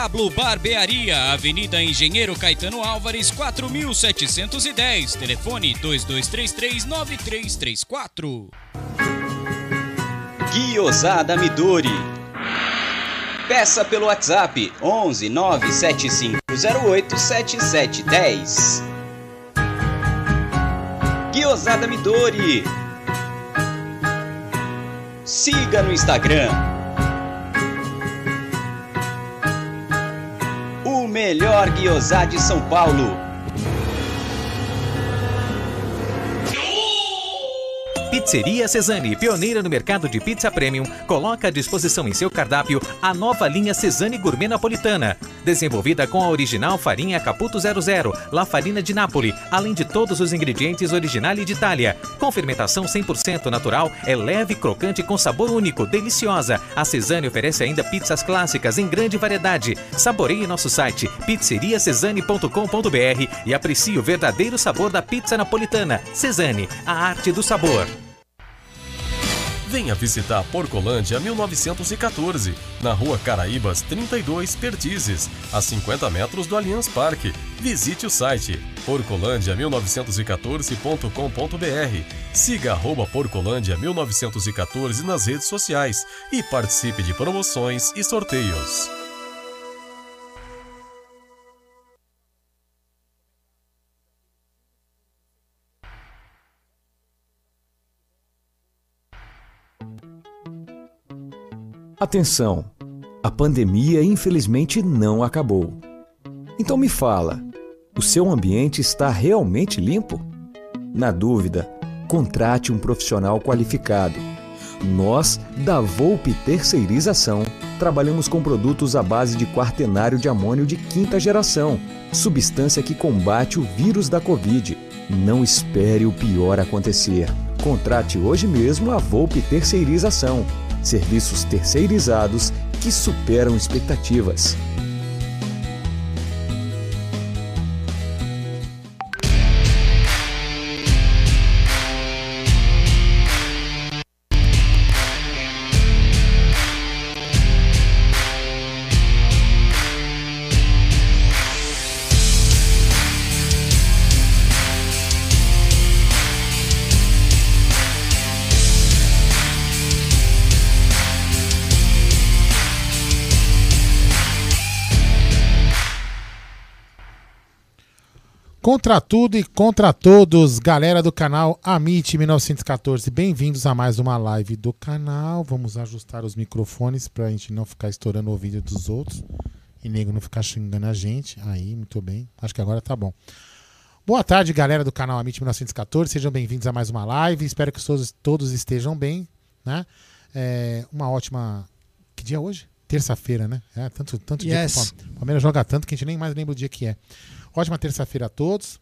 Pablo Barbearia, Avenida Engenheiro Caetano Álvares, 4710, telefone 2233-9334. Guiosada Midori. Peça pelo WhatsApp 11 97508 7710. Guiosada Midori. Siga no Instagram. O melhor guiosá de São Paulo. Pizzeria Cesani, pioneira no mercado de pizza premium, coloca à disposição em seu cardápio a nova linha Cesani Gourmet Napolitana. Desenvolvida com a original farinha Caputo 00, La Farina de Nápoles, além de todos os ingredientes originali de Itália. Com fermentação 100% natural, é leve, crocante, com sabor único, deliciosa. A Cesani oferece ainda pizzas clássicas em grande variedade. Saboreie nosso site pizzeriacesani.com.br e aprecie o verdadeiro sabor da pizza napolitana. Cesani, a arte do sabor. Venha visitar Porcolândia 1914, na Rua Caraíbas 32, Perdizes, a 50 metros do Allianz Parque. Visite o site porcolândia1914.com.br, siga @porcolândia1914 nas redes sociais e participe de promoções e sorteios. Atenção, a pandemia infelizmente não acabou. Então me fala, o seu ambiente está realmente limpo? Na dúvida, contrate um profissional qualificado. Nós, da Volpe Terceirização, trabalhamos com produtos à base de quaternário de amônio de 5ª geração, substância que combate o vírus da Covid. Não espere o pior acontecer. Contrate hoje mesmo a Volpe Terceirização. Serviços terceirizados que superam expectativas. Contra tudo e contra todos, galera do canal Amit 1914, bem-vindos a mais uma live do canal. Vamos ajustar os microfones pra gente não ficar estourando o ouvido dos outros e nego não ficar xingando a gente. Aí, muito bem, acho que agora tá bom. Boa tarde, galera do canal Amit 1914, sejam bem-vindos a mais uma live. Espero que todos estejam bem, né? Uma ótima... Que dia é hoje? Terça-feira, né? Tanto dia que o Palmeiras joga tanto que a gente nem mais lembra o dia que é. Ótima terça-feira a todos,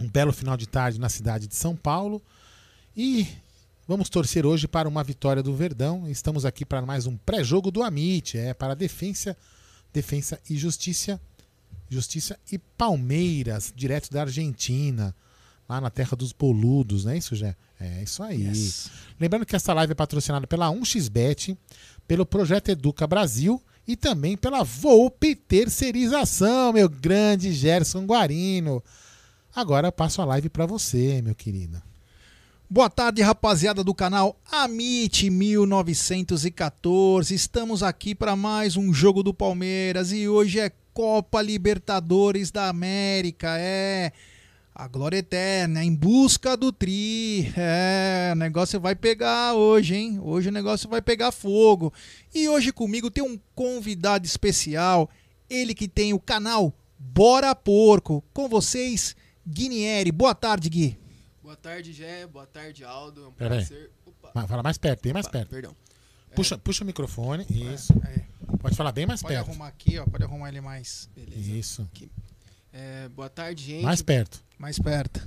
um belo final de tarde na cidade de São Paulo e vamos torcer hoje para uma vitória do Verdão. Estamos aqui para mais um pré-jogo do Amit, para Defensa e Justiça e Palmeiras, direto da Argentina, lá na terra dos boludos, não é isso, Jé? É isso aí. Yes. Lembrando que essa live é patrocinada pela 1xBet, pelo Projeto Educa Brasil, e também pela Volpe Terceirização, meu grande Gerson Guarino. Agora eu passo a live para você, meu querido. Boa tarde, rapaziada do canal Amit 1914. Estamos aqui para mais um jogo do Palmeiras e hoje é Copa Libertadores da América. A glória eterna, em busca do tri. O negócio vai pegar hoje, hein? Hoje o negócio vai pegar fogo. E hoje comigo tem um convidado especial, ele que tem o canal Bora Porco. Com vocês, Guinieri. Boa tarde, Gui. Boa tarde, Gé. Boa tarde, Aldo. É um prazer. Opa. Fala mais perto, bem mais perto. Perdão. Puxa o microfone. Isso. Pode falar bem mais perto. Pode arrumar aqui, ó. Pode arrumar ele mais. Beleza. Isso. Aqui. Boa tarde, gente. Mais perto. Mais perto.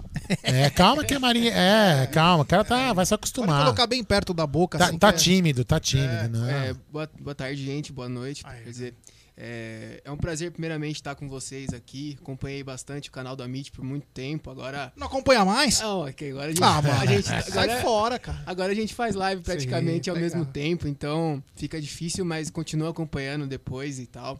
Calma que a Maria... calma, o cara vai se acostumar. Pode colocar bem perto da boca. Tá, assim, tá tímido. Não. Boa tarde, gente. Boa noite. Quer dizer, é um prazer, primeiramente, estar com vocês aqui. Acompanhei bastante o canal do Amit por muito tempo. Agora... Não acompanha mais? Não, ok. Agora a gente... sai fora, cara. Agora a gente faz live praticamente ao mesmo tempo. Então, fica difícil, mas continua acompanhando depois e tal.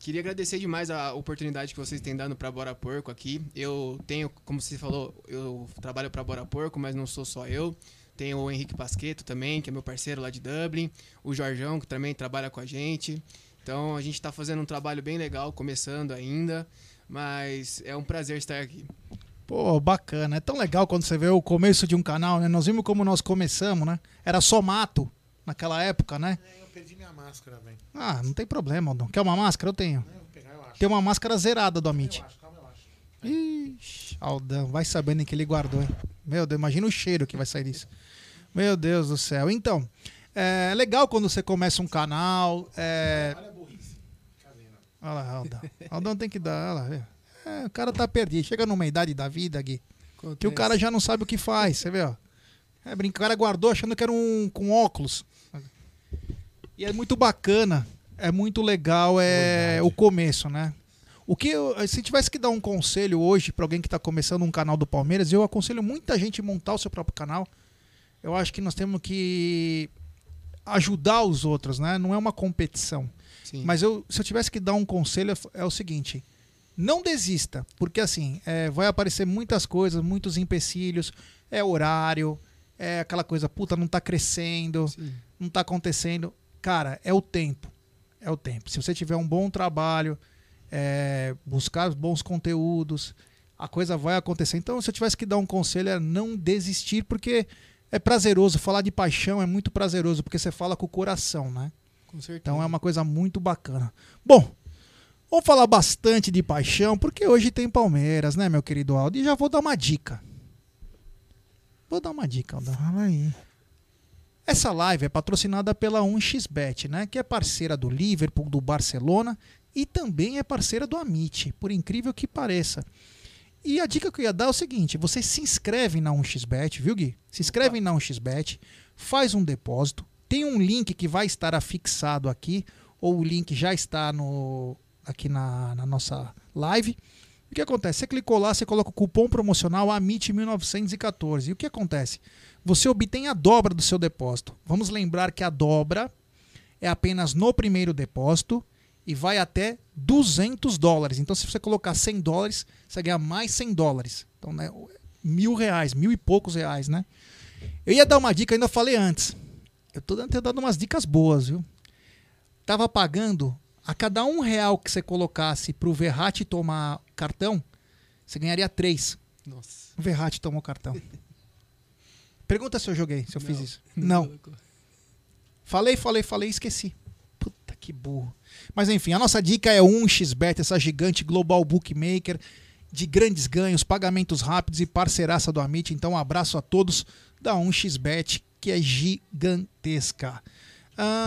Queria agradecer demais a oportunidade que vocês têm dado para Bora Porco aqui. Eu tenho, como você falou, eu trabalho para Bora Porco, mas não sou só eu. Tem o Henrique Pasquetto também, que é meu parceiro lá de Dublin. O Jorjão, que também trabalha com a gente. Então, a gente está fazendo um trabalho bem legal, começando ainda. Mas é um prazer estar aqui. Pô, bacana. É tão legal quando você vê o começo de um canal, né? Nós vimos como nós começamos, né? Era só mato naquela época, né? Eu perdi minha máscara, velho. Ah, não tem problema, Aldão. Quer uma máscara? Eu tenho. Não, eu vou pegar, eu acho. Tem uma máscara zerada do Amit. Calma, eu acho. Ixi, Aldão, vai sabendo em que ele guardou, hein? Meu Deus, imagina o cheiro que vai sair disso. Meu Deus do céu. Então, é legal quando você começa um canal. Olha a burrice. Olha lá, Aldão. Aldão tem que dar, olha lá. O cara tá perdido. Chega numa idade da vida, Gui, acontece, que o cara já não sabe o que faz. Você vê, ó. É, brinca, o cara guardou achando que era um com óculos. E é muito bacana. É muito legal. É o começo, né? O que eu, se tivesse que dar um conselho hoje pra alguém que tá começando um canal do Palmeiras, eu aconselho muita gente a montar o seu próprio canal. Eu acho que nós temos que ajudar os outros, né? Não é uma competição. Sim. Mas se eu tivesse que dar um conselho, é o seguinte... Não desista, porque assim, vai aparecer muitas coisas, muitos empecilhos, é horário, é aquela coisa, puta, não tá crescendo, sim, não tá acontecendo. Cara, é o tempo, é o tempo. Se você tiver um bom trabalho, buscar bons conteúdos, a coisa vai acontecer. Então, se eu tivesse que dar um conselho, é não desistir, porque é prazeroso. Falar de paixão é muito prazeroso, porque você fala com o coração, né? Com certeza. Então, é uma coisa muito bacana. Bom... Vou falar bastante de paixão, porque hoje tem Palmeiras, né, meu querido Aldo? E já vou dar uma dica. Vou dar uma dica, Aldo. Fala aí. Essa live é patrocinada pela 1xBet, né? Que é parceira do Liverpool, do Barcelona e também é parceira do Amit, por incrível que pareça. E a dica que eu ia dar é o seguinte, você se inscreve na 1xBet, viu, Gui? Se inscreve na 1xBet, faz um depósito, tem um link que vai estar afixado aqui, ou o link já está no... aqui na nossa live. O que acontece? Você clicou lá, você coloca o cupom promocional AMIT1914. E o que acontece? Você obtém a dobra do seu depósito. Vamos lembrar que a dobra é apenas no primeiro depósito e vai até $200. Então, se você colocar $100, você ganha mais $100. Então, né, R$1.000, R$1.000 e poucos, né? Eu ia dar uma dica, ainda falei antes. Eu tô dando umas dicas boas, viu? Tava pagando... A cada R$1 que você colocasse pro Verratti tomar cartão, você ganharia 3. Nossa. O Verratti tomou cartão. Pergunta se eu joguei, se eu fiz isso. Não. Falei, esqueci. Puta que burro. Mas enfim, a nossa dica é 1xBet, essa gigante global bookmaker de grandes ganhos, pagamentos rápidos e parceiraça do Amit. Então, um abraço a todos da 1xBet, que é gigantesca.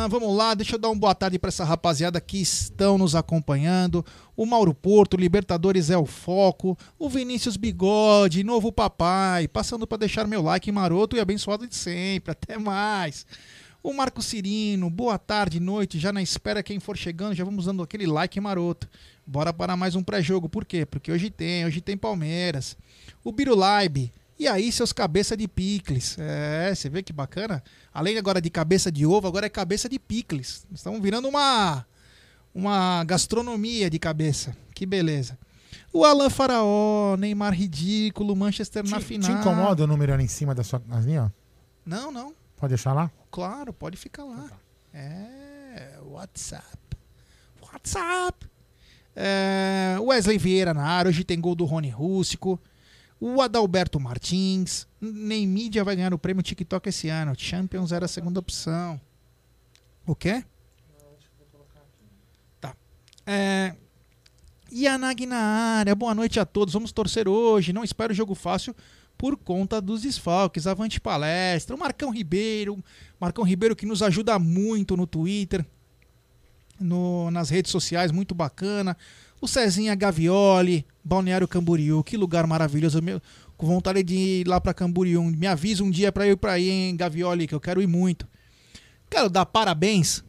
Vamos lá, deixa eu dar uma boa tarde para essa rapaziada que estão nos acompanhando. O Mauro Porto, Libertadores é o foco. O Vinícius Bigode, novo papai, passando para deixar meu like maroto e abençoado de sempre. Até mais. O Marco Cirino, boa tarde, noite. Já na espera, quem for chegando, já vamos dando aquele like maroto. Bora para mais um pré-jogo. Por quê? Porque hoje tem Palmeiras. O Birulaib. E aí, seus cabeça de picles. Você vê que bacana? Além agora de cabeça de ovo, agora é cabeça de picles. Estamos virando uma gastronomia de cabeça. Que beleza. O Alan Faraó, Neymar ridículo, Manchester na final. Te incomoda o número ali em cima da sua linha? Não, não. Pode deixar lá? Claro, pode ficar lá. Tá. WhatsApp. Wesley Vieira na área, hoje tem gol do Rony Rústico. O Adalberto Martins, nem mídia vai ganhar o prêmio TikTok esse ano. Champions era a segunda opção. O quê? Não, deixa eu colocar aqui. Tá. Yanag na área, boa noite a todos. Vamos torcer hoje. Não espero o jogo fácil por conta dos desfalques. Avante palestra. O Marcão Ribeiro que nos ajuda muito no Twitter, nas redes sociais, muito bacana. O Cezinha Gavioli, Balneário Camboriú, que lugar maravilhoso. Com vontade de ir lá pra Camboriú. Me avisa um dia pra eu ir pra aí, hein, Gavioli, que eu quero ir muito. Quero dar parabéns.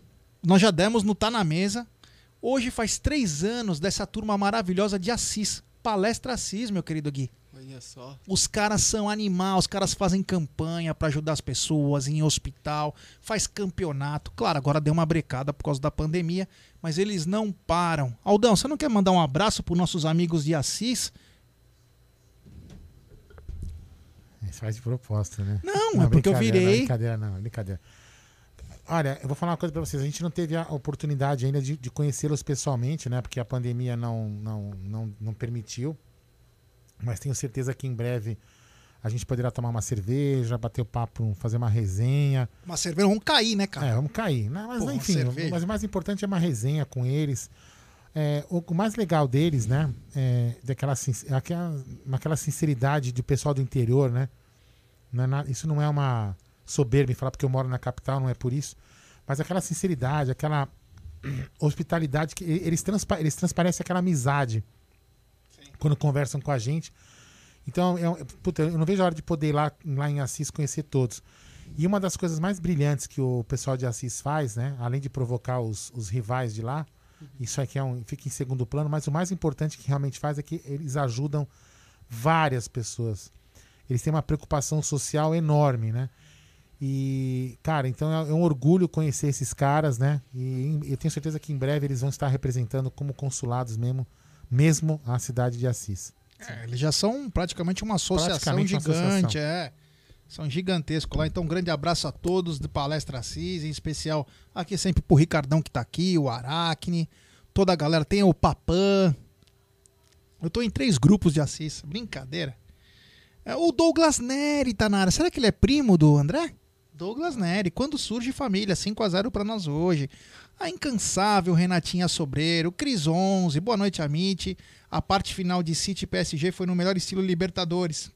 Nós já demos no Tá Na Mesa. Hoje faz 3 anos dessa turma maravilhosa de Assis. Palestra Assis, meu querido Gui. Olha só. Os caras são animais, os caras fazem campanha pra ajudar as pessoas, em hospital, faz campeonato. Claro, agora deu uma brecada por causa da pandemia, mas eles não param. Aldão, você não quer mandar um abraço pros nossos amigos de Assis? Isso faz de proposta, né? Não, não é porque eu virei... Brincadeira, não, brincadeira. Olha, eu vou falar uma coisa pra vocês. A gente não teve a oportunidade ainda de conhecê-los pessoalmente, né? Porque a pandemia não permitiu. Mas tenho certeza que em breve a gente poderá tomar uma cerveja, bater o papo, fazer uma resenha. Uma cerveja, vamos cair, né, cara? É, vamos cair. Não, mas pô, enfim, mas o mais importante é uma resenha com eles. É, o mais legal deles, né, é aquela sinceridade do pessoal do interior, né? Não é nada, isso não é uma soberba, falar porque eu moro na capital, não é por isso. Mas aquela sinceridade, aquela hospitalidade, que eles transparecem aquela amizade. Quando conversam com a gente. Então, eu não vejo a hora de poder ir lá em Assis conhecer todos. E uma das coisas mais brilhantes que o pessoal de Assis faz, né? Além de provocar os rivais de lá, isso aqui fica em segundo plano, mas o mais importante que realmente faz é que eles ajudam várias pessoas. Eles têm uma preocupação social enorme, né? E, cara, então é um orgulho conhecer esses caras, né? E eu tenho certeza que em breve eles vão estar representando como consulados mesmo a cidade de Assis. É, eles já são praticamente uma associação gigante, são gigantescos lá. Então, um grande abraço a todos do Palestra Assis, em especial aqui sempre pro Ricardão que tá aqui, o Aracne, toda a galera, tem o Papã. Eu tô em 3 grupos de Assis, brincadeira. O Douglas Neri tá na área, será que ele é primo do André? Douglas Neri, quando surge família, 5-0 pra nós hoje. A incansável Renatinha Sobreiro, Cris 11, boa noite, Amit. A parte final de City PSG foi no melhor estilo Libertadores.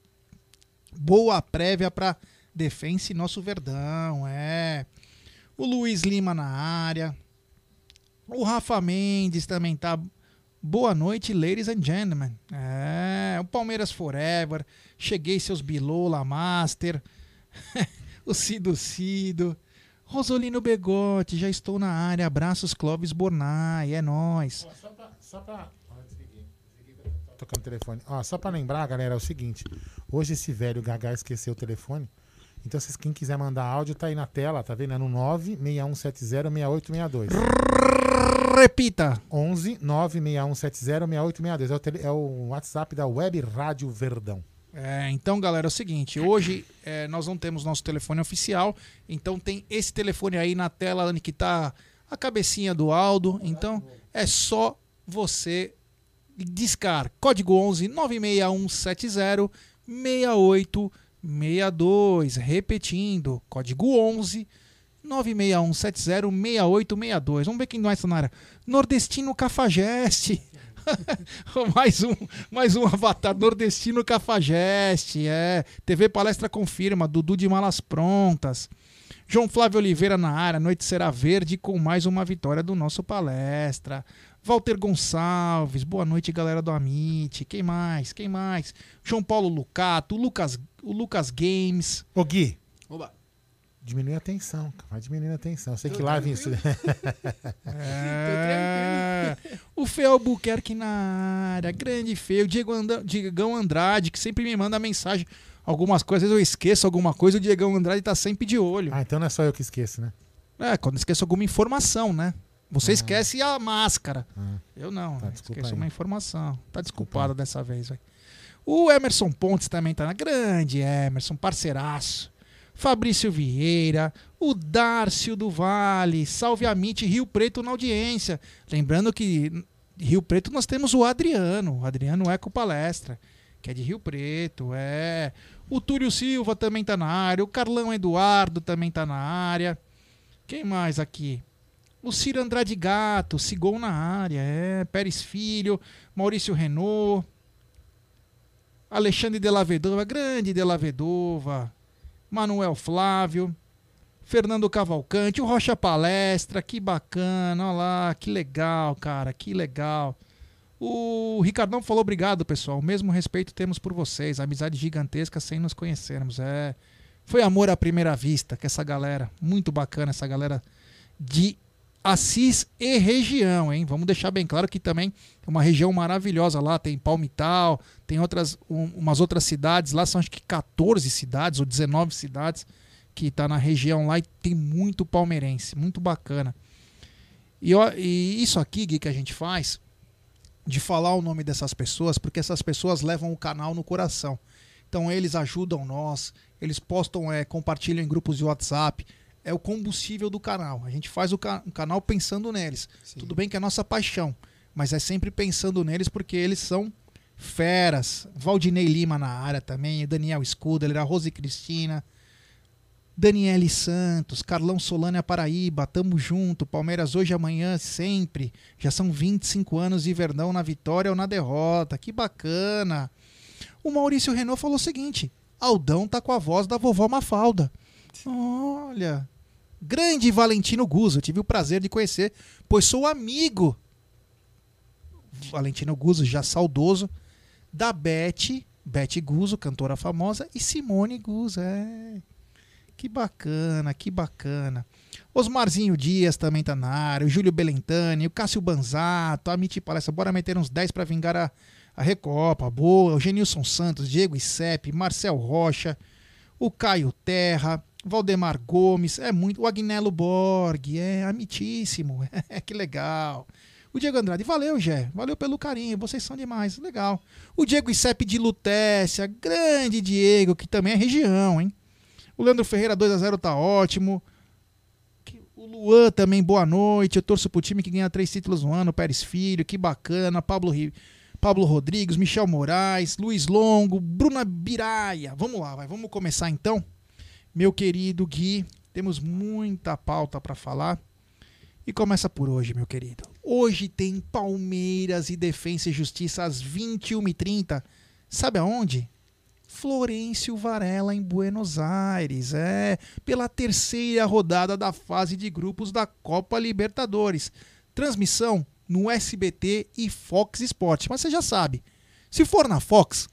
Boa prévia pra Defensa e nosso Verdão, O Luiz Lima na área. O Rafa Mendes também tá. Boa noite, ladies and gentlemen. O Palmeiras Forever. Cheguei seus Bilola Master. O Cido. Rosolino Begote, já estou na área. Abraços, Clóvis Bornai. É nóis. Ó, só pra... Ó, desliguei pra... Tocando o telefone. Ó, só pra lembrar, galera, é o seguinte. Hoje esse velho Gagá esqueceu o telefone. Então, quem quiser mandar áudio, tá aí na tela, tá vendo? É no 9-6170-6862. Repita. 11-9-6170-6862. É o WhatsApp da Web Rádio Verdão. Então, galera, é o seguinte, hoje nós não temos nosso telefone oficial, então tem esse telefone aí na tela onde que tá a cabecinha do Aldo, então é só você discar código 11-96170-6862, repetindo, código 11-96170-6862, vamos ver quem mais tá na área, Nordestino Cafajeste. mais um avatar nordestino Cafajeste, TV Palestra confirma, Dudu de Malas Prontas, João Flávio Oliveira na área, noite será verde com mais uma vitória do nosso Palestra. Walter Gonçalves, boa noite, galera do Amit. Quem mais? João Paulo Lucato, o Lucas Games. Ô Gui, oba. Diminui a tensão, vai diminuindo a tensão. Eu sei que lá vem isso. O Feu Albuquerque na área, grande Feu. Diegão Andrade, que sempre me manda mensagem. Algumas coisas, às vezes eu esqueço alguma coisa, o Diegão Andrade tá sempre de olho. Ah, então não é só eu que esqueço, né? Quando esqueço alguma informação, né? Você esquece a máscara. Eu não, tá, esqueço aí uma informação. Tá desculpado dessa vez, velho. O Emerson Pontes também tá na grande, Emerson, parceiraço. Fabrício Vieira, o Dárcio do Vale, salve Amit, Rio Preto na audiência. Lembrando que Rio Preto nós temos o Adriano Eco Palestra, que é de Rio Preto, O Túlio Silva também tá na área, o Carlão Eduardo também tá na área. Quem mais aqui? O Ciro Andrade Gato, Sigol na área, Pérez Filho, Maurício Renault, Alexandre de la Vedova, grande de la Vedova. Manuel Flávio, Fernando Cavalcante, o Rocha Palestra, que bacana, olha lá, que legal, cara, que legal. O Ricardão falou obrigado, pessoal, o mesmo respeito temos por vocês, amizade gigantesca sem nos conhecermos, Foi amor à primeira vista, que essa galera, muito bacana, essa galera de Assis e região, hein? Vamos deixar bem claro que também é uma região maravilhosa lá, tem Palmital, tem outras, umas outras cidades lá, são acho que 14 cidades ou 19 cidades que tá na região lá e tem muito palmeirense, muito bacana. E isso aqui, Gui, que a gente faz, de falar o nome dessas pessoas, porque essas pessoas levam o canal no coração. Então eles ajudam nós, eles postam, compartilham em grupos de WhatsApp, é o combustível do canal. A gente faz o canal pensando neles. Sim. Tudo bem que é a nossa paixão, mas é sempre pensando neles porque eles são feras. Valdinei Lima na área também, Daniel Escudeler, a Rose Cristina, Daniele Santos, Carlão Solano e a Paraíba, tamo junto, Palmeiras hoje, amanhã, sempre. Já são 25 anos de Verdão na vitória ou na derrota, que bacana. O Maurício Renault falou o seguinte: Aldão tá com a voz da vovó Mafalda. Olha, grande Valentino Guzzo, tive o prazer de conhecer, pois sou amigo, Valentino Guzzo, já saudoso, da Beth Guzzo, cantora famosa, e Simone Guzzo, que bacana, que bacana. Osmarzinho Dias também tá na área, o Júlio Belentani, o Cássio Banzato, a Miti Palestra, bora meter uns 10 para vingar a Recopa, boa, o Genilson Santos, Diego Isepe, Marcel Rocha, o Caio Terra, Valdemar Gomes, o Agnello Borg, amitíssimo, que legal. O Diego Andrade, valeu, Gé, valeu pelo carinho, vocês são demais, legal. O Diego Isepe de Lutécia, grande Diego, que também é região, hein. O Leandro Ferreira, 2x0, tá ótimo. O Luan também, boa noite, eu torço pro time que ganha 3 títulos no ano, Pérez Filho, que bacana, Pablo Rodrigues, Michel Moraes, Luiz Longo, Bruna Biraia. Vamos lá, vamos começar então. Meu querido Gui, temos muita pauta para falar. E começa por hoje, meu querido. Hoje tem Palmeiras e Defensa e Justiça às 21h30. Sabe aonde? Florêncio Varela, em Buenos Aires. Pela 3ª rodada da fase de grupos da Copa Libertadores. Transmissão no SBT e Fox Sports. Mas você já sabe, se for na Fox,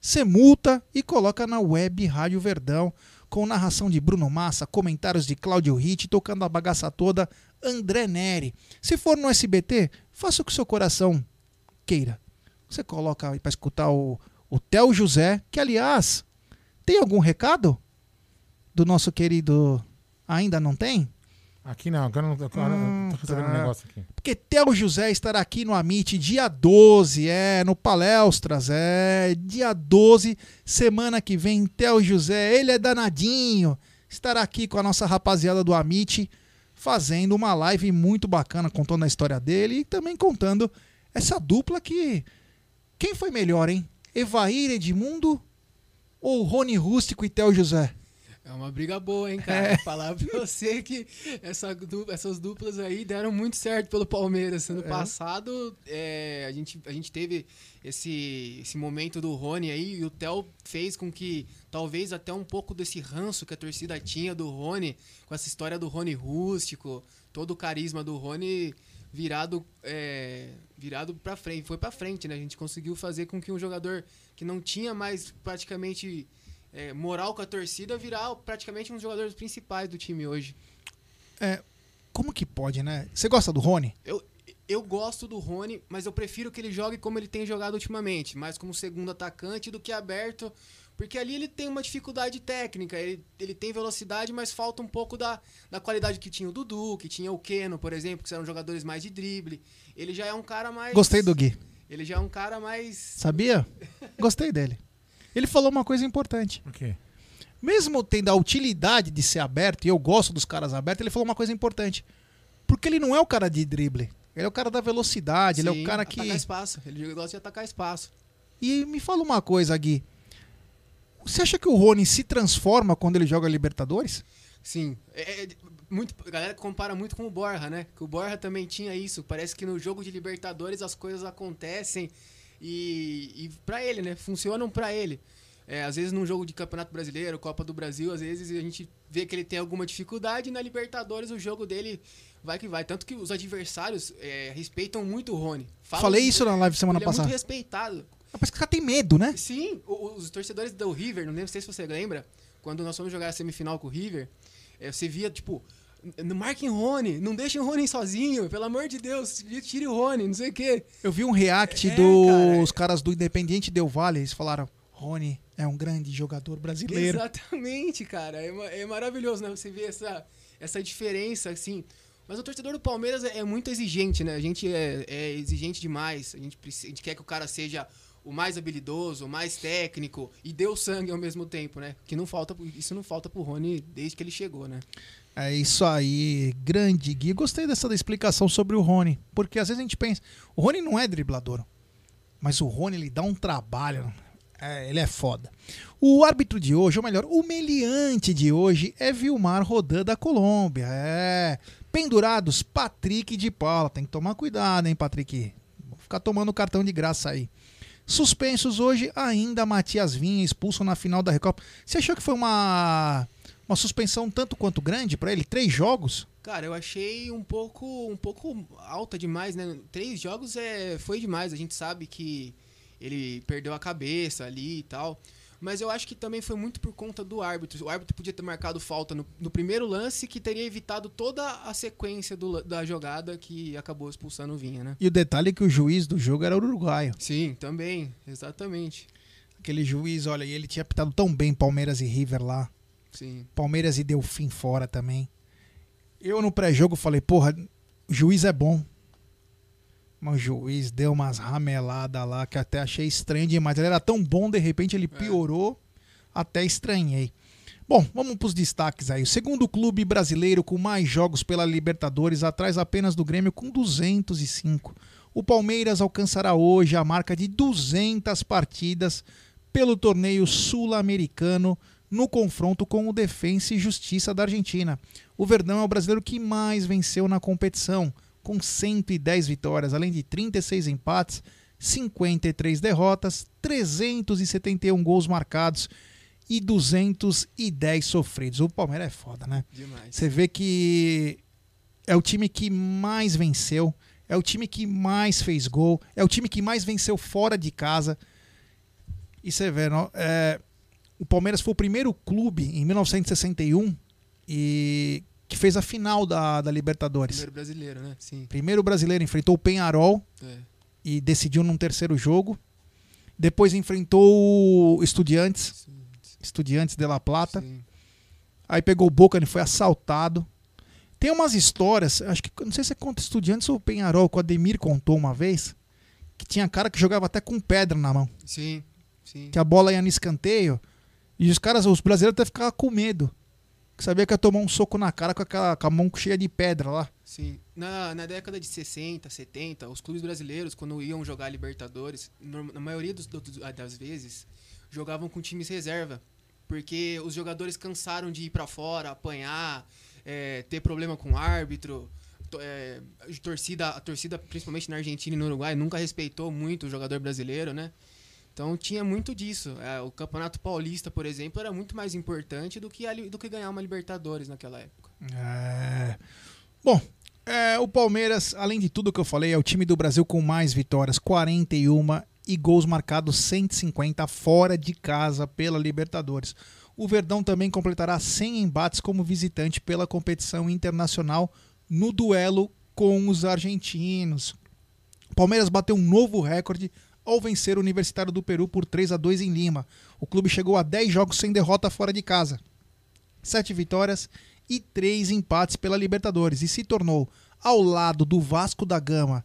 você multa e coloca na Web Rádio Verdão, com narração de Bruno Massa, comentários de Cláudio Ritt, tocando a bagaça toda, André Neri. Se for no SBT, faça o que o seu coração queira. Você coloca para escutar o Theo José, que aliás, tem algum recado do nosso querido? Ainda não tem? Aqui não, agora não tô recebendo um negócio aqui. Porque Theo José estará aqui no Amit dia 12, no Palestras, dia 12, semana que vem, Theo José, ele é danadinho, estará aqui com a nossa rapaziada do Amit, fazendo uma live muito bacana, contando a história dele e também contando essa dupla que... Quem foi melhor, hein? Evair Edmundo ou Rony Rústico e Theo José? É uma briga boa, hein, cara? Falar pra você que essas duplas aí deram muito certo pelo Palmeiras. Ano passado, a gente teve esse momento do Rony aí, e o Theo fez com que talvez até um pouco desse ranço que a torcida tinha do Rony, com essa história do Rony Rústico, todo o carisma do Rony virado pra frente. Foi pra frente, né? A gente conseguiu fazer com que um jogador que não tinha mais praticamente... moral com a torcida, virar praticamente um dos jogadores principais do time hoje. Como que pode, né? Você gosta do Rony? Eu gosto do Rony, mas eu prefiro que ele jogue como ele tem jogado ultimamente, mais como segundo atacante do que aberto, porque ali ele tem uma dificuldade técnica, ele tem velocidade, mas falta um pouco da qualidade que tinha o Dudu, que tinha o Keno, por exemplo, que eram jogadores mais de drible. Ele já é um cara mais... Gostei do Gui. Ele já é um cara mais... Sabia? Gostei dele. Ele falou uma coisa importante. Okay. Mesmo tendo a utilidade de ser aberto, e eu gosto dos caras abertos, ele falou uma coisa importante. Porque ele não é o cara de drible. Ele é o cara da velocidade, ele é o cara que... atacar espaço. Ele gosta de atacar espaço. E me fala uma coisa, Gui. Você acha que o Rony se transforma quando ele joga Libertadores? Sim. A galera compara muito com o Borja, né? Que o Borja também tinha isso. Parece que no jogo de Libertadores as coisas acontecem... E pra ele, né? Funcionam pra ele. Às vezes num jogo de Campeonato Brasileiro, Copa do Brasil, às vezes a gente vê que ele tem alguma dificuldade, e na Libertadores o jogo dele vai que vai. Tanto que os adversários respeitam muito o Rony. Falei isso na live semana passada. Ele é muito respeitado. Parece que o cara tem medo, né? Sim, os torcedores do River, não sei se você lembra, quando nós fomos jogar a semifinal com o River, você via, tipo... marquem o Rony, não deixem o Rony sozinho, pelo amor de Deus, tire o Rony, não sei o quê. Eu vi um react dos caras do Independiente Del Valle, eles falaram, Rony é um grande jogador brasileiro. Exatamente, cara, é maravilhoso, né? Você vê essa diferença, assim. Mas o torcedor do Palmeiras é muito exigente, né? A gente é exigente demais, a gente quer que o cara seja o mais habilidoso, o mais técnico e dê o sangue ao mesmo tempo, né? Que não falta, isso não falta pro Rony desde que ele chegou, né? É isso aí, grande Gui. Gostei dessa explicação sobre o Rony, porque às vezes a gente pensa, o Rony não é driblador, mas o Rony, ele dá um trabalho, ele é foda. O árbitro de hoje, ou melhor, o meliante de hoje é Vilmar Rodan da Colômbia, pendurados, Patrick de Paula, tem que tomar cuidado, hein, Patrick, vou ficar tomando cartão de graça aí. Suspensos hoje ainda, Matias Vinha, expulso na final da Recopa. Você achou que foi uma suspensão tanto quanto grande pra ele? 3 jogos? Cara, eu achei um pouco alta demais, né? 3 jogos foi demais. A gente sabe que ele perdeu a cabeça ali e tal. Mas eu acho que também foi muito por conta do árbitro. O árbitro podia ter marcado falta no primeiro lance, que teria evitado toda a sequência da jogada que acabou expulsando o Vinha, né? E o detalhe é que o juiz do jogo era uruguaio. Sim, também, exatamente. Aquele juiz, olha, ele tinha apitado tão bem Palmeiras e River lá. Sim. Palmeiras e Delfim fora também. Eu no pré-jogo falei, porra, o juiz é bom. Mas o juiz deu umas rameladas lá que até achei estranho demais. Ele era tão bom, de repente ele piorou, até estranhei. Bom, vamos para os destaques aí. O segundo clube brasileiro com mais jogos pela Libertadores, atrás apenas do Grêmio com 205. O Palmeiras alcançará hoje a marca de 200 partidas pelo torneio sul-americano, no confronto com o Defensa e Justiça da Argentina. O Verdão é o brasileiro que mais venceu na competição, com 110 vitórias, além de 36 empates, 53 derrotas, 371 gols marcados e 210 sofridos. O Palmeiras é foda, né? Demais. Você vê que é o time que mais venceu, é o time que mais fez gol, é o time que mais venceu fora de casa. E você vê, o Palmeiras foi o primeiro clube, em 1961, que fez a final da Libertadores. Primeiro brasileiro, né? Sim. Primeiro brasileiro, enfrentou o Peñarol e decidiu num terceiro jogo. Depois enfrentou o Estudiantes, Estudiantes de La Plata. Sim. Aí pegou o Boca, ele foi assaltado. Tem umas histórias, acho que não sei se é contra Estudiantes ou Peñarol, que o Ademir contou uma vez, que tinha cara que jogava até com pedra na mão. Sim, sim. Que a bola ia no escanteio. E os brasileiros até ficavam com medo. Que sabia que ia tomar um soco na cara com a mão cheia de pedra lá. Sim. Na década de 60, 70, os clubes brasileiros, quando iam jogar Libertadores, na maioria das vezes, jogavam com times reserva. Porque os jogadores cansaram de ir pra fora, apanhar, ter problema com o árbitro. A torcida, principalmente na Argentina e no Uruguai, nunca respeitou muito o jogador brasileiro, né? Então tinha muito disso. O Campeonato Paulista, por exemplo, era muito mais importante do que ganhar uma Libertadores naquela época. Bom, o Palmeiras, além de tudo que eu falei, é o time do Brasil com mais vitórias, 41, e gols marcados 150 fora de casa pela Libertadores. O Verdão também completará 100 embates como visitante pela competição internacional no duelo com os argentinos. O Palmeiras bateu um novo recorde ao vencer o Universitário do Peru por 3-2 em Lima. O clube chegou a 10 jogos sem derrota fora de casa, 7 vitórias e 3 empates pela Libertadores, e se tornou, ao lado do Vasco da Gama,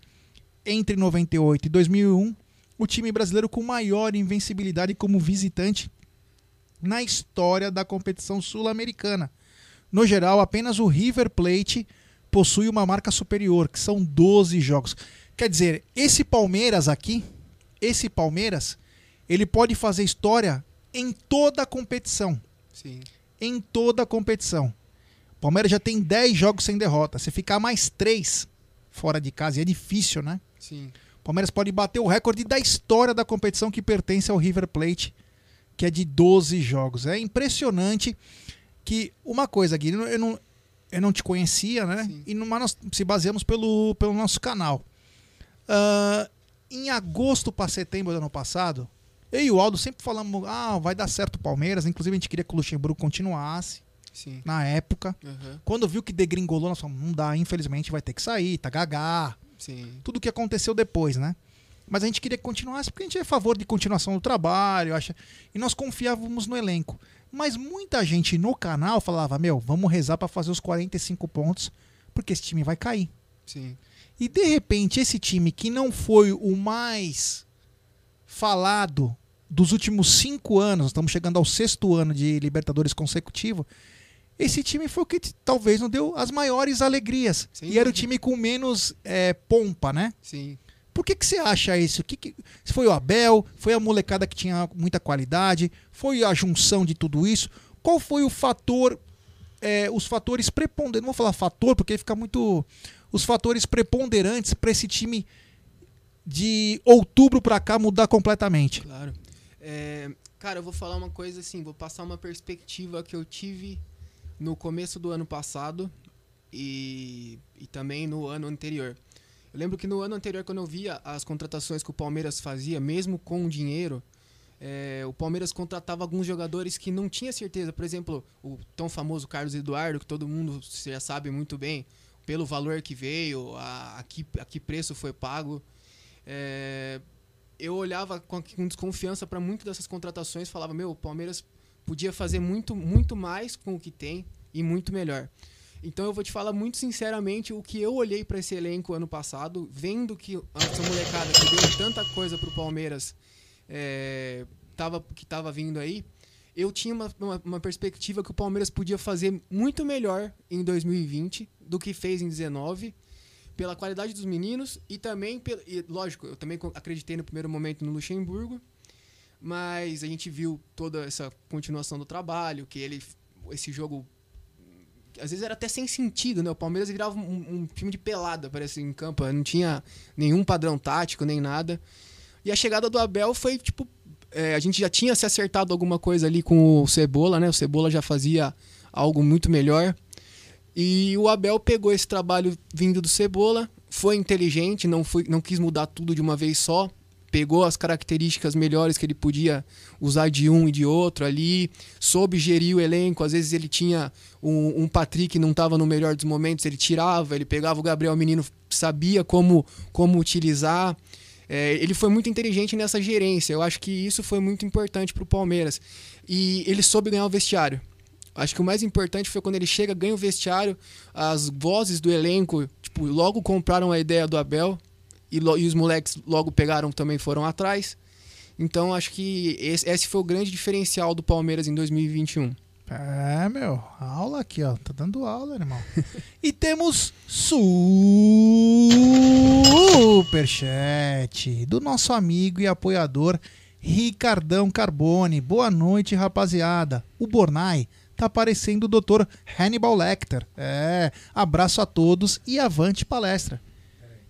entre 98 e 2001, o time brasileiro com maior invencibilidade como visitante na história da competição sul-americana. No geral, apenas o River Plate possui uma marca superior, que são 12 jogos. Quer dizer, esse Palmeiras, ele pode fazer história em toda a competição. Sim. Em toda a competição. O Palmeiras já tem 10 jogos sem derrota. Se ficar mais 3 fora de casa, e é difícil, né? Sim. O Palmeiras pode bater o recorde da história da competição, que pertence ao River Plate, que é de 12 jogos. É impressionante que... Uma coisa, Gui, eu não te conhecia, né? Sim. Mas nós se baseamos pelo nosso canal. Em agosto para setembro do ano passado, eu e o Aldo sempre falamos, vai dar certo o Palmeiras, inclusive a gente queria que o Luxemburgo continuasse. Sim. Na época. Uhum. Quando viu que degringolou, nós falamos, não dá, infelizmente vai ter que sair, tá gagá. Sim. Tudo o que aconteceu depois, né? Mas a gente queria que continuasse, porque a gente é a favor de continuação do trabalho, acha, e nós confiávamos no elenco. Mas muita gente no canal falava, meu, vamos rezar pra fazer os 45 pontos, porque esse time vai cair. Sim. E de repente esse time que não foi o mais falado dos últimos 5 anos, nós estamos chegando ao 6º ano de Libertadores consecutivo, esse time foi o que talvez não deu as maiores alegrias. Sim, e era o time com menos pompa, né? Sim. Por que você acha isso? Foi o Abel? Foi a molecada que tinha muita qualidade? Foi a junção de tudo isso? Qual foi o fator, os fatores preponderantes? Não vou falar fator, porque fica muito... Os fatores preponderantes para esse time de outubro para cá mudar completamente. Claro. Cara, eu vou falar uma coisa assim, vou passar uma perspectiva que eu tive no começo do ano passado e também no ano anterior. Eu lembro que no ano anterior, quando eu via as contratações que o Palmeiras fazia, mesmo com dinheiro, o Palmeiras contratava alguns jogadores que não tinha certeza. Por exemplo, o tão famoso Carlos Eduardo, que todo mundo já sabe muito bem pelo valor que veio, a que preço foi pago. Eu olhava com desconfiança para muitas dessas contratações e falava, meu, o Palmeiras podia fazer muito, muito mais com o que tem e muito melhor. Então eu vou te falar muito sinceramente o que eu olhei para esse elenco ano passado, vendo que essa molecada que deu tanta coisa pro Palmeiras que tava vindo aí, eu tinha uma perspectiva que o Palmeiras podia fazer muito melhor em 2020 do que fez em 2019, pela qualidade dos meninos e também, lógico, eu também acreditei no primeiro momento no Luxemburgo, mas a gente viu toda essa continuação do trabalho, que esse jogo... Às vezes era até sem sentido, né? O Palmeiras virava um time de pelada, parece, em campo. Não tinha nenhum padrão tático, nem nada. E a chegada do Abel foi, tipo... a gente já tinha se acertado alguma coisa ali com o Cebola, né? O Cebola já fazia algo muito melhor. E o Abel pegou esse trabalho vindo do Cebola. Foi inteligente, não quis mudar tudo de uma vez só. Pegou as características melhores que ele podia usar de um e de outro ali, soube gerir o elenco. Às vezes ele tinha um Patrick que não estava no melhor dos momentos, ele tirava, ele pegava o Gabriel Menino, sabia como utilizar. Ele foi muito inteligente nessa gerência, eu acho que isso foi muito importante para o Palmeiras. E ele soube ganhar o vestiário. Acho que o mais importante foi quando ele chega, ganha o vestiário, as vozes do elenco tipo, logo compraram a ideia do Abel, e os moleques logo pegaram, também foram atrás. Então, acho que esse foi o grande diferencial do Palmeiras em 2021. Meu, aula aqui, ó. Tá dando aula, irmão. E temos superchat do nosso amigo e apoiador Ricardão Carbone. Boa noite, rapaziada. O Bornai tá parecendo o Dr. Hannibal Lecter. Abraço a todos e avante palestra.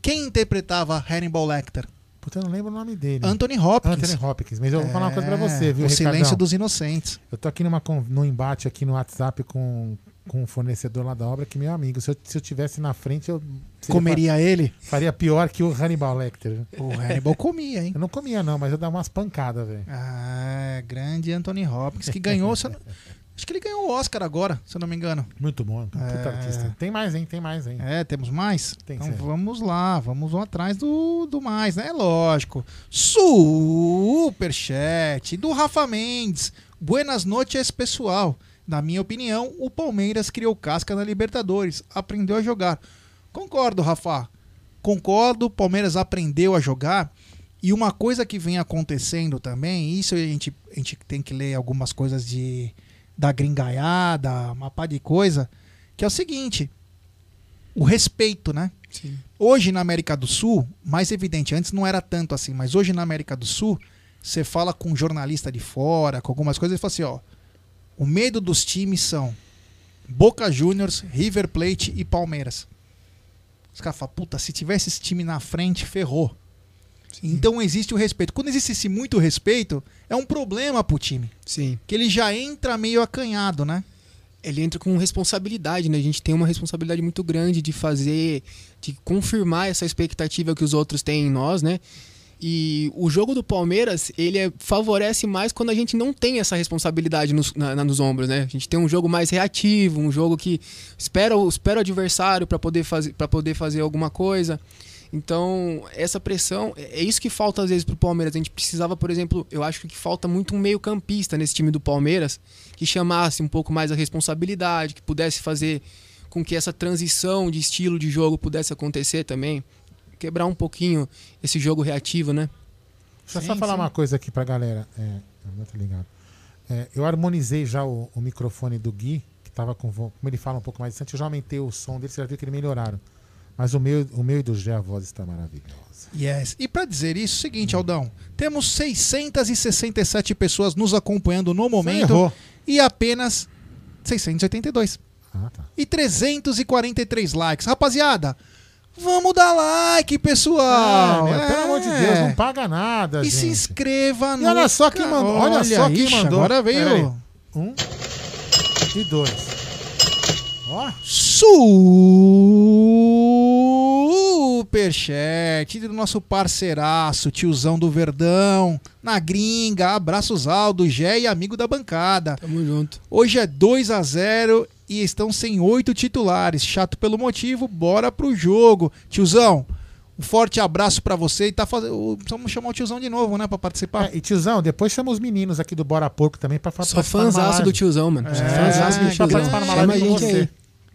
Quem interpretava Hannibal Lecter? Puta, eu não lembro o nome dele. Anthony Hopkins. Anthony Hopkins. Mas eu vou falar uma coisa pra você, viu, Ricardão? O Silêncio dos Inocentes. Eu tô aqui num embate aqui no WhatsApp com um fornecedor lá da obra, que meu amigo, se eu tivesse na frente, eu... Comeria ele? Faria pior que o Hannibal Lecter. O Hannibal comia, hein? Eu não comia, não, mas eu dava umas pancadas, velho. Grande Anthony Hopkins, que ganhou... Acho que ele ganhou o Oscar agora, se eu não me engano. Muito bom. Puta artista. Tem mais, hein? Tem mais, hein? Temos mais? Tem então certo. Vamos lá. Vamos atrás do mais, né? Lógico. Superchat do Rafa Mendes. Buenas noches, pessoal. Na minha opinião, o Palmeiras criou casca na Libertadores. Aprendeu a jogar. Concordo, Rafa. Concordo. O Palmeiras aprendeu a jogar. E uma coisa que vem acontecendo também, isso a gente tem que ler algumas coisas da gringaiada, uma pá de coisa, que é o seguinte, o respeito, né? Sim. Hoje na América do Sul, mais evidente, antes não era tanto assim, mas hoje na América do Sul, você fala com um jornalista de fora, com algumas coisas, e fala assim, ó, o medo dos times são Boca Juniors, River Plate e Palmeiras. Os caras falam, puta, se tivesse esse time na frente, ferrou. Sim. Então existe o respeito. Quando existe esse muito respeito, é um problema pro time. Sim. Que ele já entra meio acanhado, né? Ele entra com responsabilidade, né? A gente tem uma responsabilidade muito grande de confirmar essa expectativa que os outros têm em nós, né? E o jogo do Palmeiras, ele favorece mais quando a gente não tem essa responsabilidade nos ombros, né? A gente tem um jogo mais reativo, um jogo que espera o adversário para poder fazer alguma coisa. Então, essa pressão, é isso que falta às vezes pro Palmeiras. A gente precisava, por exemplo, eu acho que falta muito um meio-campista nesse time do Palmeiras que chamasse um pouco mais a responsabilidade, que pudesse fazer com que essa transição de estilo de jogo pudesse acontecer também. Quebrar um pouquinho esse jogo reativo, né? Deixa eu só falar uma coisa aqui pra galera. Tá ligado. Eu harmonizei já o microfone do Gui, que tava com... Como ele fala um pouco mais distante, eu já aumentei o som dele, você já viu que ele melhoraram. Mas o meu e do Gé, a voz está maravilhosa. Yes. E pra dizer isso, é o seguinte, Aldão. Temos 667 pessoas nos acompanhando no momento. E apenas 682. Ah, tá. E 343 likes. Rapaziada... Vamos dar like, pessoal! Pelo amor de Deus, não paga nada, gente. E se inscreva no... E olha só quem mandou. Olha só quem mandou. Agora veio. 1 e 2. Ó. Superchat do nosso parceiraço, tiozão do Verdão, na gringa. Abraços, Aldo, Gé e amigo da bancada. Tamo junto. Hoje é 2-0... E estão sem 8 titulares. Chato pelo motivo, bora pro jogo. Tiozão, um forte abraço pra você. E vamos chamar o tiozão de novo, né? Pra participar. E tiozão, depois chama os meninos aqui do Bora Porco também pra participar. Só fãzaço do tiozão, mano. Fãzaço do tiozão. Pra participar numa live com você.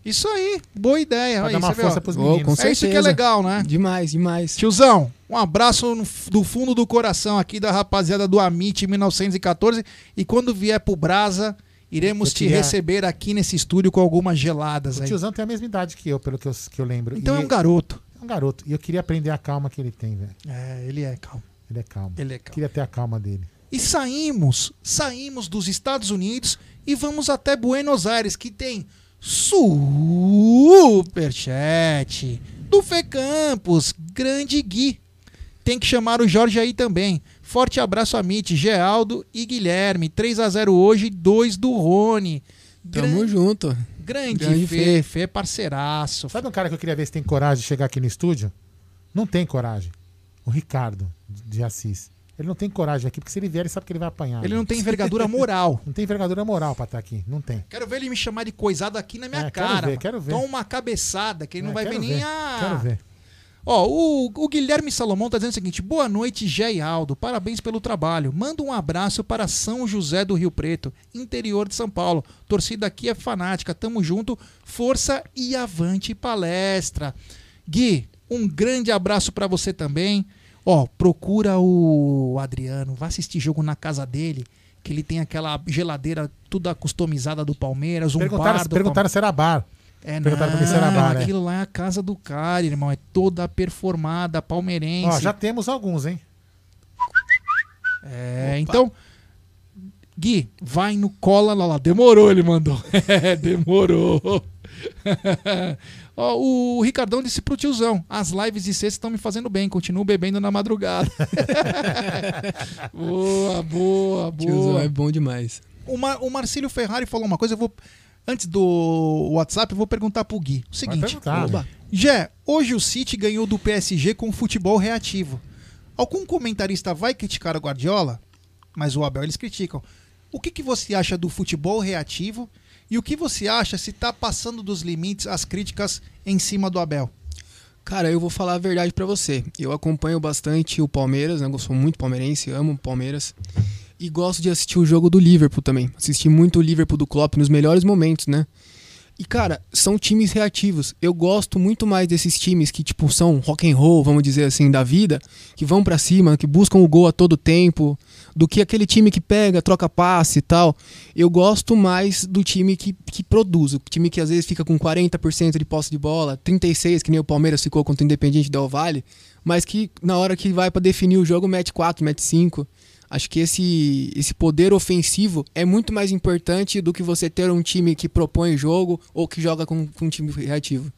Isso aí, boa ideia. Vai dar uma força pros meninos. É isso que é legal, né? Demais, demais. Tiozão, um abraço do fundo do coração aqui da rapaziada do Amit 1914. E quando vier pro Brasa... Iremos te receber aqui nesse estúdio com algumas geladas. O tiozão tem a mesma idade que eu, pelo que eu lembro. Então é um garoto. É um garoto. E eu queria aprender a calma que ele tem, velho. Ele é calmo. Queria ter a calma dele. E saímos dos Estados Unidos e vamos até Buenos Aires, que tem superchat do Fê Campos, grande Gui. Tem que chamar o Jorge aí também. Forte abraço a Amit, Geraldo e Guilherme. 3-0 hoje, 2 do Rony. Tamo junto. Grande Fê, parceiraço. Sabe um cara que eu queria ver se tem coragem de chegar aqui no estúdio? Não tem coragem. O Ricardo, de Assis. Ele não tem coragem aqui, porque se ele vier, ele sabe que ele vai apanhar. Ele não tem envergadura moral. Não tem envergadura moral pra estar aqui. Não tem. Quero ver ele me chamar de coisado aqui na minha cara. Quero ver. Toma uma cabeçada, que ele não vai ver nem a... Quero ver. Ó, o Guilherme Salomão tá dizendo o seguinte: boa noite, Gé e Aldo, parabéns pelo trabalho. Manda um abraço para São José do Rio Preto, interior de São Paulo. Torcida aqui é fanática, tamo junto, força e avante palestra. Gui, um grande abraço para você também. Ó, procura o Adriano, vai assistir jogo na casa dele, que ele tem aquela geladeira toda customizada do Palmeiras, um bar. Perguntaram se era bar. Aquilo lá é a casa do cara, irmão. É toda performada, palmeirense. Ó, já temos alguns, hein? Opa. Então, Gui, vai no cola lá. Demorou, ele mandou. Demorou. Ó, o Ricardão disse pro tiozão: as lives de sexta estão me fazendo bem, continuo bebendo na madrugada. Boa. Tiozão é bom demais. O Marcílio Ferrari falou uma coisa, eu vou... Antes do WhatsApp, eu vou perguntar pro Gui. O seguinte, Gé, hoje o City ganhou do PSG com futebol reativo. Algum comentarista vai criticar o Guardiola? Mas o Abel eles criticam. O que você acha do futebol reativo? E o que você acha se tá passando dos limites as críticas em cima do Abel? Cara, eu vou falar a verdade pra você. Eu acompanho bastante o Palmeiras, né? Eu sou muito palmeirense, amo o Palmeiras. E gosto de assistir o jogo do Liverpool também. Assisti muito o Liverpool do Klopp nos melhores momentos, né? E, cara, são times reativos. Eu gosto muito mais desses times que, tipo, são rock and roll, vamos dizer assim, da vida, que vão pra cima, que buscam o gol a todo tempo, do que aquele time que pega, troca passe e tal. Eu gosto mais do time que produz, o time que às vezes fica com 40% de posse de bola, 36%, que nem o Palmeiras ficou contra o Independiente Del Valle, mas que na hora que vai pra definir o jogo, mete 4, mete 5... Acho que esse poder ofensivo é muito mais importante do que você ter um time que propõe jogo ou que joga com um time reativo.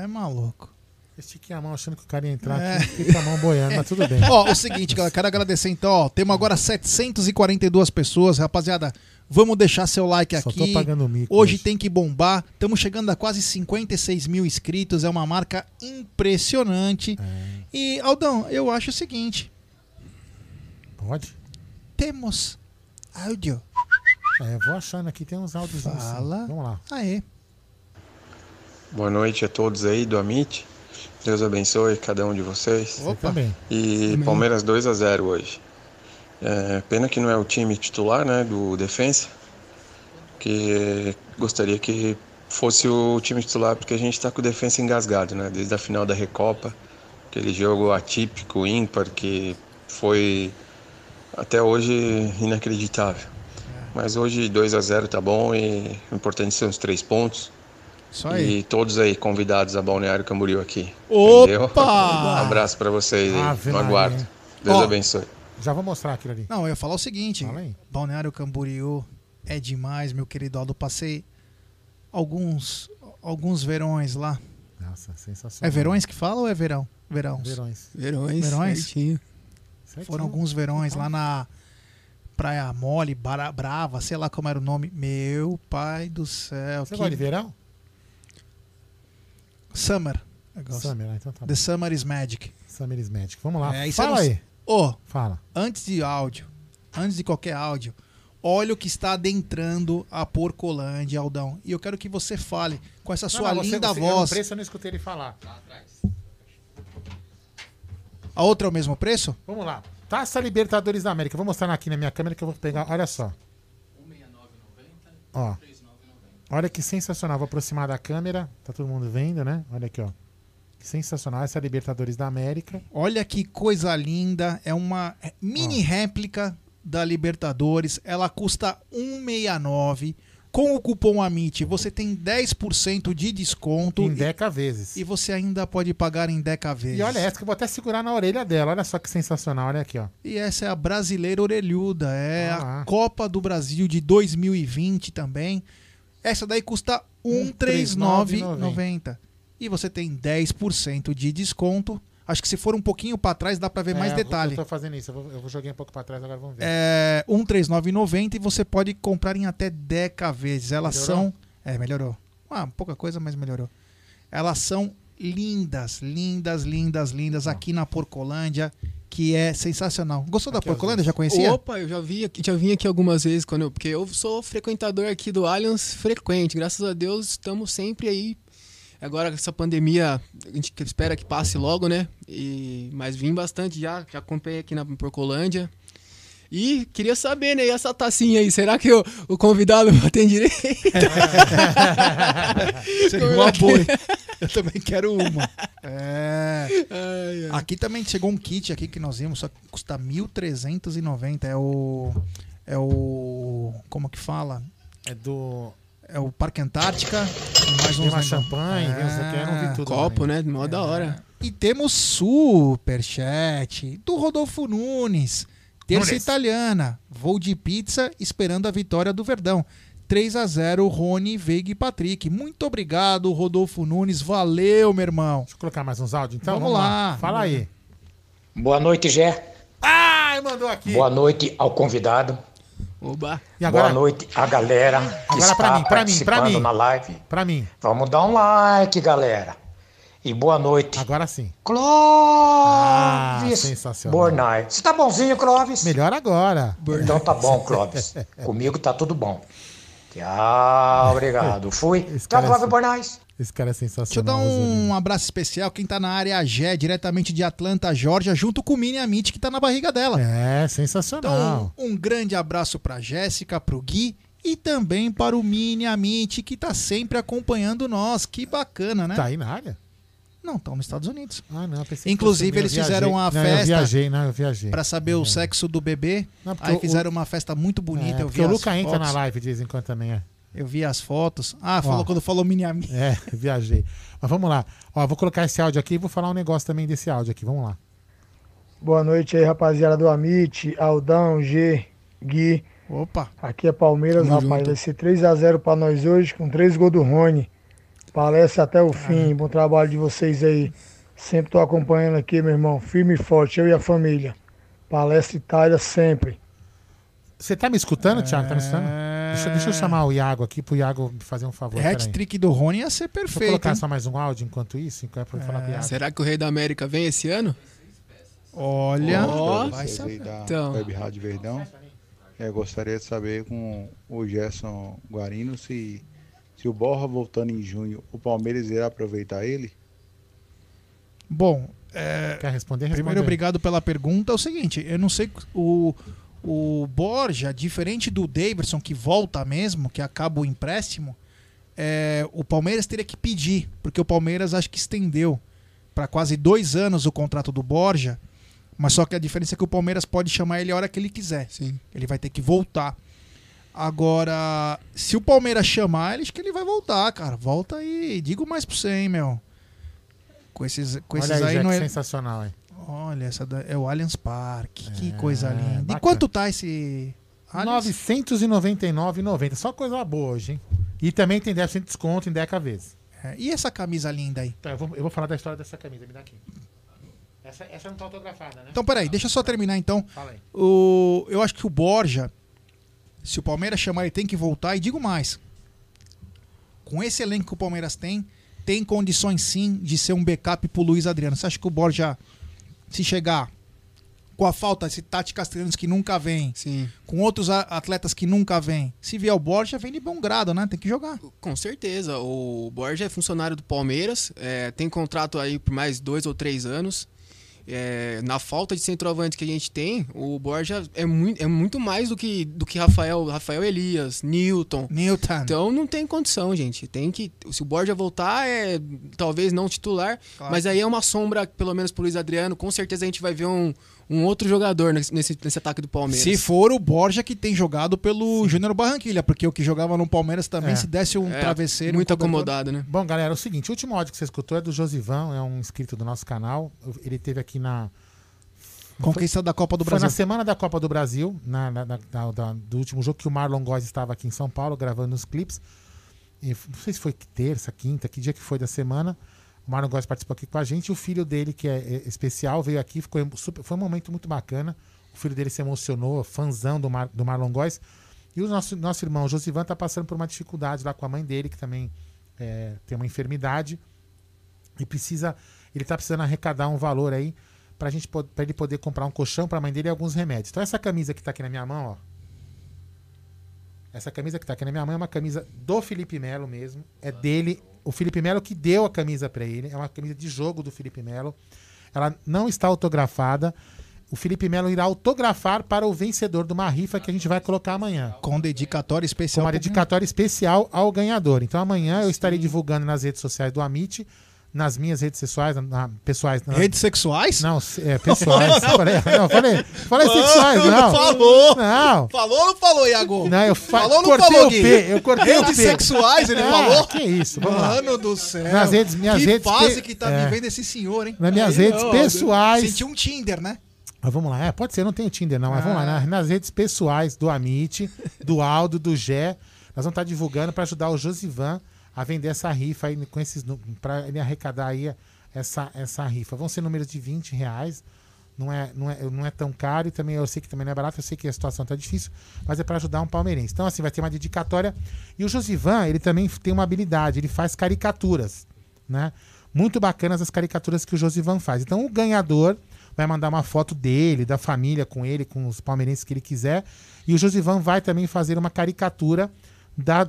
É, maluco. Estiquei a mão achando que o cara ia entrar aqui e com a mão boiando, mas tudo bem. Ó, o seguinte, galera, quero agradecer então, ó, temos agora 742 pessoas, rapaziada. Vamos deixar seu like aqui. Só tô pagando mico hoje, tem que bombar. Estamos chegando a quase 56 mil inscritos. É uma marca impressionante. É. E, Aldão, eu acho o seguinte. Pode? Temos áudio. É, vou achando aqui, tem uns áudios. Fala. Assim. Vamos lá. Aê. Boa noite a todos aí do Amit. Deus abençoe cada um de vocês. Opa. E amém. Palmeiras 2-0 hoje. É, pena que não é o time titular, né, do Defensa, que gostaria que fosse o time titular, porque a gente está com o Defensa engasgado, né, desde a final da Recopa, aquele jogo atípico, ímpar, que foi até hoje inacreditável. Mas hoje 2-0 tá bom, e o importante são os 3 pontos. Isso aí. E todos aí convidados a Balneário Camboriú aqui. Opa! Entendeu? Um abraço para vocês aí, no aguardo. Deus abençoe. Já vou mostrar aquilo ali. Não, eu ia falar o seguinte. Balneário Camboriú é demais, meu querido Aldo. Passei alguns verões lá. Nossa, sensacional. É verões que fala ou é verão? Verões. Verões. Verões. Verões. Certinho. Foram alguns verões lá na Praia Mole, Brava, sei lá como era o nome. Meu pai do céu. Você gosta de verão? Summer. Eu gosto. Summer, então tá bom. The Summer is Magic. Summer is Magic. Vamos lá. É, fala aí. Oh, fala. Antes de qualquer áudio, olha o que está adentrando a Porcolândia, Aldão. E eu quero que você fale com essa sua linda voz. É o mesmo preço, eu não escutei ele falar. Lá atrás. A outra é o mesmo preço? Vamos lá. Taça Libertadores da América. Vou mostrar aqui na minha câmera que eu vou pegar. Olha só. R$169,90. Olha que sensacional. Vou aproximar da câmera. Tá todo mundo vendo, né? Olha aqui, ó. Sensacional, essa é a Libertadores da América. Olha que coisa linda. É uma mini réplica da Libertadores. Ela custa R$169. Com o cupom AMIT você tem 10% de desconto. Em 10 vezes. E você ainda pode pagar em 10 vezes. E olha essa que eu vou até segurar na orelha dela. Olha só que sensacional. Olha aqui, ó. E essa é a Brasileira Orelhuda. É a Copa do Brasil de 2020 também. Essa daí custa R$139,90. E você tem 10% de desconto. Acho que se for um pouquinho para trás, dá para ver mais detalhe. Eu tô fazendo isso. Eu joguei um pouco para trás, agora vamos ver. É R$139,90 e você pode comprar em até 10 vezes. Elas são... É, melhorou. Pouca coisa, mas melhorou. Elas são lindas, lindas, lindas, lindas aqui na Porcolândia, que é sensacional. Gostou da Porcolândia? Já conhecia? Opa, eu já vim aqui algumas vezes, porque eu sou frequentador aqui do Allianz frequente. Graças a Deus, estamos sempre aí. Agora, essa pandemia, a gente espera que passe logo, né? Mas vim bastante já acompanhei aqui na Porcolândia. E queria saber, né? E essa tacinha aí, será que o convidado tem direito? Seria uma boa. Eu também quero uma. Aqui também chegou um kit aqui que nós vimos, só que custa R$1.390. É o... Como que fala? É o Parque Antártica. Mais tem uma champanhe, eu não vi tudo. Copo, né? Mó da hora. E temos superchat do Rodolfo Nunes. Terça italiana. Voo de pizza esperando a vitória do Verdão. 3-0, Rony, Veiga e Patrick. Muito obrigado, Rodolfo Nunes. Valeu, meu irmão. Deixa eu colocar mais uns áudios, então. Vamos lá. Fala aí. Boa noite, Gé. Mandou aqui. Boa noite ao convidado. Oba. E agora... Boa noite a galera que agora está participando na live. Vamos dar um like, galera. E boa noite. Agora sim. Clóvis. Sensacional. Bornai. Você tá bonzinho, Clóvis? Melhor agora. Então tá bom, Clóvis. Comigo tá tudo bom. Tchau, obrigado. Fui. Tchau, Clóvis Bornais. Esse cara é sensacional. Deixa eu dar um abraço especial. Quem tá na área G, diretamente de Atlanta, Georgia, junto com o Mini Amit, que tá na barriga dela. É, sensacional. Então, um grande abraço pra Jéssica, pro Gui e também para o Mini Amit, que tá sempre acompanhando nós. Que bacana, né? Tá aí na área? Não, estão nos Estados Unidos. Não, inclusive, eles fizeram uma festa. Eu viajei. Pra saber o sexo do bebê. Aí fizeram uma festa muito bonita. Eu vi porque o Luca entra na live de vez em quando também, Eu vi as fotos. Quando falou mini-amigo. É, viajei. Mas vamos lá. Vou colocar esse áudio aqui e vou falar um negócio também desse áudio aqui. Vamos lá. Boa noite aí, rapaziada do Amit, Aldão, G, Gui. Opa. Aqui é Palmeiras, rapaz. Vai ser 3-0 pra nós hoje, com 3 gols do Rony. Palestra até o fim. Bom trabalho de vocês aí. Sempre tô acompanhando aqui, meu irmão. Firme e forte, eu e a família. Palestra Itália sempre. Você tá me escutando, Thiago? Tá me escutando? Deixa eu chamar o Iago aqui, pro Iago fazer um favor. Hat-trick do Rony ia ser perfeito. Deixa eu colocar só mais um áudio enquanto isso, pra falar com o Iago. Será que o Rei da América vem esse ano? Olha, vai saber. Então. Web Rádio Verdão. Eu gostaria de saber com o Gerson Guarino se o Borja voltando em junho, o Palmeiras irá aproveitar ele? Bom, quer responder? Primeiro, obrigado pela pergunta. É o seguinte, eu não sei, o Borja, diferente do Davidson, que volta mesmo, que acaba o empréstimo, o Palmeiras teria que pedir, porque o Palmeiras acho que estendeu para quase 2 anos o contrato do Borja, mas só que a diferença é que o Palmeiras pode chamar ele a hora que ele quiser. Sim. Ele vai ter que voltar. Agora, se o Palmeiras chamar, acho que ele vai voltar, cara. Volta aí, digo mais pra você, hein, meu. Com esses olha aí, não é sensacional, hein? Olha, essa é o Allianz Parque. Que coisa linda. Bacana. E quanto tá esse Allianz? R$ 999,90. Só coisa boa hoje, hein? E também tem 10% de desconto em Deca Vezes. E essa camisa linda aí? Tá, eu vou falar da história dessa camisa. Me dá aqui. Essa não tá autografada, né? Então, peraí. Deixa eu só terminar, então. Fala aí. Eu acho que o Borja, se o Palmeiras chamar, ele tem que voltar. E digo mais. Com esse elenco que o Palmeiras tem condições, sim, de ser um backup pro Luiz Adriano. Você acha que o Borja, se chegar com a falta desse Tati Castellanos que nunca vem, sim, com outros atletas que nunca vem, se vier o Borja, vem de bom grado, né? Tem que jogar. Com certeza. O Borja é funcionário do Palmeiras, tem contrato aí por mais 2 ou 3 anos. Na falta de centroavante que a gente tem, o Borja é muito mais do que Rafael Elias, Newton. Então não tem condição, gente. Se o Borja voltar, talvez não titular, claro. Mas aí é uma sombra, pelo menos pro Luiz Adriano. Com certeza a gente vai ver um outro jogador nesse ataque do Palmeiras. Se for o Borja que tem jogado pelo Júnior Barranquilla, porque o que jogava no Palmeiras também, se desse um travesseiro... Muito acomodado, né? Bom, galera, é o seguinte, o último áudio que você escutou é do Josivan, é um inscrito do nosso canal. Ele teve aqui na... da Copa do Brasil. Foi na semana da Copa do Brasil, do último jogo, que o Marlon Góes estava aqui em São Paulo, gravando os clipes. E não sei se foi terça, quinta, que dia que foi da semana... O Marlon Góes participou aqui com a gente. O filho dele, que é especial, veio aqui. Foi um momento muito bacana. O filho dele se emocionou, fãzão do Marlon Góes. E o nosso irmão, Josivan, está passando por uma dificuldade lá com a mãe dele, que também tem uma enfermidade. E ele está precisando arrecadar um valor aí para ele poder comprar um colchão para a mãe dele e alguns remédios. Então essa camisa que está aqui na minha mão, ó. Essa camisa que está aqui na minha mão é uma camisa do Felipe Melo mesmo. É dele... O Felipe Melo que deu a camisa para ele. É uma camisa de jogo do Felipe Melo. Ela não está autografada. O Felipe Melo irá autografar para o vencedor de uma rifa que a gente vai colocar amanhã. Com dedicatória especial. Com uma dedicatória especial ao ganhador. Então amanhã eu estarei divulgando nas redes sociais do Amit, nas minhas redes sexuais, pessoais. Redes sexuais? Não, pessoais. Falei sexuais, não. Falou. Não. Falou ou não falou, Iago? Não, falou, não falou, Gui? Eu cortei o P. Redes sexuais, ele falou? Que isso, mano do céu. Nas redes, minhas redes... Que fase que tá vivendo esse senhor, hein? Nas minhas redes pessoais... Sentiu um Tinder, né? Mas vamos lá, pode ser, eu não tenho Tinder, não. Mas vamos lá, nas redes pessoais do Amit, do Aldo, do Gé, nós vamos estar divulgando para ajudar o Josivan a vender essa rifa aí, com esses, para ele arrecadar aí essa rifa. Vão ser números de R$20, não é tão caro, e também eu sei que também não é barato, eu sei que a situação tá difícil, mas é para ajudar um palmeirense. Então assim, vai ter uma dedicatória. E o Josivan, ele também tem uma habilidade, ele faz caricaturas, né? Muito bacanas as caricaturas que o Josivan faz. Então o ganhador vai mandar uma foto dele, da família com ele, com os palmeirenses que ele quiser, e o Josivan vai também fazer uma caricatura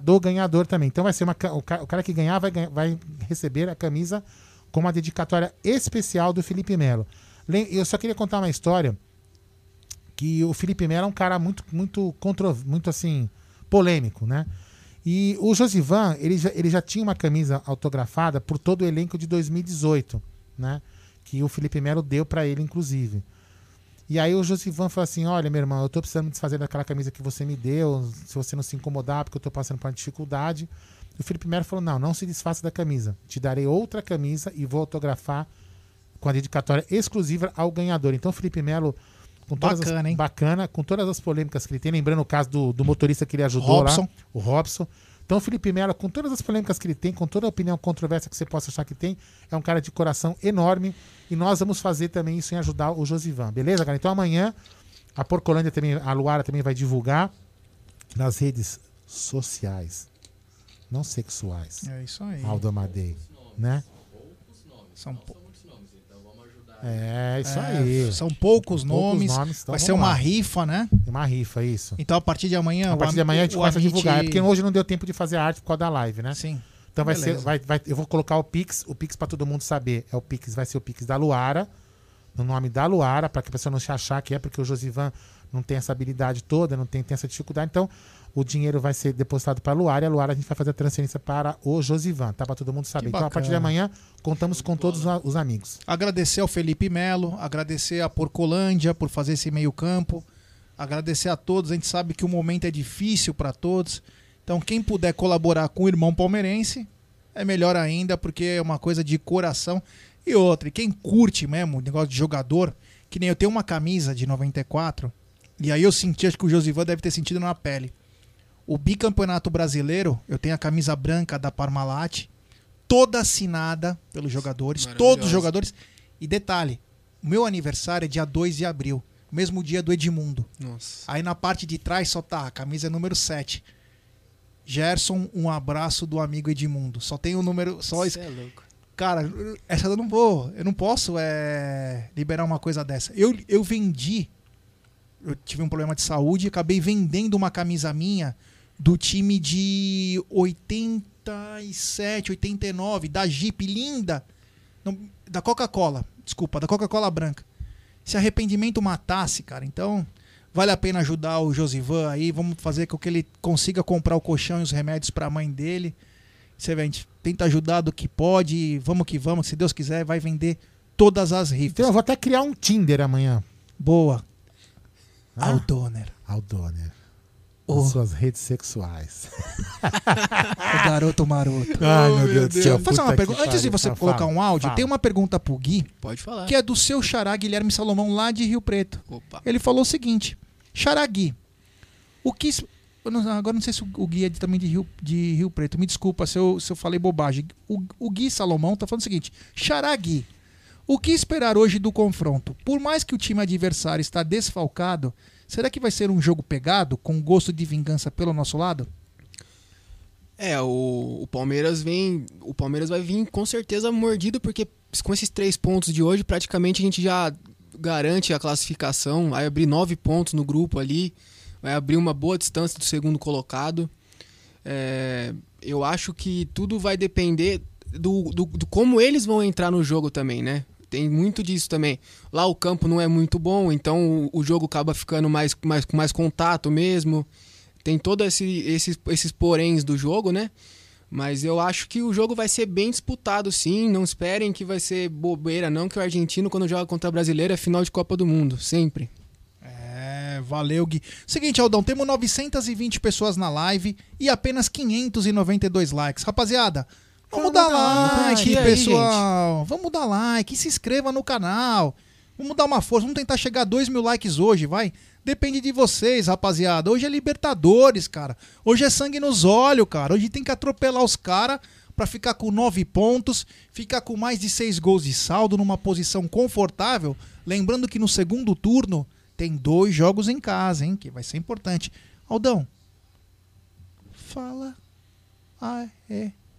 do ganhador também. Então vai ser o cara que ganhar vai receber a camisa com uma dedicatória especial do Felipe Melo. Eu só queria contar uma história, que o Felipe Melo é um cara muito assim, polêmico, né? E o Josivan, ele já tinha uma camisa autografada por todo o elenco de 2018, né? Que o Felipe Melo deu para ele, inclusive. E aí o Josivan falou assim: olha, meu irmão, eu tô precisando me desfazer daquela camisa que você me deu, se você não se incomodar, porque eu tô passando por uma dificuldade. E o Felipe Melo falou: não se desfaça da camisa, te darei outra camisa e vou autografar com a dedicatória exclusiva ao ganhador. Então o Felipe Melo, com todas as polêmicas que ele tem, lembrando o caso do motorista que ele ajudou lá, o Robson. Então o Felipe Melo, com todas as polêmicas que ele tem, com toda a opinião controversa que você possa achar que tem, é um cara de coração enorme, e nós vamos fazer também isso em ajudar o Josivan, beleza, galera? Então amanhã a Porcolândia também, a Luara também vai divulgar nas redes sociais, não sexuais. É isso aí. Aldo Amadei, né? São poucos nomes, então vamos ajudar. É, isso aí. São poucos nomes. Vai ser uma rifa, né? Uma rifa, isso. Então, a partir de amanhã... A partir de amanhã a gente começa a divulgar. É porque hoje não deu tempo de fazer a arte por causa da live, né? Sim. Então vai ser, eu vou colocar o Pix para todo mundo saber. É o Pix, vai ser o Pix da Luara, no nome da Luara, para que a pessoa não se achar que é, porque o Josivan não tem essa habilidade toda, não tem essa dificuldade. Então, o dinheiro vai ser depositado para a Luara, e a Luara a gente vai fazer a transferência para o Josivan, tá? Para todo mundo saber. Então, a partir de amanhã, contamos com todos os amigos. Agradecer ao Felipe Melo, agradecer a Porcolândia por fazer esse meio-campo, agradecer a todos. A gente sabe que o momento é difícil para todos. Então, quem puder colaborar com o irmão palmeirense, é melhor ainda, porque é uma coisa de coração. E outra, quem curte mesmo o negócio de jogador, que nem eu tenho uma camisa de 94, e aí eu senti, acho que o Josivan deve ter sentido na pele. O bicampeonato brasileiro, eu tenho a camisa branca da Parmalat, toda assinada pelos jogadores, todos os jogadores. E detalhe, o meu aniversário é dia 2 de abril, mesmo dia do Edmundo. Nossa. Aí na parte de trás só tá a camisa número 7. Gerson, um abraço do amigo Edmundo. Só tem o número. Só isso. É louco. Cara, essa eu não vou. Eu não posso liberar uma coisa dessa. Eu vendi. Eu tive um problema de saúde e acabei vendendo uma camisa minha do time de 87, 89, da Jeep linda. Não, da Coca-Cola. Desculpa, da Coca-Cola branca. Se arrependimento matasse, cara, então. Vale a pena ajudar o Josivan aí. Vamos fazer com que ele consiga comprar o colchão e os remédios para a mãe dele. Você vê, a gente tenta ajudar do que pode. Vamos que vamos. Se Deus quiser, vai vender todas as rifas. Então, eu vou até criar um Tinder amanhã. Boa. Aldoner. Aldoner. As suas redes sexuais. O garoto maroto. Ai, meu Deus do céu. Faça uma pergunta. Antes de você colocar um áudio, tem uma pergunta pro Gui. Pode falar. Que é do seu xará Guilherme Salomão, lá de Rio Preto. Opa. Ele falou o seguinte: xará Gui, o que... agora não sei se o Gui é também de Rio Preto. Me desculpa se eu falei bobagem. O Gui Salomão tá falando o seguinte: xará Gui, o que esperar hoje do confronto? Por mais que o time adversário está desfalcado, será que vai ser um jogo pegado, com gosto de vingança pelo nosso lado? É, o Palmeiras vai vir com certeza mordido, porque com esses 3 pontos de hoje, praticamente a gente já garante a classificação, vai abrir 9 pontos no grupo ali, vai abrir uma boa distância do segundo colocado. Eu acho que tudo vai depender do como eles vão entrar no jogo também, né? Tem muito disso também. Lá o campo não é muito bom, então o jogo acaba ficando mais contato mesmo. Tem todos esses poréns do jogo, né? Mas eu acho que o jogo vai ser bem disputado, sim. Não esperem que vai ser bobeira, não, que o argentino, quando joga contra o brasileiro, é final de Copa do Mundo, sempre. Valeu, Gui. Seguinte, Aldão, temos 920 pessoas na live e apenas 592 likes. Rapaziada... Vamos dar like, pessoal. Aí, vamos dar like, se inscreva no canal. Vamos dar uma força, vamos tentar chegar a 2.000 likes hoje, vai. Depende de vocês, rapaziada. Hoje é Libertadores, cara. Hoje é sangue nos olhos, cara. Hoje tem que atropelar os caras pra ficar com 9 pontos, ficar com mais de 6 gols de saldo, numa posição confortável. Lembrando que no segundo turno tem 2 jogos em casa, hein, que vai ser importante. Aldão, fala.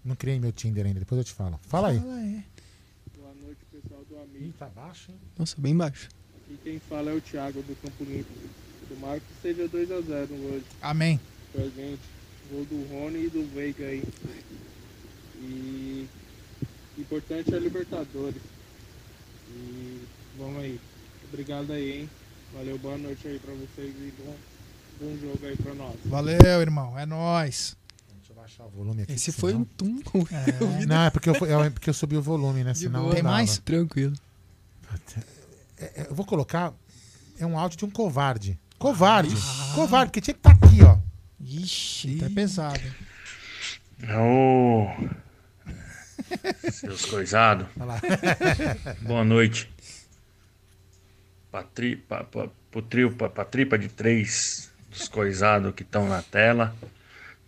Não criei meu Tinder ainda, depois eu te falo. Fala aí. Boa noite, pessoal do Amigo. Tá baixo, hein? Nossa, bem baixo. Aqui quem fala é o Thiago, do Campo Limpo. Tomara que seja 2x0 hoje. Amém. Pra gente. Gol do Rony e do Veiga aí. E... importante é Libertadores. E... vamos aí. Obrigado aí, hein? Valeu, boa noite aí pra vocês e bom jogo aí pra nós. Valeu, irmão. É nóis. Baixar o volume aqui. Esse foi um tum com o... Não, é porque eu subi o volume, né? Senão tem mais? Tranquilo. Eu vou colocar... é um áudio de um covarde. Covarde, porque tinha que estar aqui, ó. Ixi, tá pesado. Ô, seus coisados. Boa noite. Pra tripa de 3 dos coisados que estão na tela.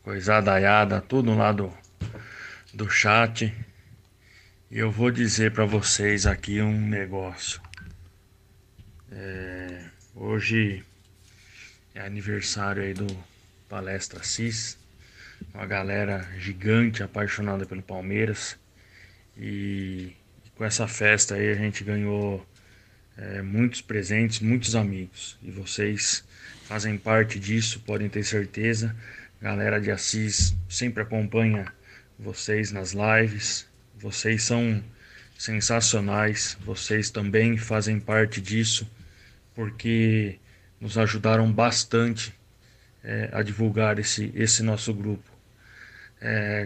Coisadaiada, tudo lá do chat. E eu vou dizer para vocês aqui um negócio. Hoje é aniversário aí do Palestra CIS. uma galera gigante apaixonada pelo Palmeiras, e com essa festa aí a gente ganhou muitos presentes, muitos amigos, e vocês fazem parte disso, podem ter certeza. Galera de Assis sempre acompanha vocês nas lives, vocês são sensacionais, vocês também fazem parte disso, porque nos ajudaram bastante a divulgar esse nosso grupo.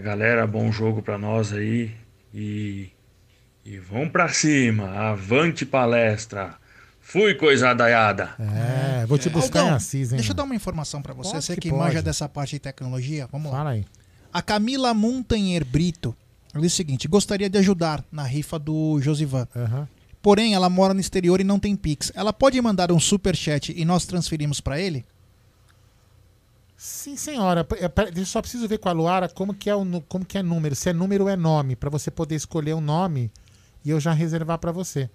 Galera, bom jogo para nós aí, e vão para cima, avante palestra! Fui, coisa adaiada. Vou te buscar em Assis, hein? Deixa eu dar uma informação pra você. Você que manja dessa parte de tecnologia. Vamos lá. Fala aí. A Camila Montanher Brito diz o seguinte: gostaria de ajudar na rifa do Josivan. Porém, ela mora no exterior e não tem Pix. Ela pode mandar um superchat e nós transferimos pra ele? Sim, senhora. Eu só preciso ver com a Luara como que é número. Se é número ou é nome. Pra você poder escolher um nome e eu já reservar pra você.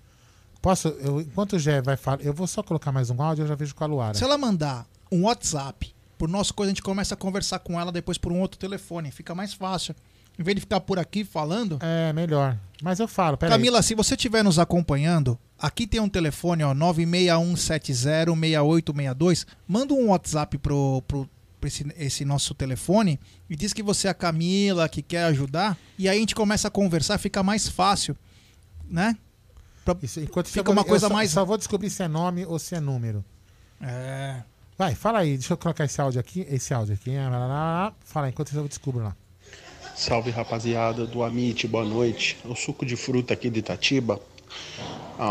Posso, enquanto o Gé vai falar, eu vou só colocar mais um áudio, eu já vejo com a Luara. Se ela mandar um WhatsApp, por nossa coisa, a gente começa a conversar com ela depois por um outro telefone. Fica mais fácil. Em vez de ficar por aqui falando... É, melhor. Mas eu falo, peraí. Camila, se você estiver nos acompanhando, aqui tem um telefone, ó, 961706862. Manda um WhatsApp pro esse nosso telefone e diz que você é a Camila, que quer ajudar. E aí a gente começa a conversar, fica mais fácil, né? Isso, enquanto fica uma coisa mais... Só vou descobrir se é nome ou se é número. Vai, fala aí. Deixa eu colocar esse áudio aqui. Fala aí, enquanto eu descubro lá. Salve, rapaziada do Amit, boa noite. O suco de fruta aqui de Itatiba.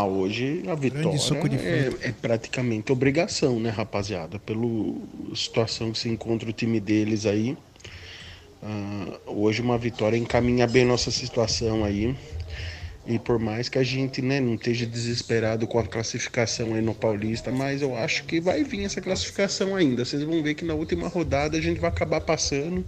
Hoje a vitória é praticamente obrigação, né, rapaziada? Pela situação que se encontra o time deles aí. Hoje uma vitória encaminha bem nossa situação aí. E por mais que a gente, né, não esteja desesperado com a classificação aí no Paulista, mas eu acho que vai vir essa classificação ainda. Vocês vão ver que na última rodada a gente vai acabar passando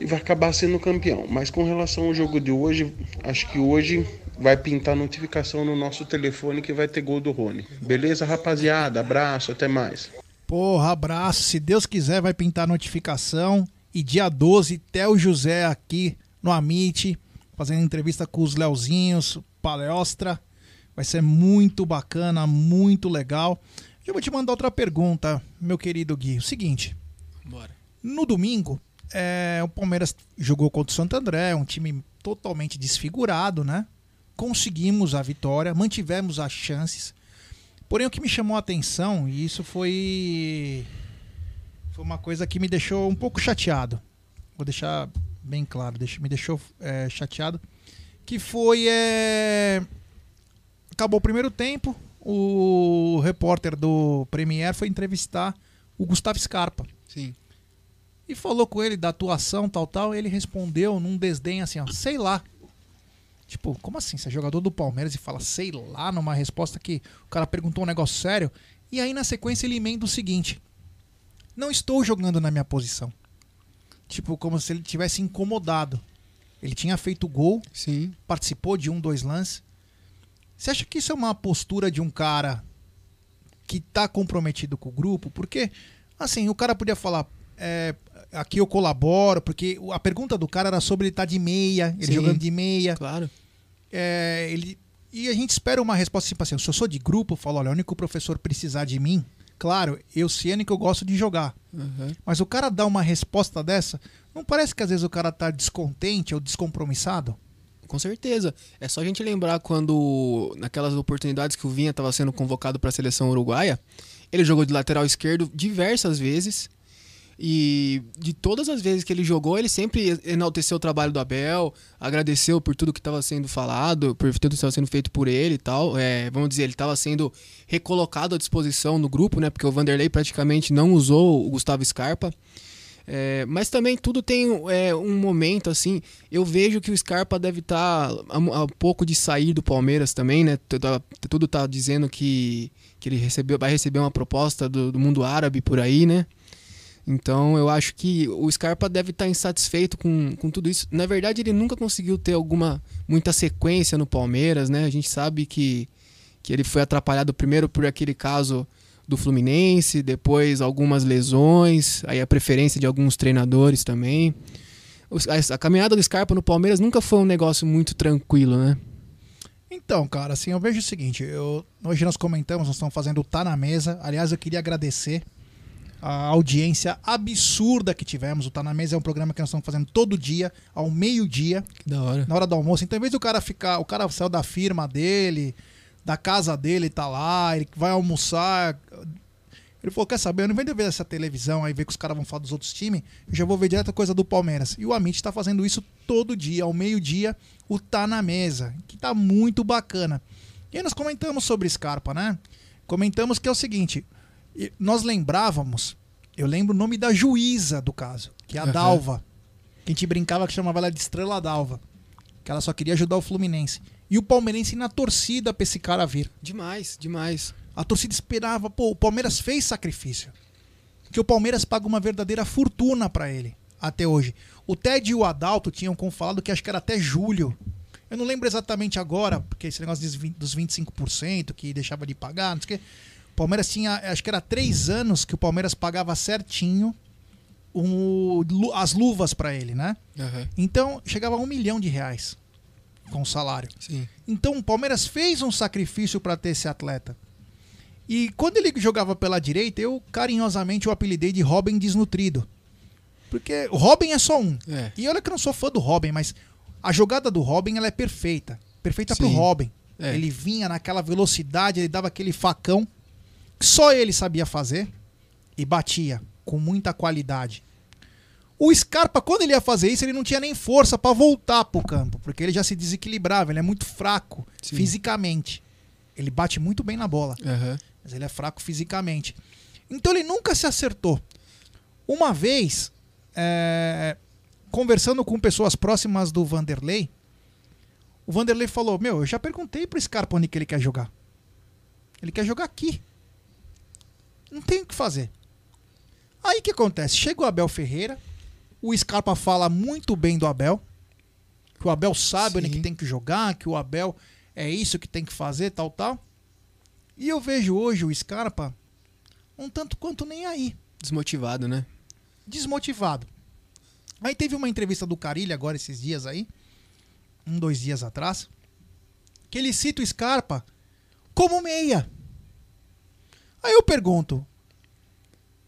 e vai acabar sendo campeão. Mas com relação ao jogo de hoje, acho que hoje vai pintar notificação no nosso telefone que vai ter gol do Rony. Beleza, rapaziada? Abraço, até mais. Porra, abraço. Se Deus quiser, vai pintar notificação. E dia 12, Theo José aqui no Amit, fazendo entrevista com os Leozinhos, palestra. Vai ser muito bacana, muito legal. Eu vou te mandar outra pergunta, meu querido Gui. O seguinte. Bora. No domingo, o Palmeiras jogou contra o Santo André, um time totalmente desfigurado, né? Conseguimos a vitória, mantivemos as chances. Porém, o que me chamou a atenção, e isso foi uma coisa que me deixou um pouco chateado. Vou deixar... bem claro, me deixou chateado, que foi acabou o primeiro tempo, o repórter do Premier foi entrevistar o Gustavo Scarpa. Sim. E falou com ele da atuação, tal, ele respondeu num desdém assim, ó, sei lá. Tipo, como assim? Você é jogador do Palmeiras e fala sei lá numa resposta que o cara perguntou um negócio sério, e aí na sequência ele emenda o seguinte: não estou jogando na minha posição. Tipo, como se ele tivesse incomodado. Ele tinha feito gol, sim, participou de 1-2 lances. Você acha que isso é uma postura de um cara que tá comprometido com o grupo? Porque, assim, o cara podia falar, aqui eu colaboro, porque a pergunta do cara era sobre ele estar de meia, ele, sim, jogando de meia. Claro. E a gente espera uma resposta tipo assim, se eu sou de grupo, eu falo, olha, o único professor precisar de mim, claro, eu sei que eu gosto de jogar. Uhum. Mas o cara dá uma resposta dessa, não parece que às vezes o cara tá descontente ou descompromissado? Com certeza. É só a gente lembrar quando, naquelas oportunidades que o Vinha estava sendo convocado para a seleção uruguaia, ele jogou de lateral esquerdo diversas vezes. E de todas as vezes que ele jogou, ele sempre enalteceu o trabalho do Abel, agradeceu por tudo que estava sendo falado, por tudo que estava sendo feito por ele e tal. Vamos dizer, ele estava sendo recolocado à disposição no grupo, né? Porque o Vanderlei praticamente não usou o Gustavo Scarpa. Mas também tudo tem um momento, assim. Eu vejo que o Scarpa deve estar a pouco de sair do Palmeiras também, né? Tudo tá dizendo que ele vai receber uma proposta do mundo árabe por aí, né? Então eu acho que o Scarpa deve estar insatisfeito com tudo isso. Na verdade, ele nunca conseguiu ter muita sequência no Palmeiras, né? A gente sabe que ele foi atrapalhado primeiro por aquele caso do Fluminense, depois algumas lesões, aí a preferência de alguns treinadores também. A caminhada do Scarpa no Palmeiras nunca foi um negócio muito tranquilo, né? Então, cara, assim, eu vejo o seguinte, hoje nós comentamos, nós estamos fazendo o Tá Na Mesa. Aliás, eu queria agradecer a audiência absurda que tivemos. O Tá Na Mesa é um programa que nós estamos fazendo todo dia, ao meio-dia, na hora do almoço. Então, em vez do cara ficar, o cara saiu da firma dele, da casa dele, tá lá, ele vai almoçar... Ele falou, quer saber, eu não venho ver essa televisão aí, ver que os caras vão falar dos outros times, eu já vou ver direto a coisa do Palmeiras. E o Amit tá fazendo isso todo dia, ao meio-dia, o Tá Na Mesa, que tá muito bacana. E aí nós comentamos sobre Scarpa, né? Comentamos que é o seguinte, nós lembrávamos, eu lembro o nome da juíza do caso, que é a Dalva, que a gente brincava que chamava ela de Estrela Dalva, que ela só queria ajudar o Fluminense. E o palmeirense na torcida pra esse cara vir. Demais, demais. A torcida esperava, pô, o Palmeiras fez sacrifício. Que o Palmeiras paga uma verdadeira fortuna pra ele, até hoje. O Ted e o Adalto tinham falado que acho que era até julho. Eu não lembro exatamente agora, porque esse negócio dos 25% que deixava de pagar, não sei o quê. O Palmeiras tinha, acho que era 3 anos que o Palmeiras pagava certinho as luvas pra ele, né? Uhum. Então, chegava a R$1 milhão com o salário. Sim. Então, o Palmeiras fez um sacrifício pra ter esse atleta. E quando ele jogava pela direita, eu carinhosamente o apelidei de Robin Desnutrido. Porque o Robin é só um. É. E olha que eu não sou fã do Robin, mas a jogada do Robin ela é perfeita. Perfeita pro Robin. É. Ele vinha naquela velocidade, ele dava aquele facão que só ele sabia fazer e batia com muita qualidade. O Scarpa, quando ele ia fazer isso, ele não tinha nem força pra voltar pro campo, porque ele já se desequilibrava, ele é muito fraco fisicamente. Ele bate muito bem na bola. Uhum. Mas ele é fraco fisicamente. Então ele nunca se acertou. Uma vez, conversando com pessoas próximas do Vanderlei, o Vanderlei falou, meu, eu já perguntei pro Scarpa onde que ele quer jogar. Ele quer jogar aqui. Não tem o que fazer. Aí o que acontece? Chega o Abel Ferreira, o Scarpa fala muito bem do Abel, que o Abel sabe onde que tem que jogar, que o Abel é isso que tem que fazer, tal, tal. E eu vejo hoje o Scarpa um tanto quanto nem aí. Desmotivado, né? Desmotivado. Aí teve uma entrevista do Carille agora esses dias aí, 1, 2 dias atrás, que ele cita o Scarpa como meia. Aí eu pergunto,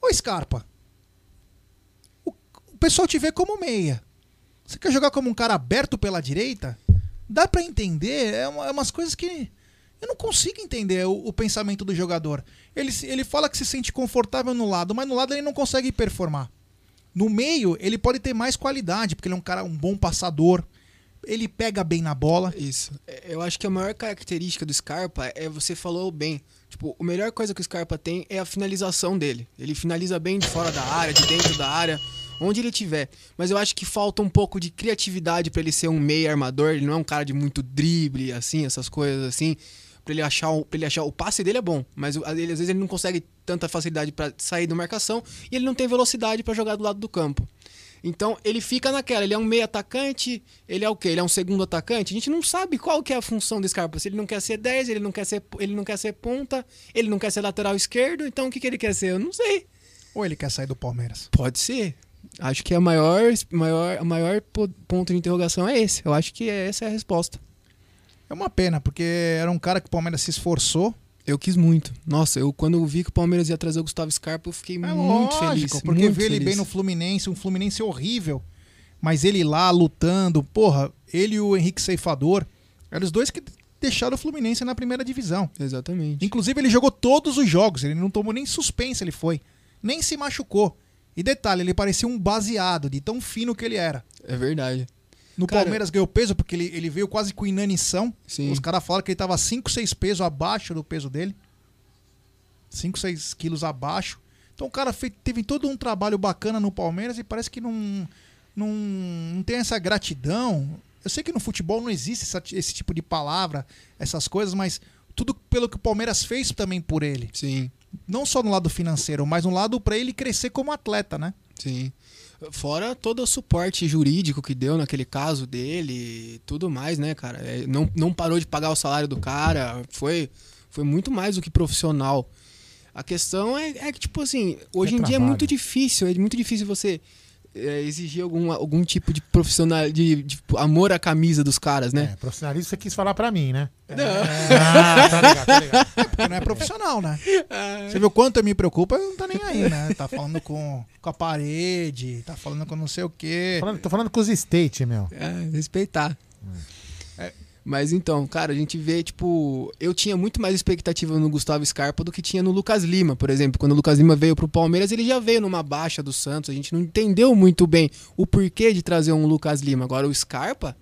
ô Scarpa, o pessoal te vê como meia. Você quer jogar como um cara aberto pela direita? Dá pra entender, umas coisas que... Eu não consigo entender o pensamento do jogador. Ele fala que se sente confortável no lado, mas no lado ele não consegue performar. No meio, ele pode ter mais qualidade, porque ele é um cara, um bom passador. Ele pega bem na bola. Isso. Eu acho que a maior característica do Scarpa é, você falou bem, tipo, a melhor coisa que o Scarpa tem é a finalização dele. Ele finaliza bem de fora da área, de dentro da área, onde ele tiver. Mas eu acho que falta um pouco de criatividade pra ele ser um meio armador. Ele não é um cara de muito drible, assim, essas coisas assim. Pra ele achar o passe dele é bom, mas às vezes ele não consegue tanta facilidade pra sair da marcação e ele não tem velocidade pra jogar do lado do campo. Então ele fica naquela, ele é um meio atacante, ele é o quê? Ele é um segundo atacante? A gente não sabe qual que é a função do Scarpa. Se ele não quer ser 10, ele não quer ser ponta, ele não quer ser lateral esquerdo, então o que ele quer ser? Eu não sei. Ou ele quer sair do Palmeiras? Pode ser. Acho que a maior ponto de interrogação é esse. Eu acho que essa é a resposta. É uma pena, porque era um cara que o Palmeiras se esforçou. Eu quis muito. Nossa, quando eu vi que o Palmeiras ia trazer o Gustavo Scarpa, eu fiquei muito feliz. Porque ver ele bem no Fluminense, um Fluminense horrível, mas ele lá lutando, porra, ele e o Henrique Ceifador, eram os dois que deixaram o Fluminense na primeira divisão. Exatamente. Inclusive ele jogou todos os jogos, ele não tomou nem suspensa, ele foi, nem se machucou. E detalhe, ele parecia um baseado, de tão fino que ele era. É verdade. No Palmeiras ganhou peso porque ele veio quase com inanição. Sim. Os caras falaram que ele tava 5, 6 pesos abaixo do peso dele. 5, 6 quilos abaixo. Então o cara teve todo um trabalho bacana no Palmeiras e parece que não tem essa gratidão. Eu sei que no futebol não existe esse tipo de palavra, essas coisas, mas tudo pelo que o Palmeiras fez também por ele. Sim. Não só no lado financeiro, mas no lado pra ele crescer como atleta, né? Sim. Fora todo o suporte jurídico que deu naquele caso dele e tudo mais, né, cara? Não parou de pagar o salário do cara, foi muito mais do que profissional. A questão é que, tipo assim, hoje em dia é muito difícil você exigir algum tipo de profissional, de amor à camisa dos caras, né? É, profissionalismo você quis falar pra mim, né? Não. Tá ligado. É porque não é profissional, né? Você viu quanto eu me preocupo, não tá nem aí, né? Tá falando com a parede, tá falando com não sei o quê. Tô falando com os estate, meu. É, respeitar. Mas então, cara, a gente vê, tipo... Eu tinha muito mais expectativa no Gustavo Scarpa do que tinha no Lucas Lima, por exemplo. Quando o Lucas Lima veio pro Palmeiras, ele já veio numa baixa do Santos. A gente não entendeu muito bem o porquê de trazer um Lucas Lima. Agora, o Scarpa,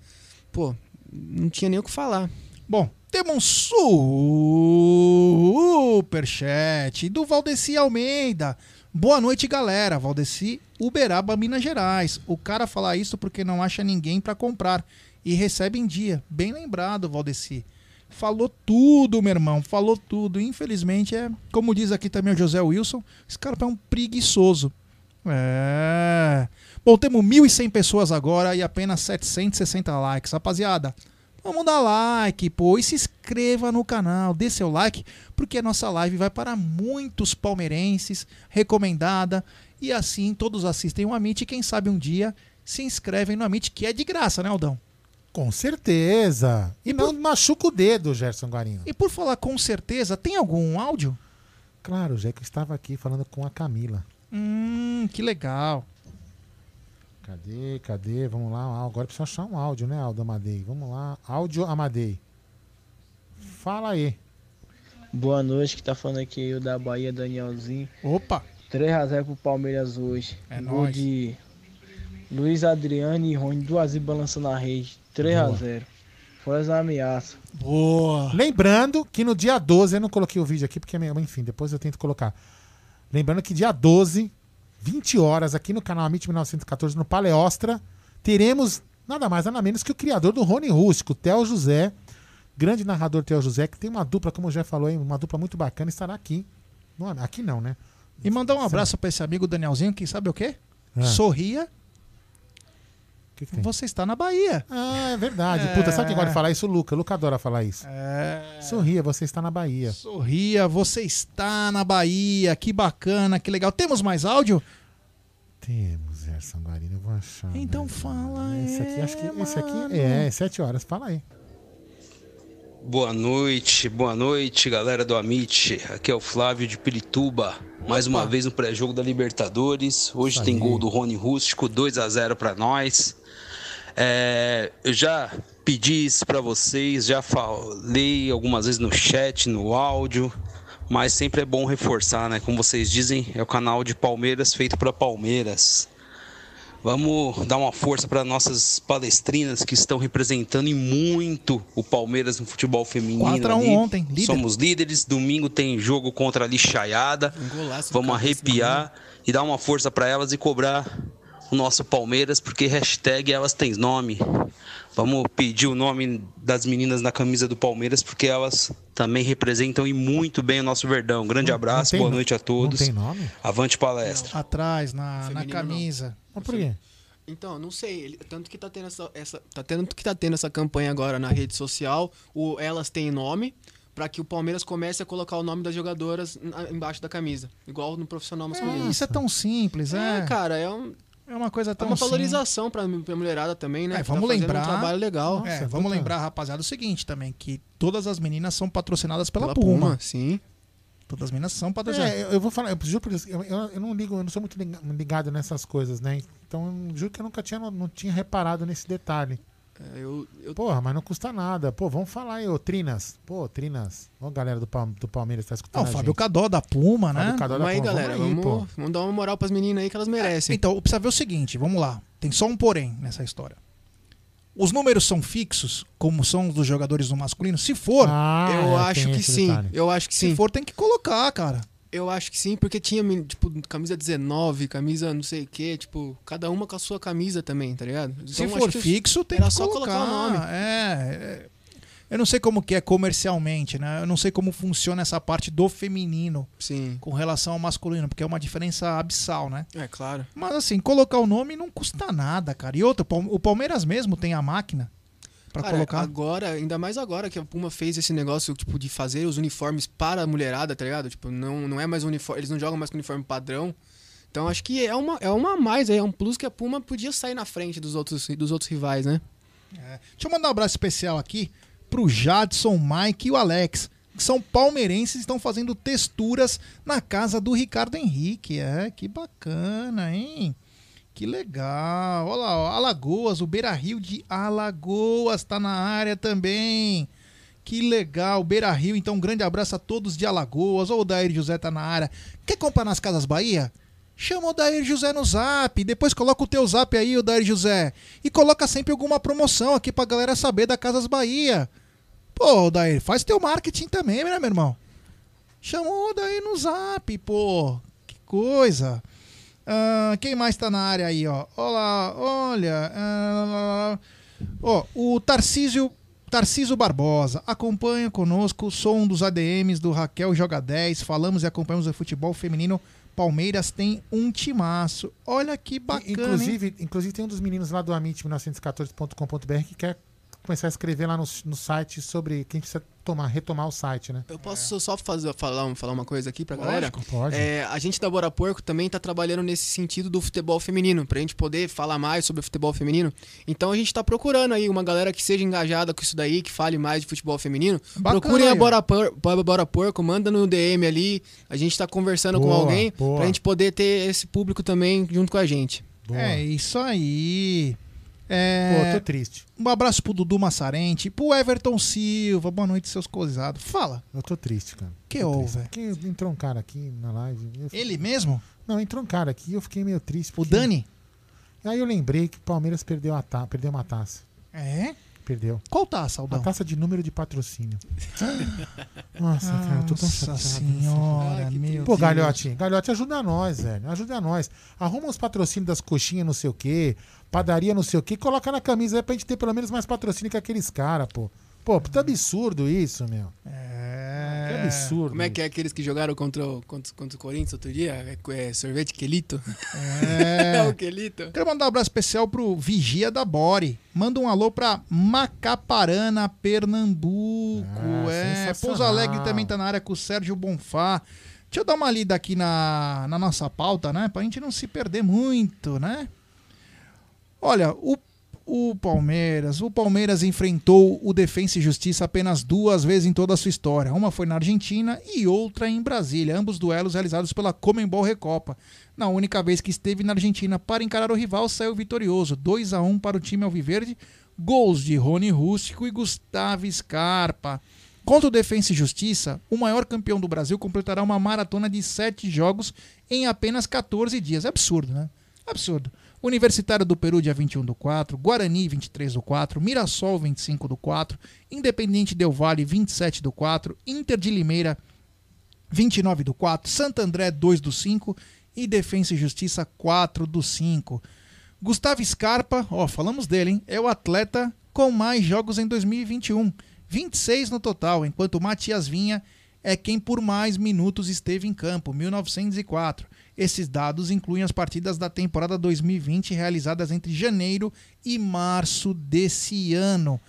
pô, não tinha nem o que falar. Bom, temos um superchat do Valdeci Almeida. Boa noite, galera. Valdeci, Uberaba, Minas Gerais. O cara fala isso porque não acha ninguém pra comprar. E recebe em dia. Bem lembrado, Valdeci. Falou tudo, meu irmão. Falou tudo. Infelizmente, como diz aqui também o José Wilson, esse cara é um preguiçoso. É. Bom, temos 1.100 pessoas agora e apenas 760 likes. Rapaziada, vamos dar like, pô. E se inscreva no canal. Dê seu like, porque a nossa live vai para muitos palmeirenses. Recomendada. E assim, todos assistem o Amit. E quem sabe um dia se inscrevem no Amit, que é de graça, né, Aldão? Com certeza. E não machuca o dedo, Gerson Guarino. E por falar com certeza, tem algum áudio? Claro, já que eu estava aqui falando com a Camila. Que legal. Cadê? Vamos lá. Agora precisa achar um áudio, né, Aldo Amadei? Vamos lá. Áudio Amadei. Fala aí. Boa noite, que tá falando aqui o da Bahia, Danielzinho. Opa! 3-0 pro Palmeiras hoje. É nóis. De Luiz Adriano e Rony, duas e balançando a rede. 3-0. Fora as ameaças. Boa. Lembrando que no dia 12, eu não coloquei o vídeo aqui, porque, enfim, depois eu tento colocar. Lembrando que dia 12, 20 horas, aqui no canal Amit 1914, no Paleostra, teremos nada mais, nada menos que o criador do Rony Rústico, Theo José, grande narrador Theo José, que tem uma dupla, como já falou, uma dupla muito bacana, estará aqui. Aqui não, né? E mandar um abraço para esse amigo Danielzinho, que sabe o quê? Sorria. Que você está na Bahia. Ah, é verdade. Puta, sabe quem gosta de falar isso? O Luca. O Luca adora falar isso. Sorria, você está na Bahia. Sorria, você está na Bahia. Que bacana, que legal. Temos mais áudio? Temos, Gerson Guarino. Eu vou achar. Então fala aí. Esse aqui é 7 horas. Fala aí. Boa noite, galera do Amit. Aqui é o Flávio de Pirituba. Mais uma vez no pré-jogo da Libertadores. Hoje tem gol do Rony Rústico, 2-0 para nós. Eu já pedi isso para vocês, já falei algumas vezes no chat, no áudio, mas sempre é bom reforçar, né? Como vocês dizem, é o canal de Palmeiras feito para Palmeiras. Vamos dar uma força para nossas palestrinas que estão representando e muito o Palmeiras no futebol feminino. 4-1 ontem, líder. Somos líderes, domingo tem jogo contra a Lixaiada. Vamos arrepiar e dar uma força para elas e cobrar o nosso Palmeiras, porque hashtag elas têm nome. Vamos pedir o nome das meninas na camisa do Palmeiras, porque elas também representam e muito bem o nosso Verdão. Grande abraço, boa noite a todos. Não tem nome? Avante palestra. Não, atrás, na camisa. Mas por quê? Então, não sei, tanto que tá tendo essa campanha agora na rede social, o Elas Têm Nome, para que o Palmeiras comece a colocar o nome das jogadoras embaixo da camisa, igual no profissional masculino. Isso é tão simples, cara, é uma coisa tão simples. É uma valorização pra mulherada também, né? Vamos lembrar. Um trabalho legal. Nossa, vamos lembrar, rapaziada, o seguinte também, que todas as meninas são patrocinadas pela Puma. Sim. Todas as meninas são patrocinadas. Eu vou falar, eu não ligo, eu não sou muito ligado nessas coisas, né? Então, eu juro que eu nunca não tinha reparado nesse detalhe. Porra, mas não custa nada. Pô, vamos falar aí, ô Trinas. Pô, Trinas. Ó, galera do Palmeiras tá escutando. Não, o Fábio Cadó da Puma, né? Mas aí, galera, vamos dar uma moral pras meninas aí que elas merecem. Então, precisa ver o seguinte, vamos lá. Tem só um porém nessa história. Os números são fixos, como são os dos jogadores do masculino? Se for, eu acho que sim. Eu acho que sim. Se for, tem que colocar, cara. Eu acho que sim, porque tinha, tipo, camisa 19, camisa não sei o quê, tipo, cada uma com a sua camisa também, tá ligado? Então, se for fixo, tem que colocar o nome. Eu não sei como que é comercialmente, né? Eu não sei como funciona essa parte do feminino com relação ao masculino, porque é uma diferença abissal, né? É, claro. Mas assim, colocar o nome não custa nada, cara. E outra, o Palmeiras mesmo tem a máquina. pra colocar? Agora, ainda mais agora que a Puma fez esse negócio, tipo, de fazer os uniformes para a mulherada, tá ligado? Tipo, não é mais uniforme, eles não jogam mais com uniforme padrão. Então acho que é uma a mais, é um plus que a Puma podia sair na frente dos outros rivais, né? É. Deixa eu mandar um abraço especial aqui pro Jadson, Mike e o Alex, que são palmeirenses e estão fazendo texturas na casa do Ricardo Henrique. É, que bacana, hein? Que legal. Olha lá, ó, Alagoas, o Beira-Rio de Alagoas tá na área também. Que legal, Beira-Rio. Então, um grande abraço a todos de Alagoas. Ó, o Daír José tá na área. Quer comprar nas Casas Bahia? Chama o Daír José no zap, depois coloca o teu zap aí, o Daír José. E coloca sempre alguma promoção aqui pra galera saber da Casas Bahia. Pô, Daír, faz teu marketing também, né, meu irmão? Chama o Daír no zap, pô. Que coisa. Quem mais tá na área aí, ó? Olha. Ó, o Tarcísio Barbosa, acompanha conosco, sou um dos ADMs do Raquel Joga 10, falamos e acompanhamos o futebol feminino. Palmeiras tem um timaço. Olha que bacana. Inclusive tem um dos meninos lá do amit1914.com.br que quer começar a escrever lá no site sobre quem precisa retomar o site, né? Eu posso só falar uma coisa aqui pra galera? Pode. É, a gente da Bora Porco também tá trabalhando nesse sentido do futebol feminino, pra gente poder falar mais sobre o futebol feminino. Então a gente tá procurando aí uma galera que seja engajada com isso daí, que fale mais de futebol feminino. Bacana. Procurem aí, a Bora Porco, manda no DM ali, a gente tá conversando com alguém, pra gente poder ter esse público também junto com a gente. Boa. É isso aí. É... Pô, tô triste. Um abraço pro Dudu Massarente, pro Everton Silva. Boa noite, seus coisados. Fala. Eu tô triste, cara. Que houve? Entrou um cara aqui na live. Ele mesmo? Não, entrou um cara aqui e eu fiquei meio triste. Porque... O Dani? Aí eu lembrei que o Palmeiras perdeu uma taça. É? Perdeu. Qual taça, Aldão? A taça de número de patrocínio. Nossa, cara, eu tô tão chateado. Nossa senhora, assim. Meu Deus. Pô, Galhote, ajuda nós, velho. Ajuda nós. Arruma os patrocínios das coxinhas, não sei o quê, padaria, não sei o quê, coloca na camisa aí pra gente ter pelo menos mais patrocínio que aqueles caras, pô. Pô, puta absurdo isso, meu. É. Que absurdo. Como é que é aqueles que jogaram contra o Corinthians outro dia? É sorvete Quelito? É. O Quelito. Quero mandar um abraço especial pro Vigia da Bore. Manda um alô pra Macaparana, Pernambuco. É. Pouso Alegre também tá na área com o Sérgio Bonfá. Deixa eu dar uma lida aqui na nossa pauta, né? Pra gente não se perder muito, né? Olha, o Palmeiras enfrentou o Defensa e Justiça apenas 2 vezes em toda a sua história. Uma foi na Argentina e outra em Brasília. Ambos duelos realizados pela Conmebol Recopa. Na única vez que esteve na Argentina para encarar o rival, saiu vitorioso. 2-1 para o time alviverde. Gols de Rony Rústico e Gustavo Scarpa. Contra o Defensa e Justiça, o maior campeão do Brasil completará uma maratona de 7 jogos em apenas 14 dias. É absurdo, né? Absurdo. Universitário do Peru, dia 21/4, Guarani, 23/4, Mirassol, 25/4, Independiente del Valle, 27/4, Inter de Limeira, 29/4, Santo André, 2/5 e Defensa e Justiça, 4/5. Gustavo Scarpa, ó, falamos dele, hein? É o atleta com mais jogos em 2021, 26 no total, enquanto Matias Vinha é quem por mais minutos esteve em campo, 1904. Esses dados incluem as partidas da temporada 2020 realizadas entre janeiro e março desse ano.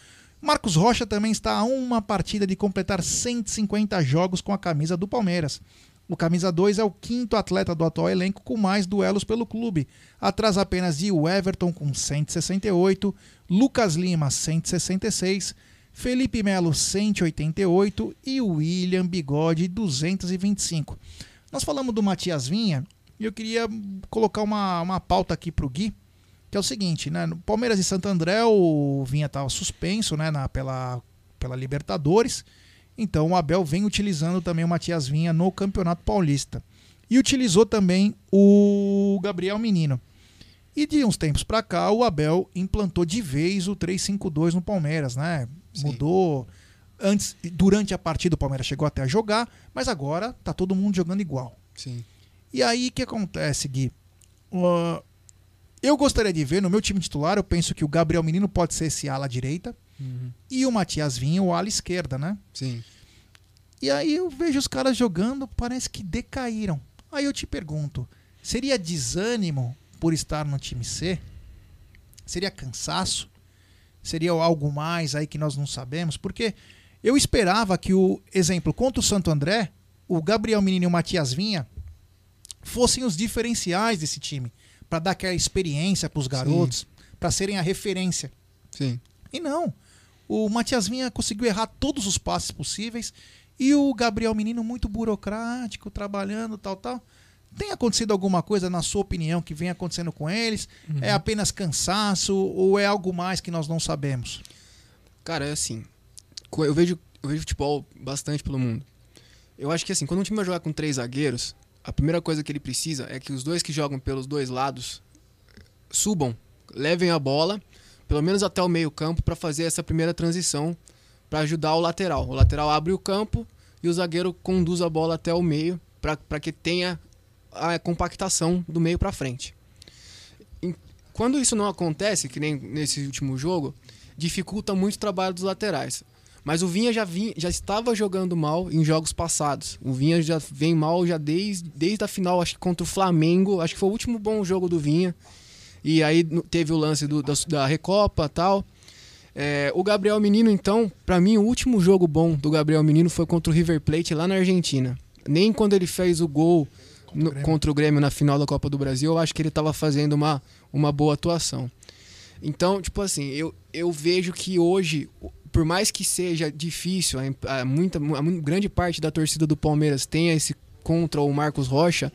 Marcos Rocha também está a uma partida de completar 150 jogos com a camisa do Palmeiras. O camisa 2 é o 5º atleta do atual elenco com mais duelos pelo clube, atrás apenas de Everton com 168, Lucas Lima 166, Felipe Melo 188 e William Bigode 225. Nós falamos do Matias Vinha e eu queria colocar uma pauta aqui pro Gui, que é o seguinte, né? No Palmeiras e Santo André o Vinha estava suspenso, né, pela Libertadores, então o Abel vem utilizando também o Matias Vinha no Campeonato Paulista e utilizou também o Gabriel Menino. E de uns tempos para cá o Abel implantou de vez o 3-5-2 no Palmeiras, né? Sim. Mudou. Antes, durante a partida o Palmeiras chegou até a jogar, mas agora tá todo mundo jogando igual. Sim. E aí o que acontece, Gui? Eu gostaria de ver no meu time titular, eu penso que o Gabriel Menino pode ser esse ala direita, uhum, e o Matias Vinha o ala esquerda, né? Sim. E aí eu vejo os caras jogando, parece que decaíram. Aí eu te pergunto, seria desânimo por estar no time C? Seria cansaço? Seria algo mais aí que nós não sabemos? Porque eu esperava que o exemplo contra o Santo André, o Gabriel Menino e o Matias Vinha fossem os diferenciais desse time, para dar aquela experiência para os garotos, para serem a referência. Sim. E não. O Matias Vinha conseguiu errar todos os passes possíveis e o Gabriel Menino muito burocrático, trabalhando, tal, tal. Tem acontecido alguma coisa, na sua opinião, que vem acontecendo com eles? Uhum. É apenas cansaço ou é algo mais que nós não sabemos? Cara, é assim, eu vejo futebol bastante pelo mundo. Eu acho que assim, quando um time vai jogar com 3 zagueiros, a primeira coisa que ele precisa é que os 2 que jogam pelos 2 lados subam, levem a bola, pelo menos até o meio-campo, para fazer essa primeira transição, para ajudar o lateral. O lateral abre o campo e o zagueiro conduz a bola até o meio, para que tenha a compactação do meio para frente. E quando isso não acontece, que nem nesse último jogo, dificulta muito o trabalho dos laterais. Mas o Vinha já estava jogando mal em jogos passados. O Vinha já vem mal já desde a final, acho que contra o Flamengo. Acho que foi o último bom jogo do Vinha. E aí teve o lance da Recopa e tal. O Gabriel Menino, então, para mim, o último jogo bom do Gabriel Menino foi contra o River Plate lá na Argentina. Nem quando ele fez o gol contra o Grêmio na final da Copa do Brasil, eu acho que ele estava fazendo uma boa atuação. Então, tipo assim, eu vejo que hoje, por mais que seja difícil, a grande parte da torcida do Palmeiras tenha esse contra o Marcos Rocha,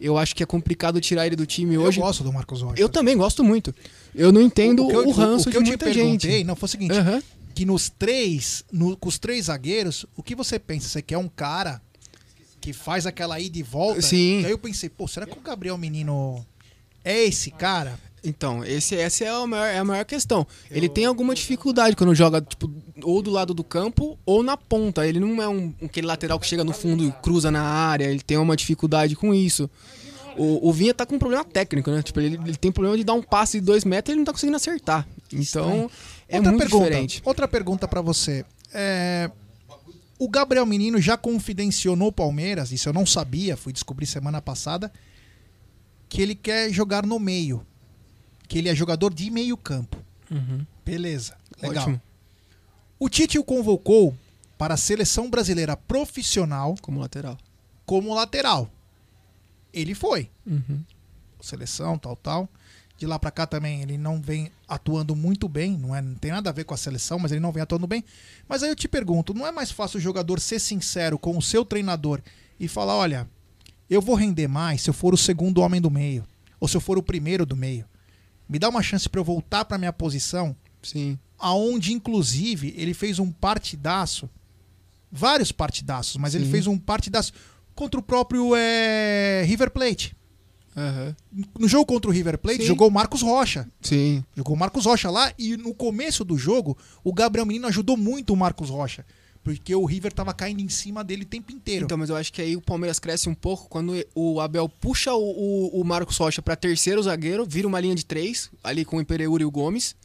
eu acho que é complicado tirar ele do time hoje. Eu gosto do Marcos Rocha. Eu também gosto muito. Eu não entendo o ranço de muita gente. Não, foi o seguinte, que com os 3 zagueiros, o que você pensa? Você quer um cara que faz aquela ida e volta? Sim. Aí eu pensei, pô, será que o Gabriel Menino é esse cara? Então, essa é a maior questão. Ele tem alguma dificuldade quando joga, tipo, ou do lado do campo ou na ponta. Ele não é aquele lateral que chega no fundo e cruza na área. Ele tem uma dificuldade com isso. O Vinha tá com um problema técnico, né? Tipo, ele tem problema de dar um passe de 2 metros e ele não tá conseguindo acertar. Então, é muito diferente. Outra pergunta pra você. O Gabriel Menino já confidenciou no Palmeiras, isso eu não sabia, fui descobrir semana passada, que ele quer jogar no meio. Que ele é jogador de meio campo. Uhum. Beleza, legal. Ótimo. O Tite o convocou para a seleção brasileira profissional. Como lateral. Como lateral. Ele foi. Uhum. Seleção, tal, tal. De lá para cá também ele não vem atuando muito bem. Não tem nada a ver com a seleção, mas ele não vem atuando bem. Mas aí eu te pergunto, não é mais fácil o jogador ser sincero com o seu treinador e falar, olha, eu vou render mais se eu for o segundo homem do meio. Ou se eu for o primeiro do meio. Me dá uma chance para eu voltar para minha posição. Sim. Aonde, inclusive, ele fez um partidaço. Vários partidaços, mas sim, ele fez um partidaço contra o próprio River Plate. Uhum. No jogo contra o River Plate, sim, jogou o Marcos Rocha. Sim. Jogou o Marcos Rocha lá e no começo do jogo, o Gabriel Menino ajudou muito o Marcos Rocha. Porque o River tava caindo em cima dele o tempo inteiro. Então, mas eu acho que aí o Palmeiras cresce um pouco quando o Abel puxa o Marcos Rocha para terceiro zagueiro, vira uma linha de 3, ali com o Imperiuri e o Gomes,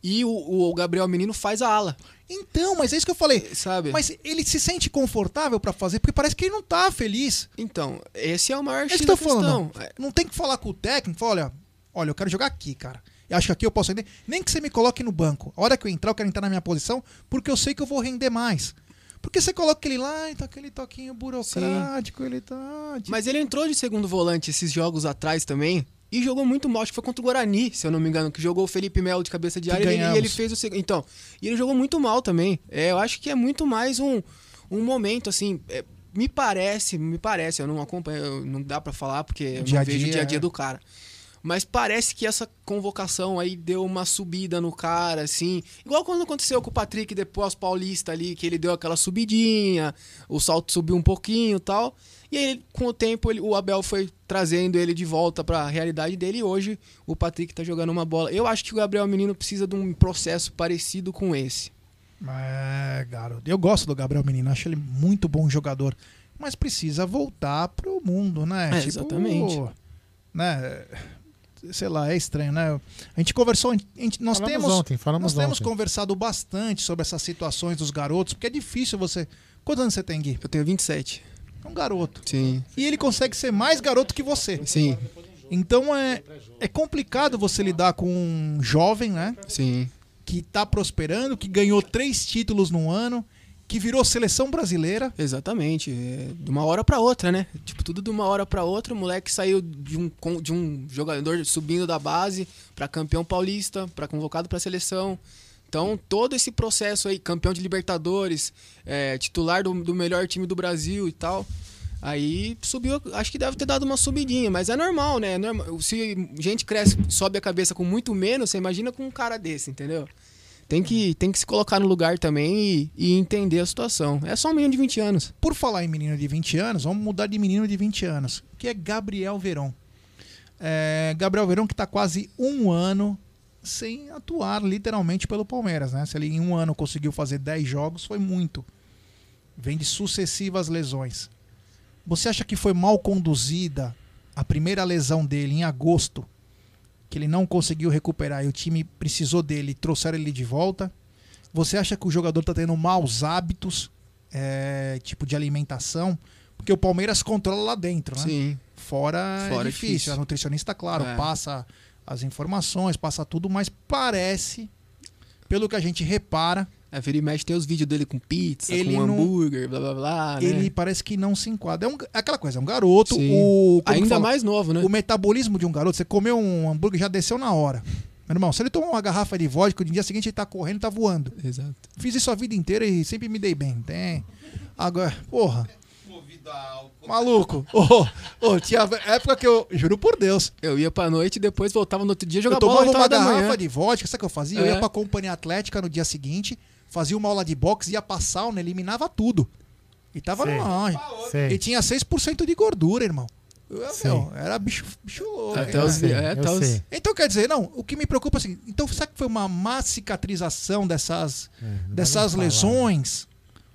e o Gabriel Menino faz a ala. Então, mas é isso que eu falei. Sabe? Mas ele se sente confortável para fazer, porque parece que ele não tá feliz. Então, esse é o maior X da questão. Não tem que falar com o técnico, falar, olha, eu quero jogar aqui, cara. Eu acho que aqui eu posso render. Nem que você me coloque no banco. A hora que eu entrar, eu quero entrar na minha posição, porque eu sei que eu vou render mais. Porque você coloca aquele lá, então aquele toquinho burocrático, sim, ele tá... Mas ele entrou de segundo volante esses jogos atrás também e jogou muito mal, acho que foi contra o Guarani, se eu não me engano, que jogou o Felipe Melo de cabeça de área e ele fez o segundo... Então, e ele jogou muito mal também. Eu acho que é muito mais um momento, assim... Me parece, eu não acompanho, não dá pra falar porque eu não vejo o dia a dia do cara. Mas parece que essa convocação aí deu uma subida no cara, assim. Igual quando aconteceu com o Patrick depois Paulista ali, que ele deu aquela subidinha, o salto subiu um pouquinho e tal. E aí, com o tempo, o Abel foi trazendo ele de volta pra realidade dele. E hoje, o Patrick tá jogando uma bola. Eu acho que o Gabriel Menino precisa de um processo parecido com esse. Garoto. Eu gosto do Gabriel Menino, acho ele muito bom jogador. Mas precisa voltar pro mundo, né? Exatamente. Né... Sei lá, é estranho, né? A gente conversou, nós temos conversado bastante sobre essas situações dos garotos, porque é difícil você... Quantos anos você tem, Gui? Eu tenho 27. É um garoto. Sim. E ele consegue ser mais garoto que você. Sim. Então é complicado você lidar com um jovem, né? Sim. que está prosperando, que ganhou 3 títulos num ano, que virou seleção brasileira. Exatamente. É, de uma hora para outra, né? Tipo, tudo de uma hora para outra. O moleque saiu de um jogador subindo da base para campeão paulista, para convocado para a seleção. Então, todo esse processo aí, campeão de Libertadores, titular do melhor time do Brasil e tal. Aí subiu, acho que deve ter dado uma subidinha, mas é normal, né? É normal. Se gente cresce, sobe a cabeça com muito menos, você imagina com um cara desse, entendeu? Tem que se colocar no lugar também e entender a situação. É só um menino de 20 anos. Por falar em menino de 20 anos, vamos mudar de menino de 20 anos, que é Gabriel Veron. Gabriel Veron que está quase 1 ano sem atuar literalmente pelo Palmeiras, né? Se ele em 1 ano conseguiu fazer 10 jogos, foi muito. Vem de sucessivas lesões. Você acha que foi mal conduzida a primeira lesão dele em agosto? Que ele não conseguiu recuperar e o time precisou dele, trouxeram ele de volta? Você acha que o jogador está tendo maus hábitos, tipo de alimentação? Porque o Palmeiras controla lá dentro, né? Sim. Fora é difícil. A nutricionista, claro, passa as informações, passa tudo, mas parece, pelo que a gente repara... A vira e mexe tem os vídeos dele com pizza, com hambúrguer, blá blá blá, né? Ele parece que não se enquadra. É aquela coisa, é um garoto... Ainda mais novo, né? O metabolismo de um garoto, você comeu um hambúrguer, já desceu na hora. Meu irmão, se ele tomar uma garrafa de vodka, no dia seguinte ele tá correndo, tá voando. Exato. Fiz isso a vida inteira e sempre me dei bem. Tem. Agora, porra... Movido a álcool. Maluco. Tinha época que eu, juro por Deus, eu ia pra noite e depois voltava no outro dia jogar bola. Eu tomava uma garrafa de vodka, sabe o que eu fazia? Eu ia pra companhia atlética no dia seguinte... Fazia uma aula de boxe, ia pra sauna, eliminava tudo. E tava numa longe. E tinha 6% de gordura, irmão. Era bicho louco. Então, quer dizer, não, o que me preocupa é assim, então, será que foi uma má cicatrização dessas lesões?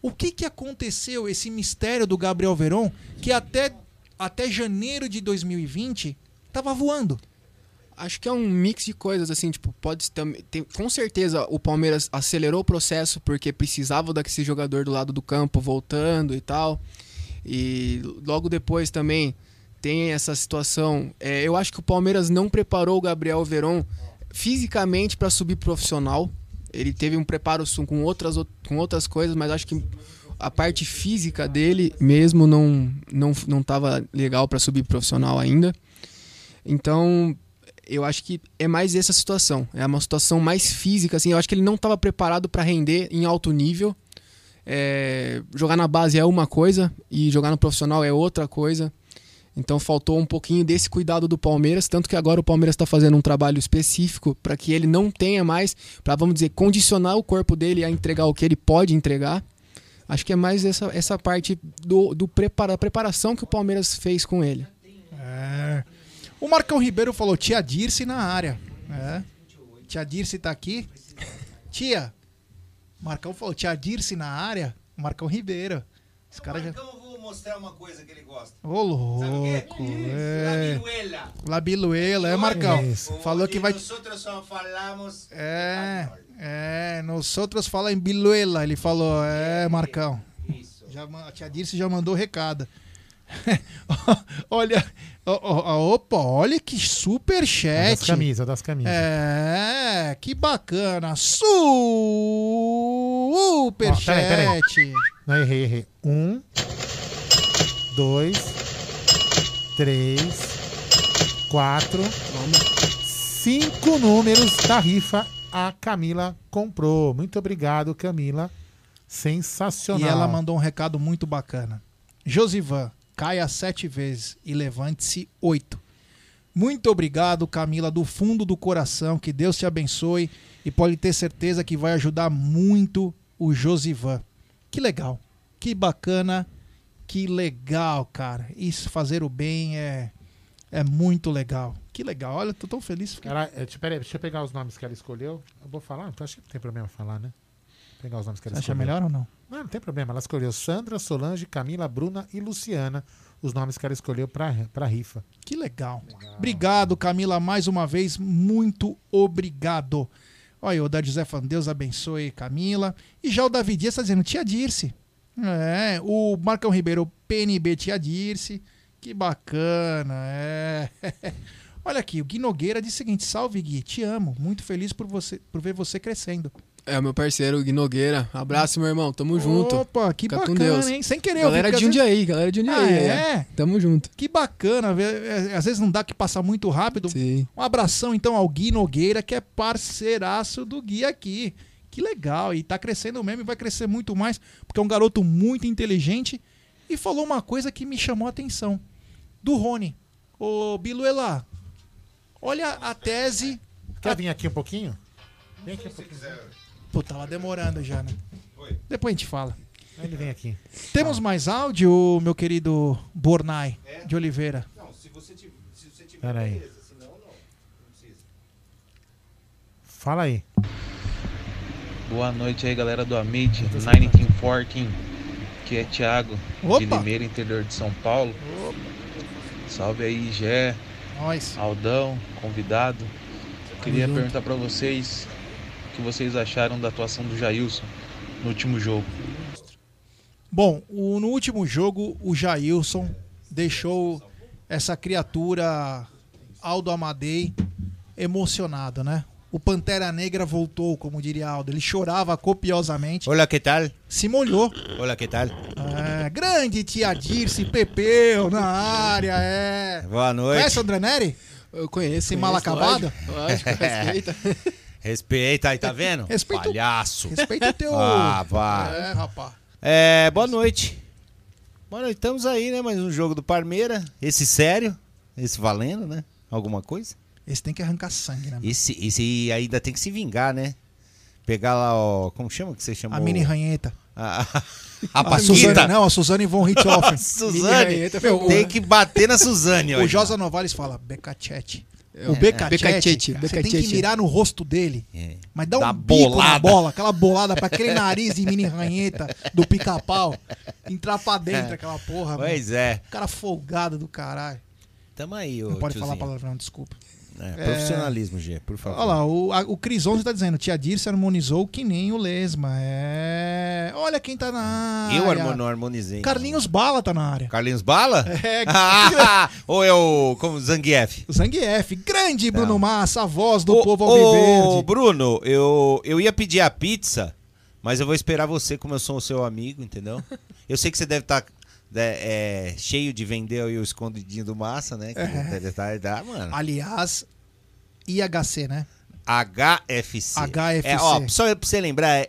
O que aconteceu, esse mistério do Gabriel Veron, que até janeiro de 2020 tava voando? Acho que é um mix de coisas, assim, tipo, pode também. Com certeza o Palmeiras acelerou o processo porque precisava desse jogador do lado do campo voltando e tal. E logo depois também tem essa situação. Eu acho que o Palmeiras não preparou o Gabriel Veron fisicamente para subir profissional. Ele teve um preparo com outras coisas, mas acho que a parte física dele mesmo não estava legal para subir profissional ainda. Então. Eu acho que é mais essa situação. É uma situação mais física, assim. Eu acho que ele não estava preparado para render em alto nível. Jogar na base é uma coisa e jogar no profissional é outra coisa. Então faltou um pouquinho desse cuidado do Palmeiras. Tanto que agora o Palmeiras está fazendo um trabalho específico para que ele não tenha mais, para, vamos dizer, condicionar o corpo dele a entregar o que ele pode entregar. Acho que é mais essa parte da preparação que o Palmeiras fez com ele. O Marcão Ribeiro falou, tia Dirce na área. Tia Dirce tá aqui. Tia. Marcão falou, tia Dirce na área. Marcão Ribeiro. Esse cara já... Marcão, eu vou mostrar uma coisa que ele gosta. Ô, louco. Sabe o que é? Labiluela. Labiluela, Marcão. Falou que vai... Nós outros só falamos... nós outros falamos em biluela. Ele falou, Marcão. Isso. A tia Dirce já mandou recado. Olha... Opa, olha que superchat. Das camisas. Que bacana. Superchat. Peraí. Não, errei. 1, 2, 3, 4, 5 números da rifa. A Camila comprou. Muito obrigado, Camila. Sensacional. E ela mandou um recado muito bacana. Josivan. Caia 7 vezes e levante-se 8. Muito obrigado, Camila, do fundo do coração. Que Deus te abençoe e pode ter certeza que vai ajudar muito o Josivan. Que legal, que bacana, que legal, cara. Isso, fazer o bem é muito legal. Que legal, olha, tô tão feliz. Cara, deixa eu pegar os nomes que ela escolheu. Eu vou falar? Acho que não tem problema falar, né? Pegar os nomes que ela escolheu. Acha melhor ou não? Não tem problema. Ela escolheu Sandra, Solange, Camila, Bruna e Luciana. Os nomes que ela escolheu para rifa. Que legal. Obrigado, Camila, mais uma vez. Muito obrigado. Olha, o da José Fan, Deus abençoe, Camila. E já o David Dias está dizendo, tia Dirce. O Marcão Ribeiro, PNB, tia Dirce. Que bacana. Olha aqui, o Gui Nogueira diz o seguinte: salve, Gui, te amo, muito feliz por ver você crescendo. É o meu parceiro, Gui Nogueira. Abraço, meu irmão. Tamo junto. Opa, que fica bacana, hein? Sem querer. Galera de Jundiaí, vezes... galera de Jundiaí. É? Tamo junto. Que bacana. Às vezes não dá que passar muito rápido. Sim. Um abração, então, ao Gui Nogueira, que é parceiraço do Gui aqui. Que legal. E tá crescendo mesmo e vai crescer muito mais, porque é um garoto muito inteligente. E falou uma coisa que me chamou a atenção. Do Rony. Ô, Biluela, olha a tese... Quer vir aqui um pouquinho? Vem aqui um pouquinho. Pô, tava demorando já, né? Oi. Depois a gente fala. Ele vem aqui. Temos mais áudio, meu querido Bornai de Oliveira? Não, se você tiver, pera aí. Beleza, senão não precisa. Fala aí. Boa noite aí, galera do Amit 1914, que é Thiago, de Limeira, interior de São Paulo. Opa. Salve aí, Gé, Aldão, convidado. Queria perguntar pra vocês... que vocês acharam da atuação do Jailson no último jogo? Bom, no último jogo o Jailson deixou essa criatura Aldo Amadei emocionado, né? O Pantera Negra voltou, como diria Aldo. Ele chorava copiosamente. Olá, que tal? Se molhou. Olá, que tal? É, grande tia Dirce Pepeu na área, Boa noite. Conhece o André Neri? Eu conheço. Esse mal acabado? Lógico, respeita. Respeita aí, tá vendo? Respeita, palhaço. Respeita o teu... Ah, vá. É, rapaz. É, boa noite. Boa noite. Estamos aí, né? Mais um jogo do Parmeira. Esse sério. Esse valendo, né? Alguma coisa. Esse tem que arrancar sangue, né? Mano? Esse ainda tem que se vingar, né? Pegar lá, ó... Como chama que você chamou? A mini ranheta. A Paquita? Não, a Suzane von Richthofen. Suzane. Tem que bater na Suzane. O Josa Novales fala, Becachete. O Becachete, você tem que mirar no rosto dele, mas dá um bico na bola, aquela bolada pra aquele nariz de mini ranheta do pica-pau, entrar pra dentro aquela porra. Pois mano. É. O cara folgado do caralho. Tamo aí, ô, não pode tiozinho. Falar palavrão, desculpa. Profissionalismo, Gê, por favor. Olha lá, o Cris 11 tá dizendo, tia Dirce harmonizou que nem o Lesma. Olha quem tá na área. Eu não harmonizei. Carlinhos Bala tá na área. Carlinhos Bala? Ou é o como, Zangief? Zangief, grande Bruno Massa, a voz do povo alviverde. Ô Bruno, eu ia pedir a pizza, mas eu vou esperar você, como eu sou o seu amigo, entendeu? Eu sei que você deve estar... cheio de vender aí o escondidinho do Massa, né? Que mano. Aliás, IHC, né? HFC. HFC. Só pra você lembrar,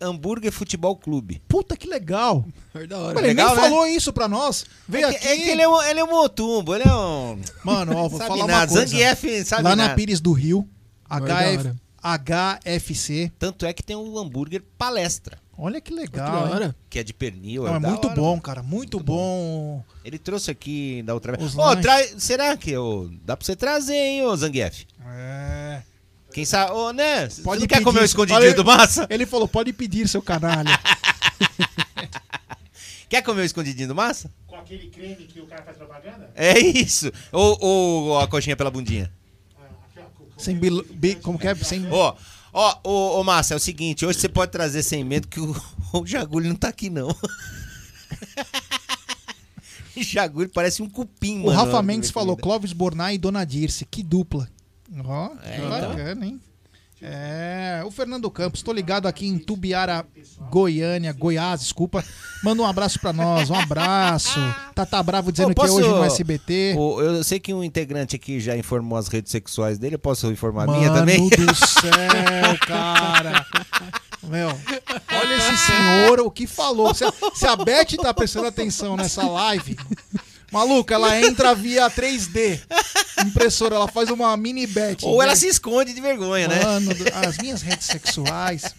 Hambúrguer Futebol Clube. Puta, que legal. Da hora. Mas ele legal, nem falou isso pra nós. Veio aqui. Que ele é um otumbo, ele é um... Mano, vou falar uma coisa. Zangief, sabe lá nada. Na Pires do Rio, HFC. Tanto é que tem um hambúrguer palestra. Olha que legal, hora. Que é de pernil. Não, é muito hora, bom, cara. Muito bom. Ele trouxe aqui da outra vez. Será que dá pra você trazer, hein, ô Zangief? Quem sabe, né? Pode você não pedir. Quer comer o escondidinho do Massa? Ele falou, pode pedir, seu canalha. Quer comer o escondidinho do Massa? Com aquele creme que o cara faz propaganda? É isso. Ou a coxinha pela bundinha? Sem como que é? Sem... Ô, Márcio, é o seguinte, hoje você pode trazer sem medo que o Jagulho não tá aqui, não. O Jagulho parece um cupim, mano. O Rafa Mendes falou, Clóvis Bornai e Dona Dirce, que dupla. Ó, que bacana, hein? O Fernando Campos, tô ligado aqui em Tubiara, Goiás, desculpa. Manda um abraço pra nós, um abraço. Tata Bravo dizendo que é hoje no SBT. Eu sei que um integrante aqui já informou as redes sexuais dele, eu posso informar a minha também? Mano do céu, cara. Meu, olha esse senhor, o que falou. Se a Beth tá prestando atenção nessa live... Maluca, ela entra via 3D impressora, ela faz uma mini bet. Ou ela se esconde de vergonha, mano, né? As minhas redes sexuais.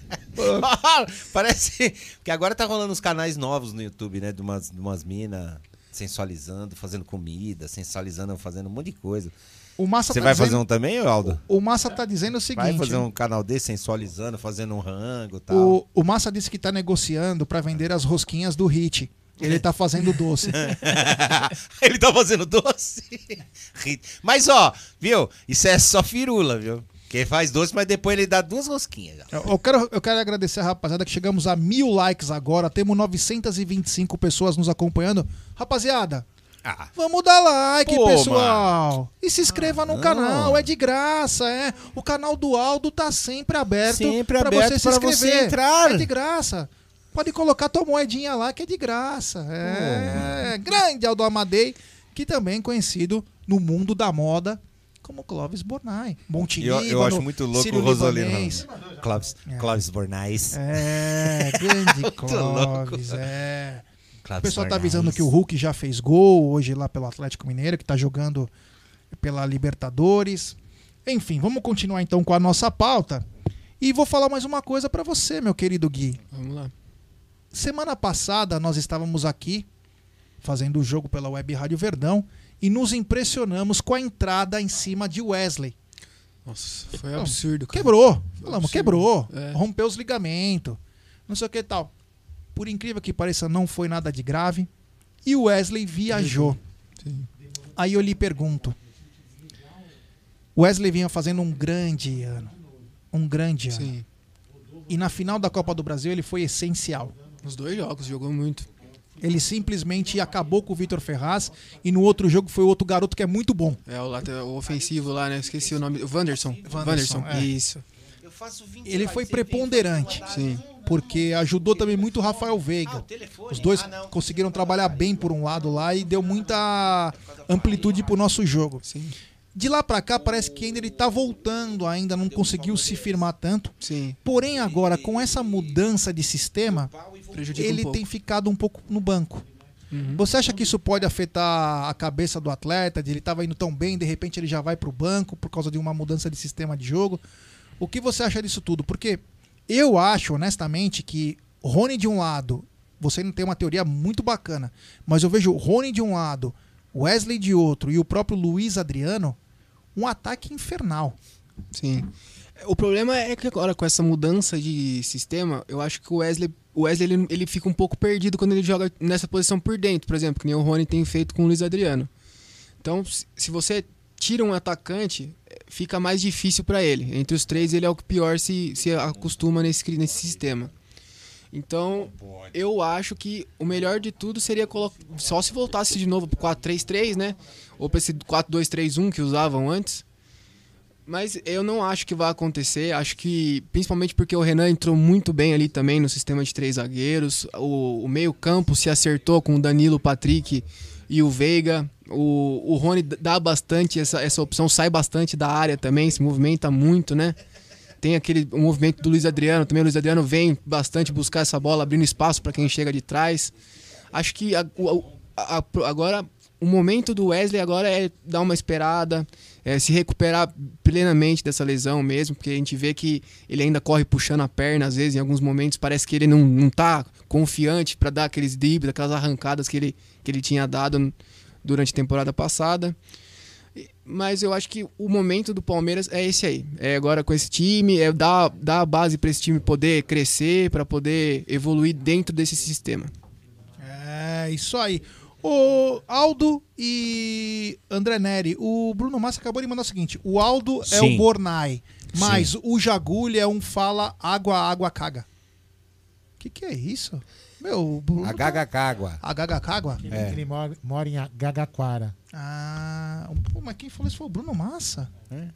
Parece que agora tá rolando uns canais novos no YouTube, né? De umas minas sensualizando, fazendo comida, sensualizando, fazendo um monte de coisa. O Massa Você vai dizendo... fazer um também, Aldo? O Massa tá dizendo o seguinte... Vai fazer um canal desse, sensualizando, fazendo um rango e tal. O Massa disse que tá negociando pra vender as rosquinhas do Hit. Ele tá fazendo doce. Ele tá fazendo doce? Mas, viu? Isso é só firula, viu? Quem faz doce, mas depois ele dá duas rosquinhas. Eu quero agradecer a rapaziada que chegamos a 1000 likes agora. Temos 925 pessoas nos acompanhando. Rapaziada, Ah. Vamos dar like, pô, pessoal. Mano. E se inscreva no canal, é de graça, é. O canal do Aldo tá sempre aberto, pra você se inscrever. É de graça. Pode colocar tua moedinha lá, que é de graça. É. Grande Aldo Amadei, que também é conhecido no mundo da moda como Clóvis Bornai. Montenegro, eu acho muito louco o Rosolino. Clóvis Bornais. É, grande Clóvis, é. O pessoal tá avisando que o Hulk já fez gol hoje lá pelo Atlético Mineiro, que tá jogando pela Libertadores. Enfim, vamos continuar então com a nossa pauta. E vou falar mais uma coisa pra você, meu querido Gui. Vamos lá. Semana passada nós estávamos aqui fazendo o jogo pela Web Rádio Verdão e nos impressionamos com a entrada em cima de Wesley. Nossa, foi absurdo, cara. Quebrou, falamos, quebrou, rompeu os ligamentos, não sei o que tal. Por incrível que pareça, não foi nada de grave. E o Wesley viajou. Sim. Aí eu lhe pergunto. O Wesley vinha fazendo um grande ano. Um grande ano. Sim. E na final da Copa do Brasil ele foi essencial. Nos dois jogos, jogou muito. Ele simplesmente acabou com o Vitor Ferraz. E no outro jogo foi outro garoto que é muito bom. É, o ofensivo lá, né? Esqueci o nome. O Wanderson. Wanderson, é. Isso. Ele foi preponderante. Sim. Porque ajudou também muito o Rafael Veiga. Os dois conseguiram trabalhar bem por um lado lá e deu muita amplitude pro nosso jogo. Sim. De lá pra cá parece que ainda ele tá voltando, ainda não conseguiu se firmar tanto. Sim. Porém agora com essa mudança de sistema, ele tem ficado um pouco no banco. Uhum. Você acha que isso pode afetar a cabeça do atleta? De ele tava indo tão bem, de repente ele já vai pro banco por causa de uma mudança de sistema de jogo? O que você acha disso tudo? Porque eu acho, honestamente, que Rony de um lado, você não tem uma teoria muito bacana, mas eu vejo Rony de um lado, Wesley de outro e o próprio Luiz Adriano, um ataque infernal. Sim. O problema é que agora com essa mudança de sistema, eu acho que o Wesley ele fica um pouco perdido quando ele joga nessa posição por dentro, por exemplo, que nem o Rony tem feito com o Luiz Adriano. Então, se você tira um atacante, fica mais difícil para ele. Entre os três, ele é o que pior se acostuma nesse sistema. Então, eu acho que o melhor de tudo seria só se voltasse de novo para o 4-3-3, né? Ou para esse 4-2-3-1 que usavam antes. Mas eu não acho que vai acontecer. Acho que, principalmente porque o Renan entrou muito bem ali também no sistema de três zagueiros. O meio-campo se acertou com o Danilo, o Patrick e o Veiga. O Rony dá bastante essa opção, sai bastante da área também, se movimenta muito, né? Tem aquele movimento do Luiz Adriano também. O Luiz Adriano vem bastante buscar essa bola, abrindo espaço para quem chega de trás. Acho que agora o momento do Wesley agora é dar uma esperada, se recuperar plenamente dessa lesão mesmo, porque a gente vê que ele ainda corre puxando a perna às vezes, em alguns momentos parece que ele não tá confiante para dar aqueles dribles, aquelas arrancadas que ele tinha dado durante a temporada passada. Mas eu acho que o momento do Palmeiras é esse aí. É agora com esse time, é dar a base para esse time poder crescer, para poder evoluir dentro desse sistema. É, isso aí. O Aldo e André Neri, o Bruno Massa acabou de mandar o seguinte: o Aldo é o Bornai, mas o Jagulho é um fala água caga. O que é isso? Meu, a Gagacágua. A Gagacágua? Ele mora em Gagaquara. Ah, mas quem falou isso foi o Bruno Massa. É.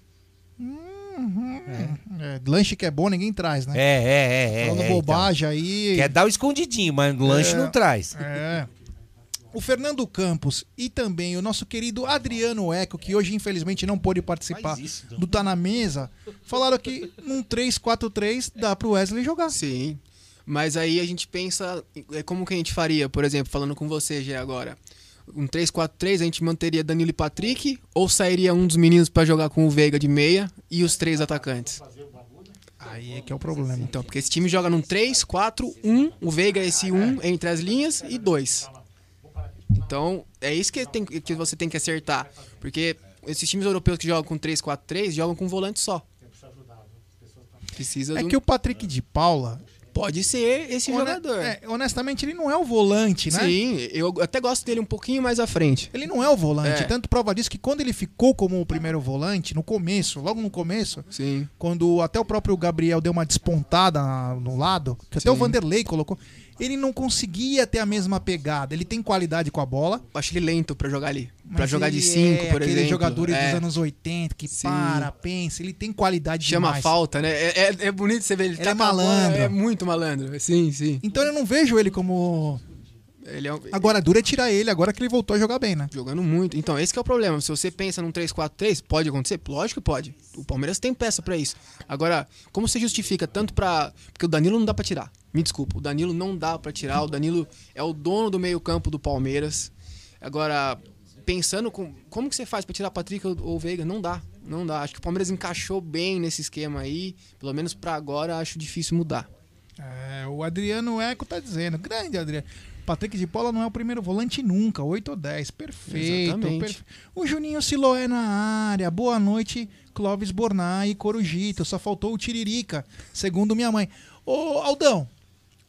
Lanche que é bom, ninguém traz, né? Falando bobagem então. Aí. Quer dar o escondidinho, mas lanche não traz. É. O Fernando Campos e também o nosso querido Adriano Eco, que hoje infelizmente não pôde participar do Tá Na Mesa, falaram que num 3-4-3 dá pro Wesley jogar. Sim. Mas aí a gente pensa, como que a gente faria, por exemplo, falando com você, Gê, agora. Um 3-4-3, a gente manteria Danilo e Patrick, ou sairia um dos meninos para jogar com o Veiga de meia e os três atacantes? Aí é que é o problema. Então, porque esse time joga num 3-4-1, o Veiga é esse 1 entre as linhas e 2. Então, é isso que você tem que acertar. Porque esses times europeus que jogam com 3-4-3, jogam com um volante só. Precisa que o Patrick de Paula... Pode ser esse jogador. Honestamente, ele não é o volante, né? Sim, eu até gosto dele um pouquinho mais à frente. Ele não é o volante, tanto prova disso que quando ele ficou como o primeiro volante, logo no começo, sim, quando até o próprio Gabriel deu uma despontada no lado, que até o Vanderlei colocou, ele não conseguia ter a mesma pegada. Ele tem qualidade com a bola. Eu acho ele lento pra jogar ali. Mas pra jogar de 5, por exemplo. Jogadores dos anos 80 que pensa. Ele tem qualidade demais. Chama a falta, né? É bonito você ver. Ele tá malandro. É muito malandro. Sim, sim. Então eu não vejo ele como... Ele é um... Agora dura é tirar ele, agora que ele voltou a jogar bem, né? Jogando muito. Então, esse que é o problema. Se você pensa num 3-4-3, pode acontecer? Lógico que pode. O Palmeiras tem peça pra isso. Agora, como você justifica tanto pra... Porque o Danilo não dá pra tirar. Me desculpa, o Danilo não dá pra tirar. O Danilo é o dono do meio-campo do Palmeiras. Agora, pensando com... Como que você faz pra tirar Patrick ou Veiga? Não dá, não dá. Acho que o Palmeiras encaixou bem nesse esquema aí. Pelo menos pra agora, acho difícil mudar. É, o Adriano Eco tá dizendo. Grande, Adriano. Patrick de Paula não é o primeiro volante nunca, 8 ou 10, perfeito. O Juninho Siloé na área, boa noite, Clóvis Bornai e Corujito, só faltou o Tiririca, segundo minha mãe. Ô Aldão,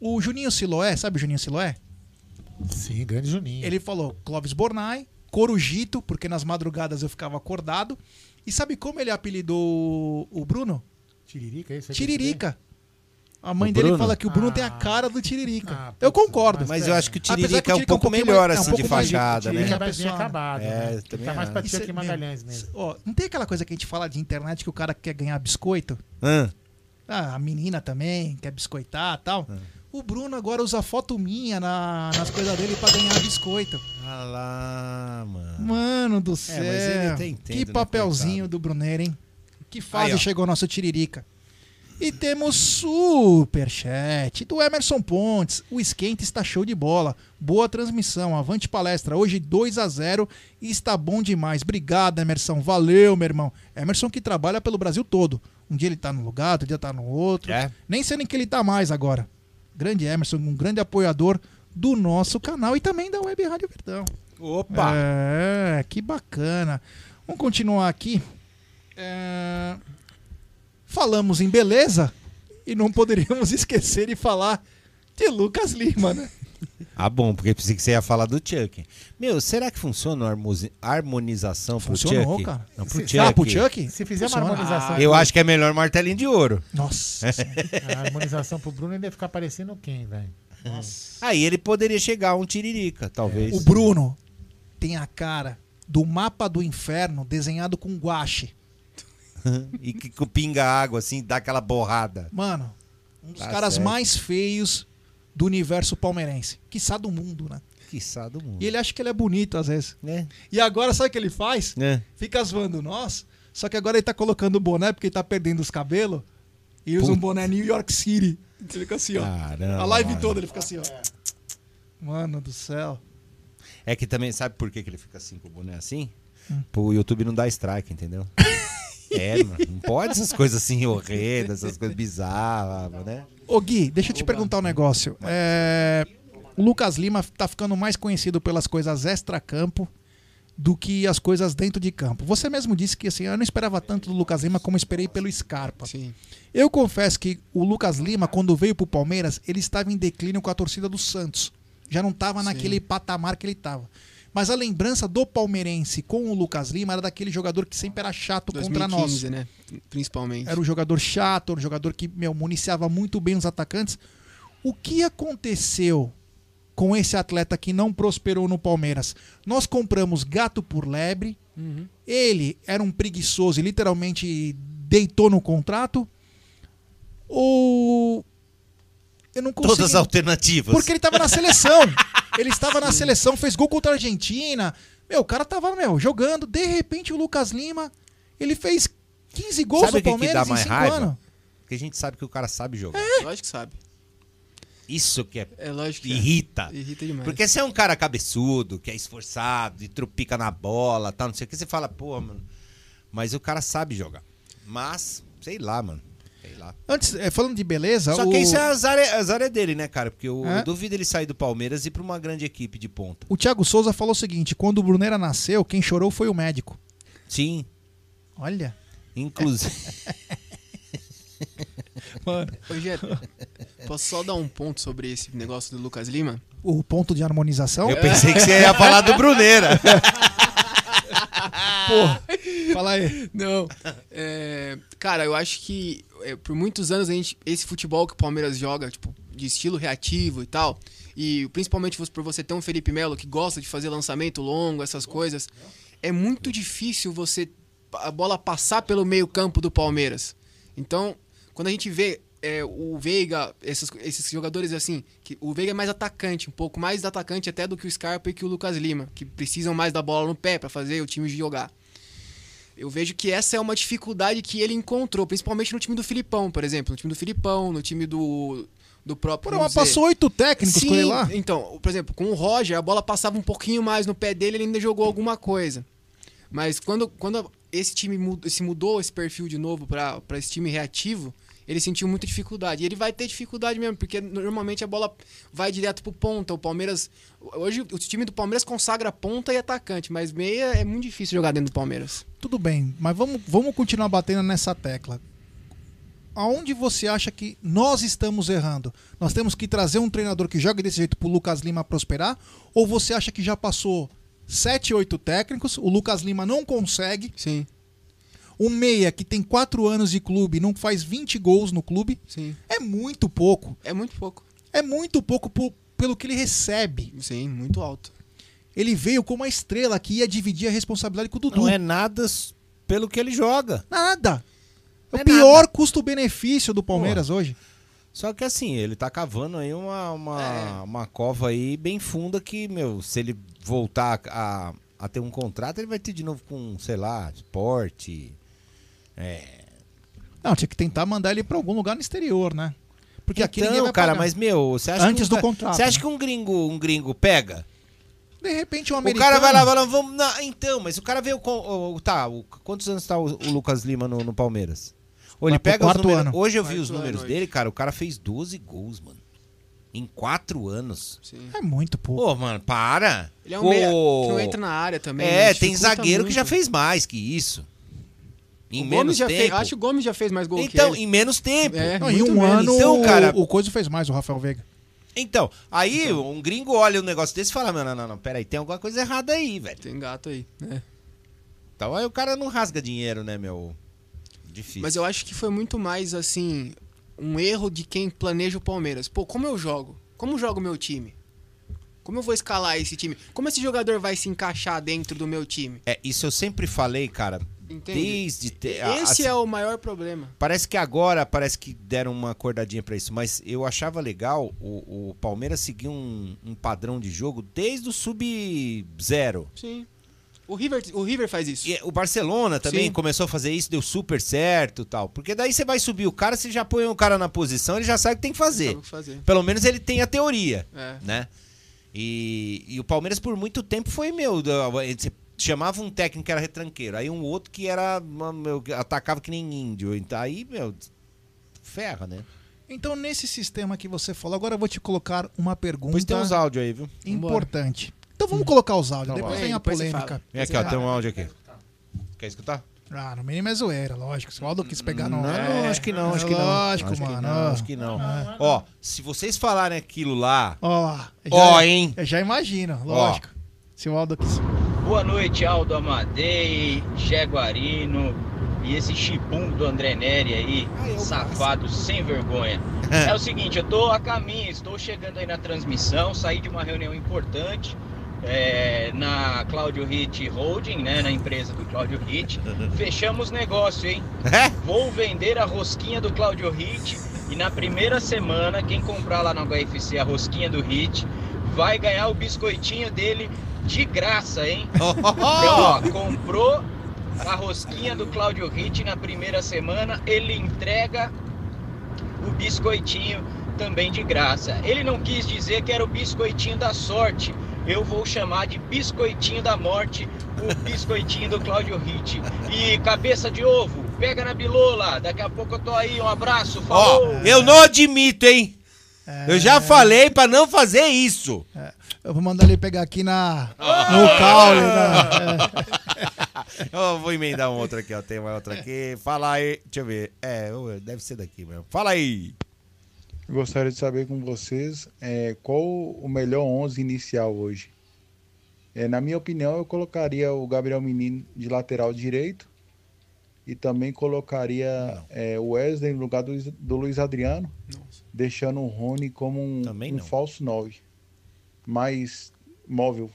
o Juninho Siloé, sabe o Juninho Siloé? Sim, grande Juninho. Ele falou Clóvis Bornai, Corujito, porque nas madrugadas eu ficava acordado, e sabe como ele apelidou o Bruno? Tiririca, esse é Tiririca. A mãe dele fala que o Bruno tem a cara do Tiririca. Eu concordo. Mas eu acho que o Tiririca é um pouco melhor, assim, de fachada, né? Tiririca é mais bem acabado, né? Tá mais pra tia que Magalhães mesmo. Ó, não tem aquela coisa que a gente fala de internet que o cara quer ganhar biscoito? Ah, a menina também quer biscoitar e tal. O Bruno agora usa foto minha nas coisas dele pra ganhar biscoito. Ah lá, mano. Mano do céu. Que papelzinho do Brunner, hein? Que fase chegou o nosso Tiririca. E temos superchat do Emerson Pontes. O esquenta está show de bola. Boa transmissão. Avante palestra. Hoje 2-0 e está bom demais. Obrigado, Emerson. Valeu, meu irmão. Emerson que trabalha pelo Brasil todo. Um dia ele está num lugar, outro dia está no outro. Nem sei nem que ele está mais agora. Grande Emerson, um grande apoiador do nosso canal e também da Web Rádio Verdão. Opa! É, que bacana. Vamos continuar aqui. Falamos em beleza e não poderíamos esquecer de falar de Lucas Lima, né? Ah, bom, porque pensei que você ia falar do Chuck. Meu, será que funciona a harmonização pro Chuck? Funcionou, cara. Não, pro Chuck. Ah, pro Chuck? Se fizer uma harmonização... Eu acho que é melhor martelinho de ouro. Nossa. A harmonização pro Bruno deve ficar parecendo quem, velho? Aí ele poderia chegar a um Tiririca, talvez. O Bruno tem a cara do mapa do inferno desenhado com guache. E que pinga água, assim, dá aquela borrada. Mano, um dos caras mais feios do universo palmeirense. Quiçá do mundo, né? Quiçá do mundo. E ele acha que ele é bonito, às vezes. E agora, sabe o que ele faz? Fica zoando nós, só que agora ele tá colocando o boné, porque ele tá perdendo os cabelos, e usa um boné New York City. Ele fica assim, ó. Caramba, a live toda ele fica assim, ó. Mano do céu. É que também, sabe por que ele fica assim com o boné assim? Pro YouTube não dar strike, entendeu? Mano, não pode essas coisas assim horrendas, essas coisas bizarras, né? Ô Gui, deixa eu te perguntar um negócio. O Lucas Lima tá ficando mais conhecido pelas coisas extra-campo do que as coisas dentro de campo. Você mesmo disse que assim, eu não esperava tanto do Lucas Lima como esperei pelo Scarpa. Sim. Eu confesso que o Lucas Lima, quando veio pro Palmeiras, ele estava em declínio com a torcida do Santos. Já não tava naquele patamar que ele tava. Mas a lembrança do palmeirense com o Lucas Lima era daquele jogador que sempre era chato 2015, contra nós. Né? Principalmente. Era um jogador chato, um jogador que municiava muito bem os atacantes. O que aconteceu com esse atleta que não prosperou no Palmeiras? Nós compramos gato por lebre. Ele era um preguiçoso e literalmente deitou no contrato. Ou... Eu não consigo... Todas as alternativas. Porque ele estava na seleção. Ele estava na seleção, fez gol contra a Argentina. Meu, o cara tava, jogando. De repente, o Lucas Lima, ele fez 15 gols no Palmeiras em 5 anos. Porque a gente sabe que o cara sabe jogar. Lógico que sabe. Isso que lógico que irrita. Irrita demais. Porque se é um cara cabeçudo, que é esforçado, e tropica na bola, tal, não sei o que, você fala, pô, mano. Mas o cara sabe jogar. Mas, sei lá, mano. Antes, falando de beleza... Só que isso é azar dele, né, cara? Porque eu duvido ele sair do Palmeiras e ir pra uma grande equipe de ponta. O Thiago Souza falou o seguinte, quando o Brunera nasceu, quem chorou foi o médico. Sim. Olha. Inclusive... Mano... Rogério, posso só dar um ponto sobre esse negócio do Lucas Lima? O ponto de harmonização? Eu pensei que você ia falar do Brunera. Porra, fala aí. Não. Cara, eu acho que por muitos anos esse futebol que o Palmeiras joga, tipo, de estilo reativo e tal, e principalmente por você ter um Felipe Melo que gosta de fazer lançamento longo, essas coisas, é muito difícil você a bola passar pelo meio campo do Palmeiras. Então, quando a gente vê o Veiga, esses jogadores assim, que o Veiga é mais atacante, um pouco mais atacante até do que o Scarpa e que o Lucas Lima, que precisam mais da bola no pé para fazer o time jogar. Eu vejo que essa é uma dificuldade que ele encontrou, principalmente no time do Filipão, por exemplo. No time do Filipão, no time do próprio... Porra, passou 8 técnicos com ele lá. Então, por exemplo, com o Roger, a bola passava um pouquinho mais no pé dele, ele ainda jogou alguma coisa. Mas quando esse time mudou esse perfil de novo para esse time reativo, ele sentiu muita dificuldade. E ele vai ter dificuldade mesmo, porque normalmente a bola vai direto pro ponta. O Palmeiras... Hoje o time do Palmeiras consagra ponta e atacante, mas meia é muito difícil jogar dentro do Palmeiras. Tudo bem, mas vamos continuar batendo nessa tecla. Aonde você acha que nós estamos errando? Nós temos que trazer um treinador que jogue desse jeito pro Lucas Lima prosperar? Ou você acha que já passou 7, 8 técnicos, o Lucas Lima não consegue? Sim. Um meia que tem 4 anos de clube, não faz 20 gols no clube? Sim. É muito pouco. É muito pouco. É muito pouco pelo que ele recebe. Sim, muito alto. Ele veio como uma estrela que ia dividir a responsabilidade com o Dudu. Não é nada pelo que ele joga. Nada. É o pior custo-benefício do Palmeiras hoje. Só que assim, ele tá cavando aí uma cova aí bem funda que, meu, se ele voltar a ter um contrato, ele vai ter de novo com, sei lá, Sport. Não, tinha que tentar mandar ele pra algum lugar no exterior, né? Porque aqui ninguém vai pagar. Cara, mas, meu, você acha antes do contrato. Você acha que um gringo pega? De repente um americano... O cara vai lá, vamos... Não, então, mas o cara veio com... Tá, quantos anos tá o Lucas Lima no Palmeiras? Ou ele pega os números... Hoje eu vi os números dele, cara, o cara fez 12 gols, mano. Em 4 anos. Sim. É muito pouco. Pô, mano, para! Ele é um meia que não entra na área também. É, tem zagueiro muito que já fez mais que isso. Em menos tempo. Acho que o Gomes já fez mais gols que ele. Então, em menos tempo. Não, em um ano, então, cara, o Coisa fez mais, o Rafael Veiga. Então, aí um gringo olha um negócio desse e fala, não, peraí, tem alguma coisa errada aí, velho. Tem gato aí, né? Então aí o cara não rasga dinheiro, né, meu? Difícil. Mas eu acho que foi muito mais, assim, um erro de quem planeja o Palmeiras. Pô, como eu jogo? Como jogo o meu time? Como eu vou escalar esse time? Como esse jogador vai se encaixar dentro do meu time? É, isso eu sempre falei, cara. Entendi. Esse é o maior problema. Parece que deram uma acordadinha pra isso, mas eu achava legal o Palmeiras seguir um padrão de jogo desde o sub-0. Sim. O River faz isso. E o Barcelona também. Sim. Começou a fazer isso, deu super certo e tal. Porque daí você vai subir o cara, você já põe o cara na posição, ele já sabe o que tem que fazer. Pelo menos ele tem a teoria, né? E o Palmeiras por muito tempo foi você chamava um técnico que era retranqueiro, aí um outro que era atacava que nem índio. Então aí, ferra, né? Então nesse sistema que você falou, agora eu vou te colocar uma pergunta. Pois tem uns áudios aí, viu? Importante. Então vamos colocar os áudios, depois vem a polêmica. Vem aqui, tem um áudio aqui. Quer escutar? Ah, no mínimo é zoeira, lógico. Se o Aldo quis pegar, não. Não, acho que não, acho que não. Lógico, mano. Acho que não. Ó, se vocês falarem aquilo lá... Ó, hein? Eu já imagino, lógico. Se o Aldo quis... Boa noite, Aldo Amadei, Jaguarino e esse chipum do André Neri aí, safado, sem vergonha. É o seguinte, eu tô a caminho, estou chegando aí na transmissão, saí de uma reunião importante na Claudio Ritt Holding, né, na empresa do Claudio Ritt. Fechamos negócio, hein? Vou vender a rosquinha do Claudio Ritt e na primeira semana, quem comprar lá na UFC a rosquinha do Ritt vai ganhar o biscoitinho dele de graça, hein? Então, ó, comprou a rosquinha do Claudio Ritt na primeira semana, ele entrega o biscoitinho também de graça. Ele não quis dizer que era o biscoitinho da sorte, eu vou chamar de biscoitinho da morte, o biscoitinho do Claudio Ritt. E cabeça de ovo, pega na bilola, daqui a pouco eu tô aí, um abraço, falou! Ó, eu não admito, hein? Eu já falei pra não fazer isso. Eu vou mandar ele pegar aqui no caule. Eu vou emendar um outro aqui, ó. Tem uma outra aqui. Fala aí. Deixa eu ver. Deve ser daqui mesmo. Fala aí. Gostaria de saber com vocês qual o melhor 11 inicial hoje. Na minha opinião, eu colocaria o Gabriel Menino de lateral direito e também colocaria o Wesley no lugar do Luiz Adriano. Nossa. deixando o Rony como um falso 9, mais móvel.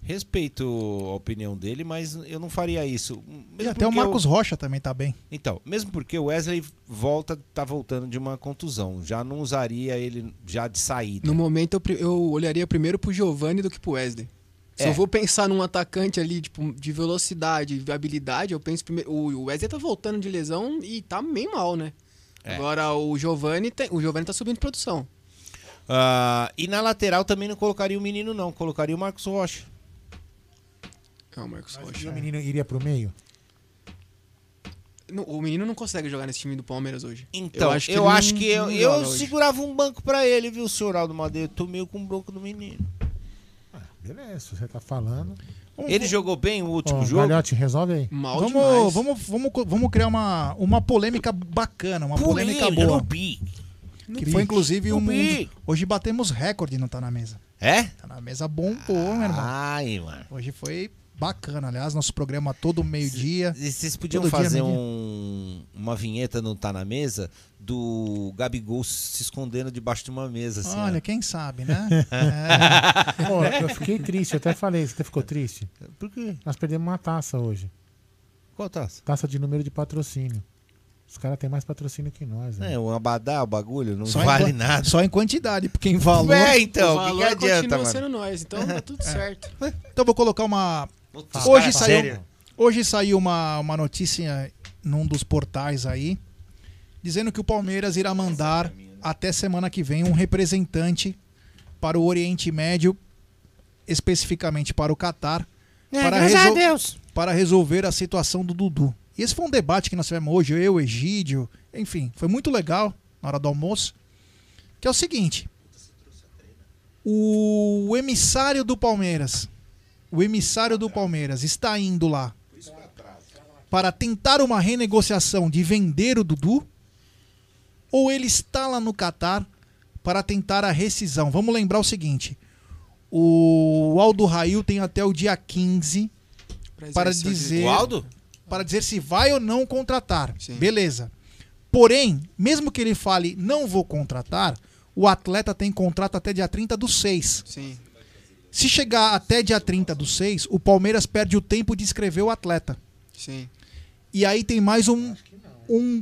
Respeito a opinião dele, mas eu não faria isso. E até o Marcos Rocha também tá bem. Então, mesmo porque o Wesley tá voltando de uma contusão, já não usaria ele já de saída. No momento eu olharia primeiro pro Giovani do que pro Wesley. Se eu vou pensar num atacante ali, tipo, de velocidade, de habilidade, eu penso primeiro... O Wesley tá voltando de lesão e tá bem mal, né? É. Agora o Giovani tá subindo produção. E na lateral também não colocaria o menino, não. Colocaria o Marcos Rocha. O menino iria pro meio? Não, o menino não consegue jogar nesse time do Palmeiras hoje. Então, eu acho que eu segurava um banco pra ele, viu, senhor Aldo Madeira? Eu tô meio com o bronco do menino. Beleza, você tá falando. Ele jogou bem o último jogo? Galhote, resolve aí. Mal demais. Vamos criar uma polêmica bacana, polêmica boa. Que foi, inclusive, hoje batemos recorde, não tá na mesa. É? Tá na mesa, bombou, meu irmão. Ai, mano. Hoje foi bacana, aliás, nosso programa todo meio-dia. Vocês podiam fazer uma vinheta, não tá na mesa, do Gabigol se escondendo debaixo de uma mesa. Assim, olha, quem sabe, né? Pô, eu fiquei triste, eu até falei, você ficou triste? Por quê? Nós perdemos uma taça hoje. Qual taça? Taça de número de patrocínio. Os caras têm mais patrocínio que nós. Né? É, o abadá, o bagulho, não vale nada. Só em quantidade, porque em valor... É, então, o valor continua sendo nós, então tá tudo certo. Então vou colocar uma... Hoje saiu uma notícia num dos portais aí, dizendo que o Palmeiras irá mandar até semana que vem um representante para o Oriente Médio, especificamente para o Catar, para resolver a situação do Dudu. E esse foi um debate que nós tivemos hoje, eu, Egídio, enfim, foi muito legal na hora do almoço, que é o seguinte, o emissário do Palmeiras está indo lá para tentar uma renegociação de vender o Dudu, ou ele está lá no Catar para tentar a rescisão? Vamos lembrar o seguinte, o Aldo Rail tem até o dia 15 para dizer... O Aldo? Para dizer se vai ou não contratar. Sim. Beleza. Porém, mesmo que ele fale não vou contratar, o atleta tem contrato até dia 30/6. Sim. Se chegar até dia 30/6, o Palmeiras perde o tempo de escrever o atleta. Sim. E aí tem mais um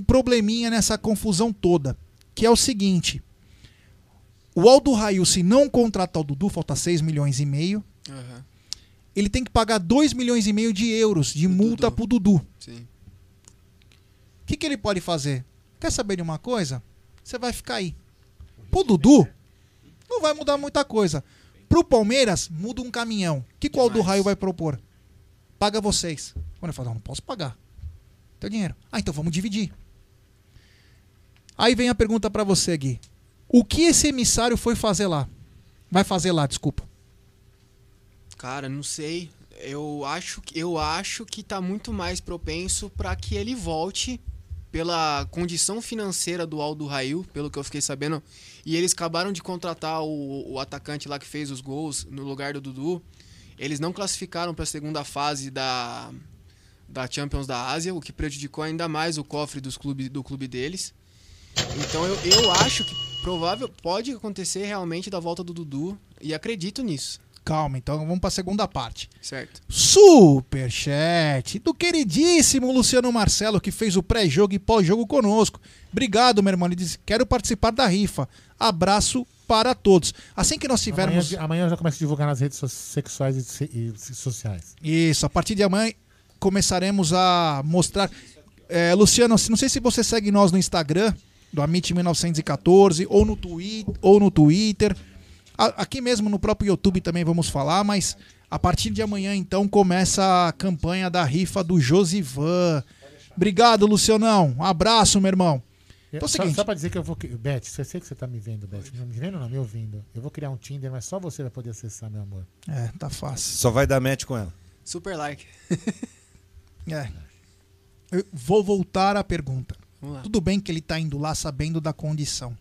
probleminha nessa confusão toda, que é o seguinte. O Aldo Rail, se não contratar o Dudu, falta 6 milhões e meio. Aham. Ele tem que pagar 2 milhões e meio de euros de multa pro Dudu. Sim. O que ele pode fazer? Quer saber de uma coisa? Você vai ficar aí. Pro Dudu, não vai mudar muita coisa. Pro Palmeiras, muda um caminhão. O Aldo Raio vai propor? Paga vocês. Quando eu falo, não posso pagar. Teu dinheiro. Então vamos dividir. Aí vem a pergunta pra você, Gui. O que esse emissário vai fazer lá? Cara, não sei. Eu acho que tá muito mais propenso para que ele volte pela condição financeira do Aldo Rail, pelo que eu fiquei sabendo. E eles acabaram de contratar o atacante lá que fez os gols no lugar do Dudu. Eles não classificaram para a segunda fase da Champions da Ásia, o que prejudicou ainda mais o cofre do clube deles. Então eu acho que pode acontecer realmente da volta do Dudu e acredito nisso. Calma, então vamos para a segunda parte. Certo. Superchat do queridíssimo Luciano Marcelo, que fez o pré-jogo e pós-jogo conosco. Obrigado, meu irmão. Ele disse, quero participar da rifa. Abraço para todos. Assim que nós tivermos... Amanhã eu já começo a divulgar nas redes sexuais e sociais. Isso, a partir de amanhã começaremos a mostrar... Luciano, não sei se você segue nós no Instagram, do Amit 1914, ou no Twitter... Aqui mesmo no próprio YouTube também vamos falar, mas a partir de amanhã, então, começa a campanha da rifa do Josivan. Obrigado, Lucianão. Um abraço, meu irmão. Então, só pra dizer que eu vou... Beth, eu sei que você tá me vendo, Beth. Não me vendo, não? Me ouvindo. Eu vou criar um Tinder, mas só você vai poder acessar, meu amor. Tá fácil. Só vai dar match com ela. Super like. Eu vou voltar à pergunta. Tudo bem que ele tá indo lá sabendo da condição.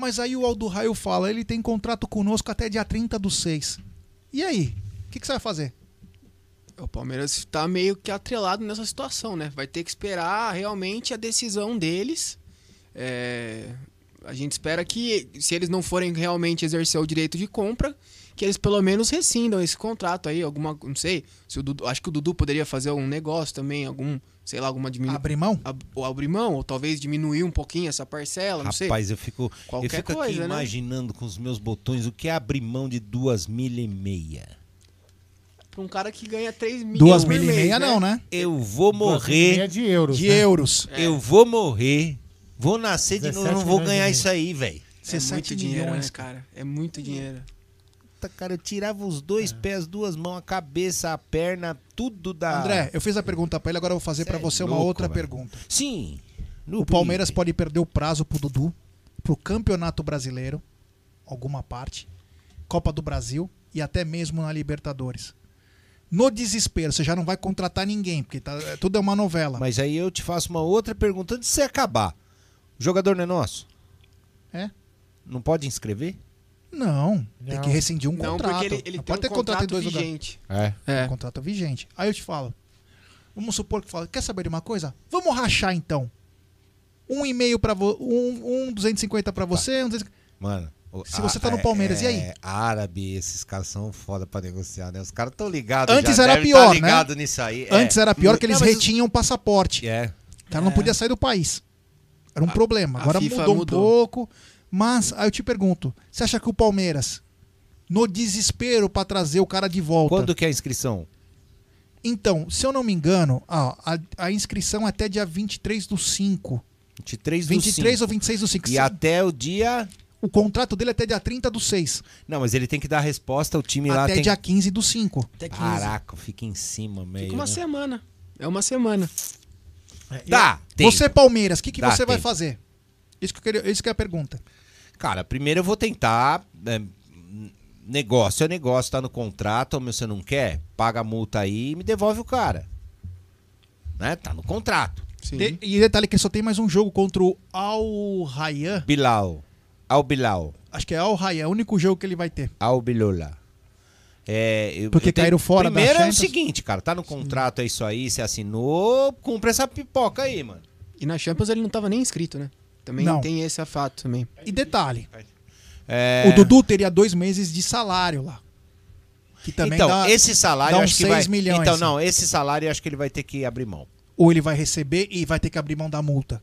Mas aí o Aldo Raio fala, ele tem contrato conosco até dia 30/6. E aí? O que você vai fazer? O Palmeiras está meio que atrelado nessa situação, né? Vai ter que esperar realmente a decisão deles. a gente espera que, se eles não forem realmente exercer o direito de compra, que eles pelo menos rescindam esse contrato aí, alguma, não sei, se o Dudu, acho que o Dudu poderia fazer um negócio também, algum, sei lá, alguma diminuição. Abrir mão? Abrir mão, ou talvez diminuir um pouquinho essa parcela, não sei. Rapaz, eu fico coisa, aqui, né, imaginando com os meus botões o que é abrir mão de 2.500. Pra um cara que ganha 3.000. 2.500 não, né? Eu vou morrer de euros. De euros. É. Eu vou morrer, vou nascer de novo, não vou ganhar isso aí, velho. É muito dinheiro, né, cara? É muito dinheiro. Cara, eu tirava os dois pés, duas mãos, a cabeça, a perna, tudo da... André, eu fiz a pergunta pra ele, agora eu vou fazer pra você uma outra pergunta. Sim. O Palmeiras pode perder o prazo pro Dudu, pro Campeonato Brasileiro, alguma parte, Copa do Brasil e até mesmo na Libertadores. No desespero, você já não vai contratar ninguém, porque tudo é uma novela. Mas aí eu te faço uma outra pergunta antes de você acabar. O jogador não é nosso? É. Não pode inscrever? Não, tem que rescindir um contrato. Porque ele pode ter contrato em dois vigente. Lugares. É. Um contrato vigente. Aí eu te falo, vamos supor que fala, quer saber de uma coisa? Vamos rachar então. Um e-mail pra você, um 250 pra você, um 250. Mano, se você tá no Palmeiras, e aí? Árabe, esses caras são foda pra negociar, né? Os caras tão ligados. Antes era pior, né? Nisso aí. Antes era pior que eles retinham o passaporte. O cara não podia sair do país. Era um problema. Agora mudou um pouco. Mas, aí eu te pergunto, você acha que o Palmeiras, no desespero pra trazer o cara de volta... Quando que é a inscrição? Então, se eu não me engano, a inscrição é até dia 23/5. 23 ou 26/5. E sim, até o dia... O contrato dele é até dia 30/6. Não, mas ele tem que dar resposta, o time até lá tem... Até dia 15/5. Até 15. Caraca, fica em cima meio... Fica uma semana. É uma semana. Dá tempo. Você, Palmeiras, o que você vai fazer? Isso que é a pergunta. Cara, primeiro eu vou tentar. Negócio é negócio, tá no contrato, mas você não quer? Paga a multa aí e me devolve o cara. Né? Tá no contrato. Sim. E detalhe que só tem mais um jogo contra o Al-Rayyan. Al-Bilal. Acho que é Al-Rayyan, o único jogo que ele vai ter. Al-Bilola. Porque caíram fora da Champions. Primeiro é o seguinte, cara, tá no contrato, é isso aí, você assinou, cumpre essa pipoca aí, mano. E na Champions ele não tava nem inscrito, né? Também não tem esse fato também. E detalhe, o Dudu teria 2 meses de salário lá. Que também então, esse salário acho que vai... 6 milhões. Então, não, esse salário acho que ele vai ter que abrir mão. Ou ele vai receber e vai ter que abrir mão da multa.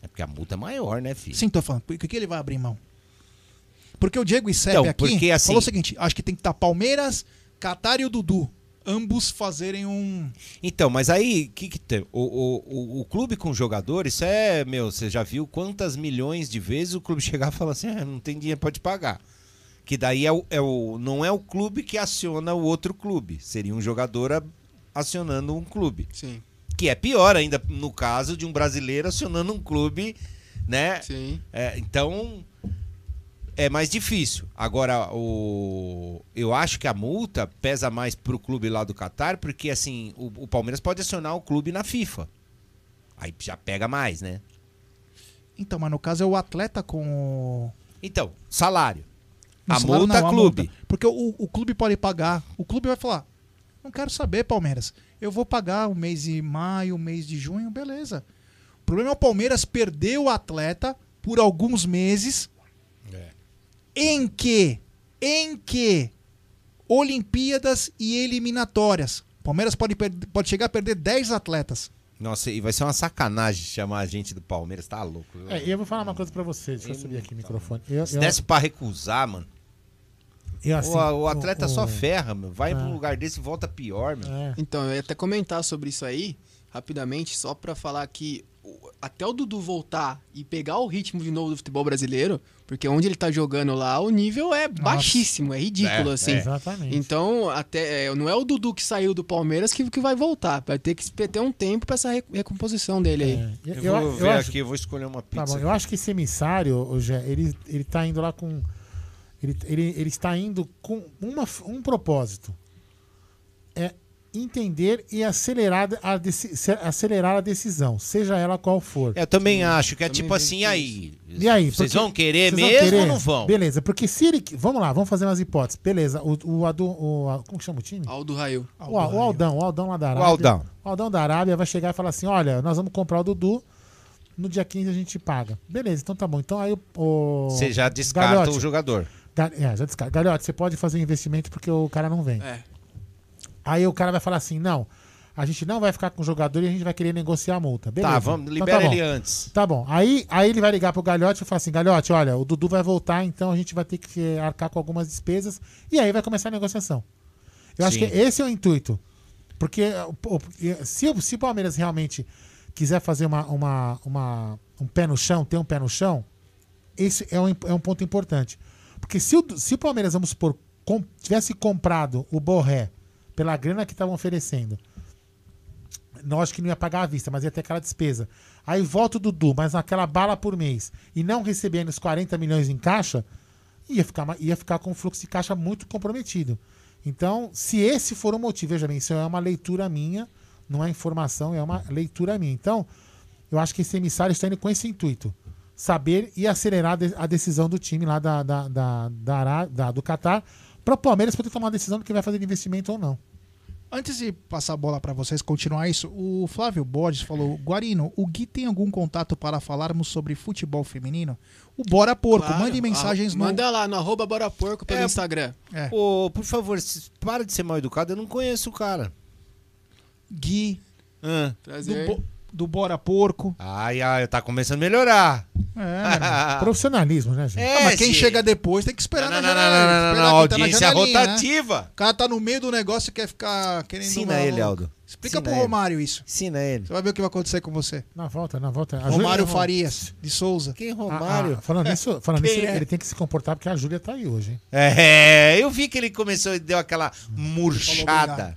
É porque a multa é maior, né, filho? Sim, tô falando. Por que ele vai abrir mão? Porque o Diego Icep aqui assim, falou o seguinte, acho que tem que estar Palmeiras, Qatar e o Dudu. Ambos fazerem um... Então, mas aí, que tem? O clube com jogadores, isso é, meu, você já viu quantas milhões de vezes o clube chegar e falar assim, não tem dinheiro, pode pagar. Que daí não é o clube que aciona o outro clube, seria um jogador acionando um clube. Sim. Que é pior ainda, no caso de um brasileiro acionando um clube, né? Sim. Então... É mais difícil. Agora, eu acho que a multa pesa mais pro clube lá do Qatar, porque assim, o Palmeiras pode acionar o clube na FIFA. Aí já pega mais, né? Então, mas no caso é o atleta com o... Então, salário. A salário multa, não, a clube. Multa. Porque o clube pode pagar. O clube vai falar, não quero saber, Palmeiras. Eu vou pagar o mês de maio, o mês de junho, beleza. O problema é o Palmeiras perder o atleta por alguns meses... Em que Olimpíadas e eliminatórias. Palmeiras pode chegar a perder 10 atletas. Nossa, e vai ser uma sacanagem chamar a gente do Palmeiras, tá louco. Eu vou falar uma coisa pra você, deixa eu subir aqui o microfone. Se desse pra recusar, mano. Assim, o atleta só ferra, meu. Vai pra um lugar desse e volta pior, meu. Então, eu ia até comentar sobre isso aí, rapidamente, só pra falar que até o Dudu voltar e pegar o ritmo de novo do futebol brasileiro, porque onde ele tá jogando lá, o nível é baixíssimo, é ridículo, assim. Exatamente. Então, não é o Dudu que saiu do Palmeiras que vai voltar. Vai ter que ter um tempo pra essa recomposição dele aí. Eu vou ver aqui, eu vou escolher uma pizza. Tá bom, eu acho que esse emissário, ele tá indo lá com... Ele está indo com um propósito. É... entender e acelerar a decisão, seja ela qual for. Eu também acho que é também tipo assim, aí vocês vão querer vocês mesmo ou não vão? Beleza, porque se ele... Vamos lá, vamos fazer umas hipóteses. Beleza, como que chama o time? Al-Rayyan. O Aldão lá da Arábia. O Aldão da Arábia vai chegar e falar assim, olha, nós vamos comprar o Dudu, no dia 15 a gente paga. Beleza, então tá bom. Então aí o... Você já descarta Gagliotti, o jogador. Já descarta. Gagliotti, você pode fazer investimento porque o cara não vem. É. Aí o cara vai falar assim, não, a gente não vai ficar com o jogador e a gente vai querer negociar a multa. Beleza. Tá, vamos, libera então, tá ele antes. Tá bom. Aí ele vai ligar pro Gagliotti e falar assim, Gagliotti, olha, o Dudu vai voltar, então a gente vai ter que arcar com algumas despesas. E aí vai começar a negociação. Eu acho que esse é o intuito. Porque se o Palmeiras realmente quiser fazer um pé no chão, ter um pé no chão, esse é um ponto importante. Porque se o Palmeiras, vamos supor, tivesse comprado o Borré pela grana que estavam oferecendo, lógico que não ia pagar à vista, mas ia ter aquela despesa. Aí volta o Dudu, mas naquela bala por mês, e não recebendo os 40 milhões em caixa, ia ficar com um fluxo de caixa muito comprometido. Então, se esse for o motivo, veja bem, isso é uma leitura minha, não é informação, é uma leitura minha. Então, eu acho que esse emissário está indo com esse intuito, saber e acelerar a decisão do time lá do Qatar, para o Palmeiras poder tomar a decisão do que vai fazer de investimento ou não. Antes de passar a bola para vocês, continuar isso, o Flávio Borges falou, Guarino, o Gui tem algum contato para falarmos sobre futebol feminino? O Bora Porco, claro, mande mensagens no... Manda lá no @BoraPorco pelo Instagram. É. Ô, por favor, para de ser mal educado, eu não conheço o cara. Gui, do Bora Porco. Ai, tá começando a melhorar. É, profissionalismo, né, gente? Mas quem chega depois tem que esperar na janela. Não, audiência rotativa. Né? O cara tá no meio do negócio e quer ficar querendo... Ensina ele, Aldo. Explica pro Romário isso. Ensina ele. Você vai ver o que vai acontecer com você. Na volta. Romário Farias de Souza. Quem Romário? Falando nisso, ele tem que se comportar porque a Júlia tá aí hoje, hein? É, eu vi que ele começou e deu aquela murchada.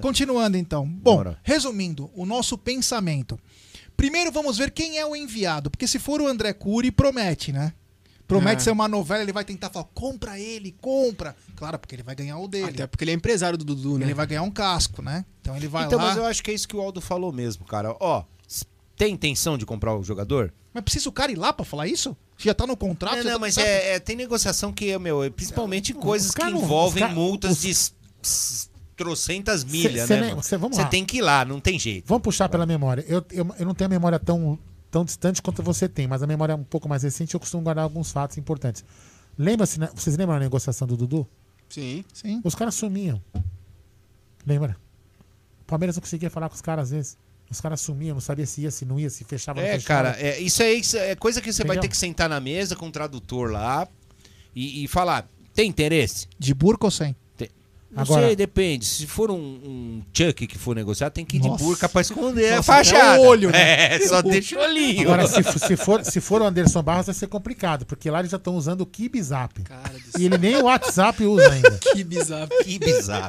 Continuando, então. Bom, bora. Resumindo, o nosso pensamento. Primeiro vamos ver quem é o enviado, porque se for o André Cury, promete, né? Promete ser uma novela, ele vai tentar falar, compra ele, compra. Claro, porque ele vai ganhar o dele. Até porque ele é empresário do Dudu, né? Ele vai ganhar um casco, né? Então ele vai lá... Mas eu acho que é isso que o Aldo falou mesmo, cara. Ó, tem intenção de comprar o jogador? Mas precisa o cara ir lá pra falar isso? Já tá no contrato? Não, mas tem negociação que, principalmente coisas que envolvem multas de... trocentas milhas, né? Você tem que ir lá, não tem jeito. Vamos puxar pela memória. Eu não tenho a memória tão distante quanto você tem, mas a memória é um pouco mais recente, eu costumo guardar alguns fatos importantes. Lembra-se, né? Vocês lembram da negociação do Dudu? Sim. Os caras sumiam. Lembra? O Palmeiras não conseguia falar com os caras às vezes. Os caras sumiam, não sabia se ia, se não ia, se fechava ou não fechava. Cara, isso é coisa que você vai ter que sentar na mesa com o tradutor lá e falar, tem interesse? De burca ou sem? Não sei, depende. Se for um Chuck que for negociar, tem que ir de burca pra esconder a fachada. O olho, né? Só deixa o olhinho. Agora, se for o Anderson Barros, vai ser complicado, porque lá eles já estão usando o Kibizap. E ele nem o WhatsApp usa ainda. Kibizap.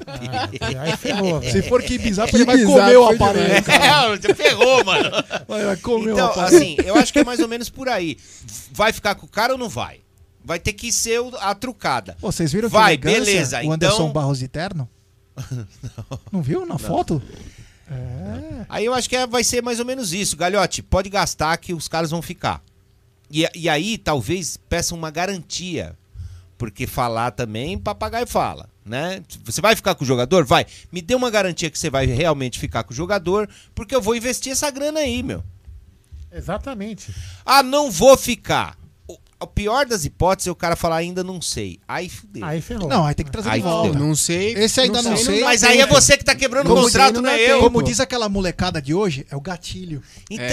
Aí ferrou. Se for Kibizap, ele vai comer o aparelho. Ferrou, mano. Vai comer o aparelho. Então, assim, eu acho que é mais ou menos por aí. Vai ficar com o cara ou não vai? Vai ter que ser a trucada. Pô, vocês viram que beleza, o Anderson Barros de terno? Não viu na foto? É. Aí eu acho que vai ser mais ou menos isso. Gagliotti, pode gastar que os caras vão ficar. E aí talvez peçam uma garantia. Porque falar também, papagaio fala, né? Você vai ficar com o jogador? Vai. Me dê uma garantia que você vai realmente ficar com o jogador, porque eu vou investir essa grana aí, meu. Exatamente. Ah, não vou ficar. O pior das hipóteses é o cara falar ainda não sei. Aí fudeu. Aí ferrou. Não, aí tem que trazer de volta. Não sei. Esse ainda não sei. Mas aí é você que tá quebrando o contrato, não é eu. Como diz aquela molecada de hoje, é o gatilho. Então,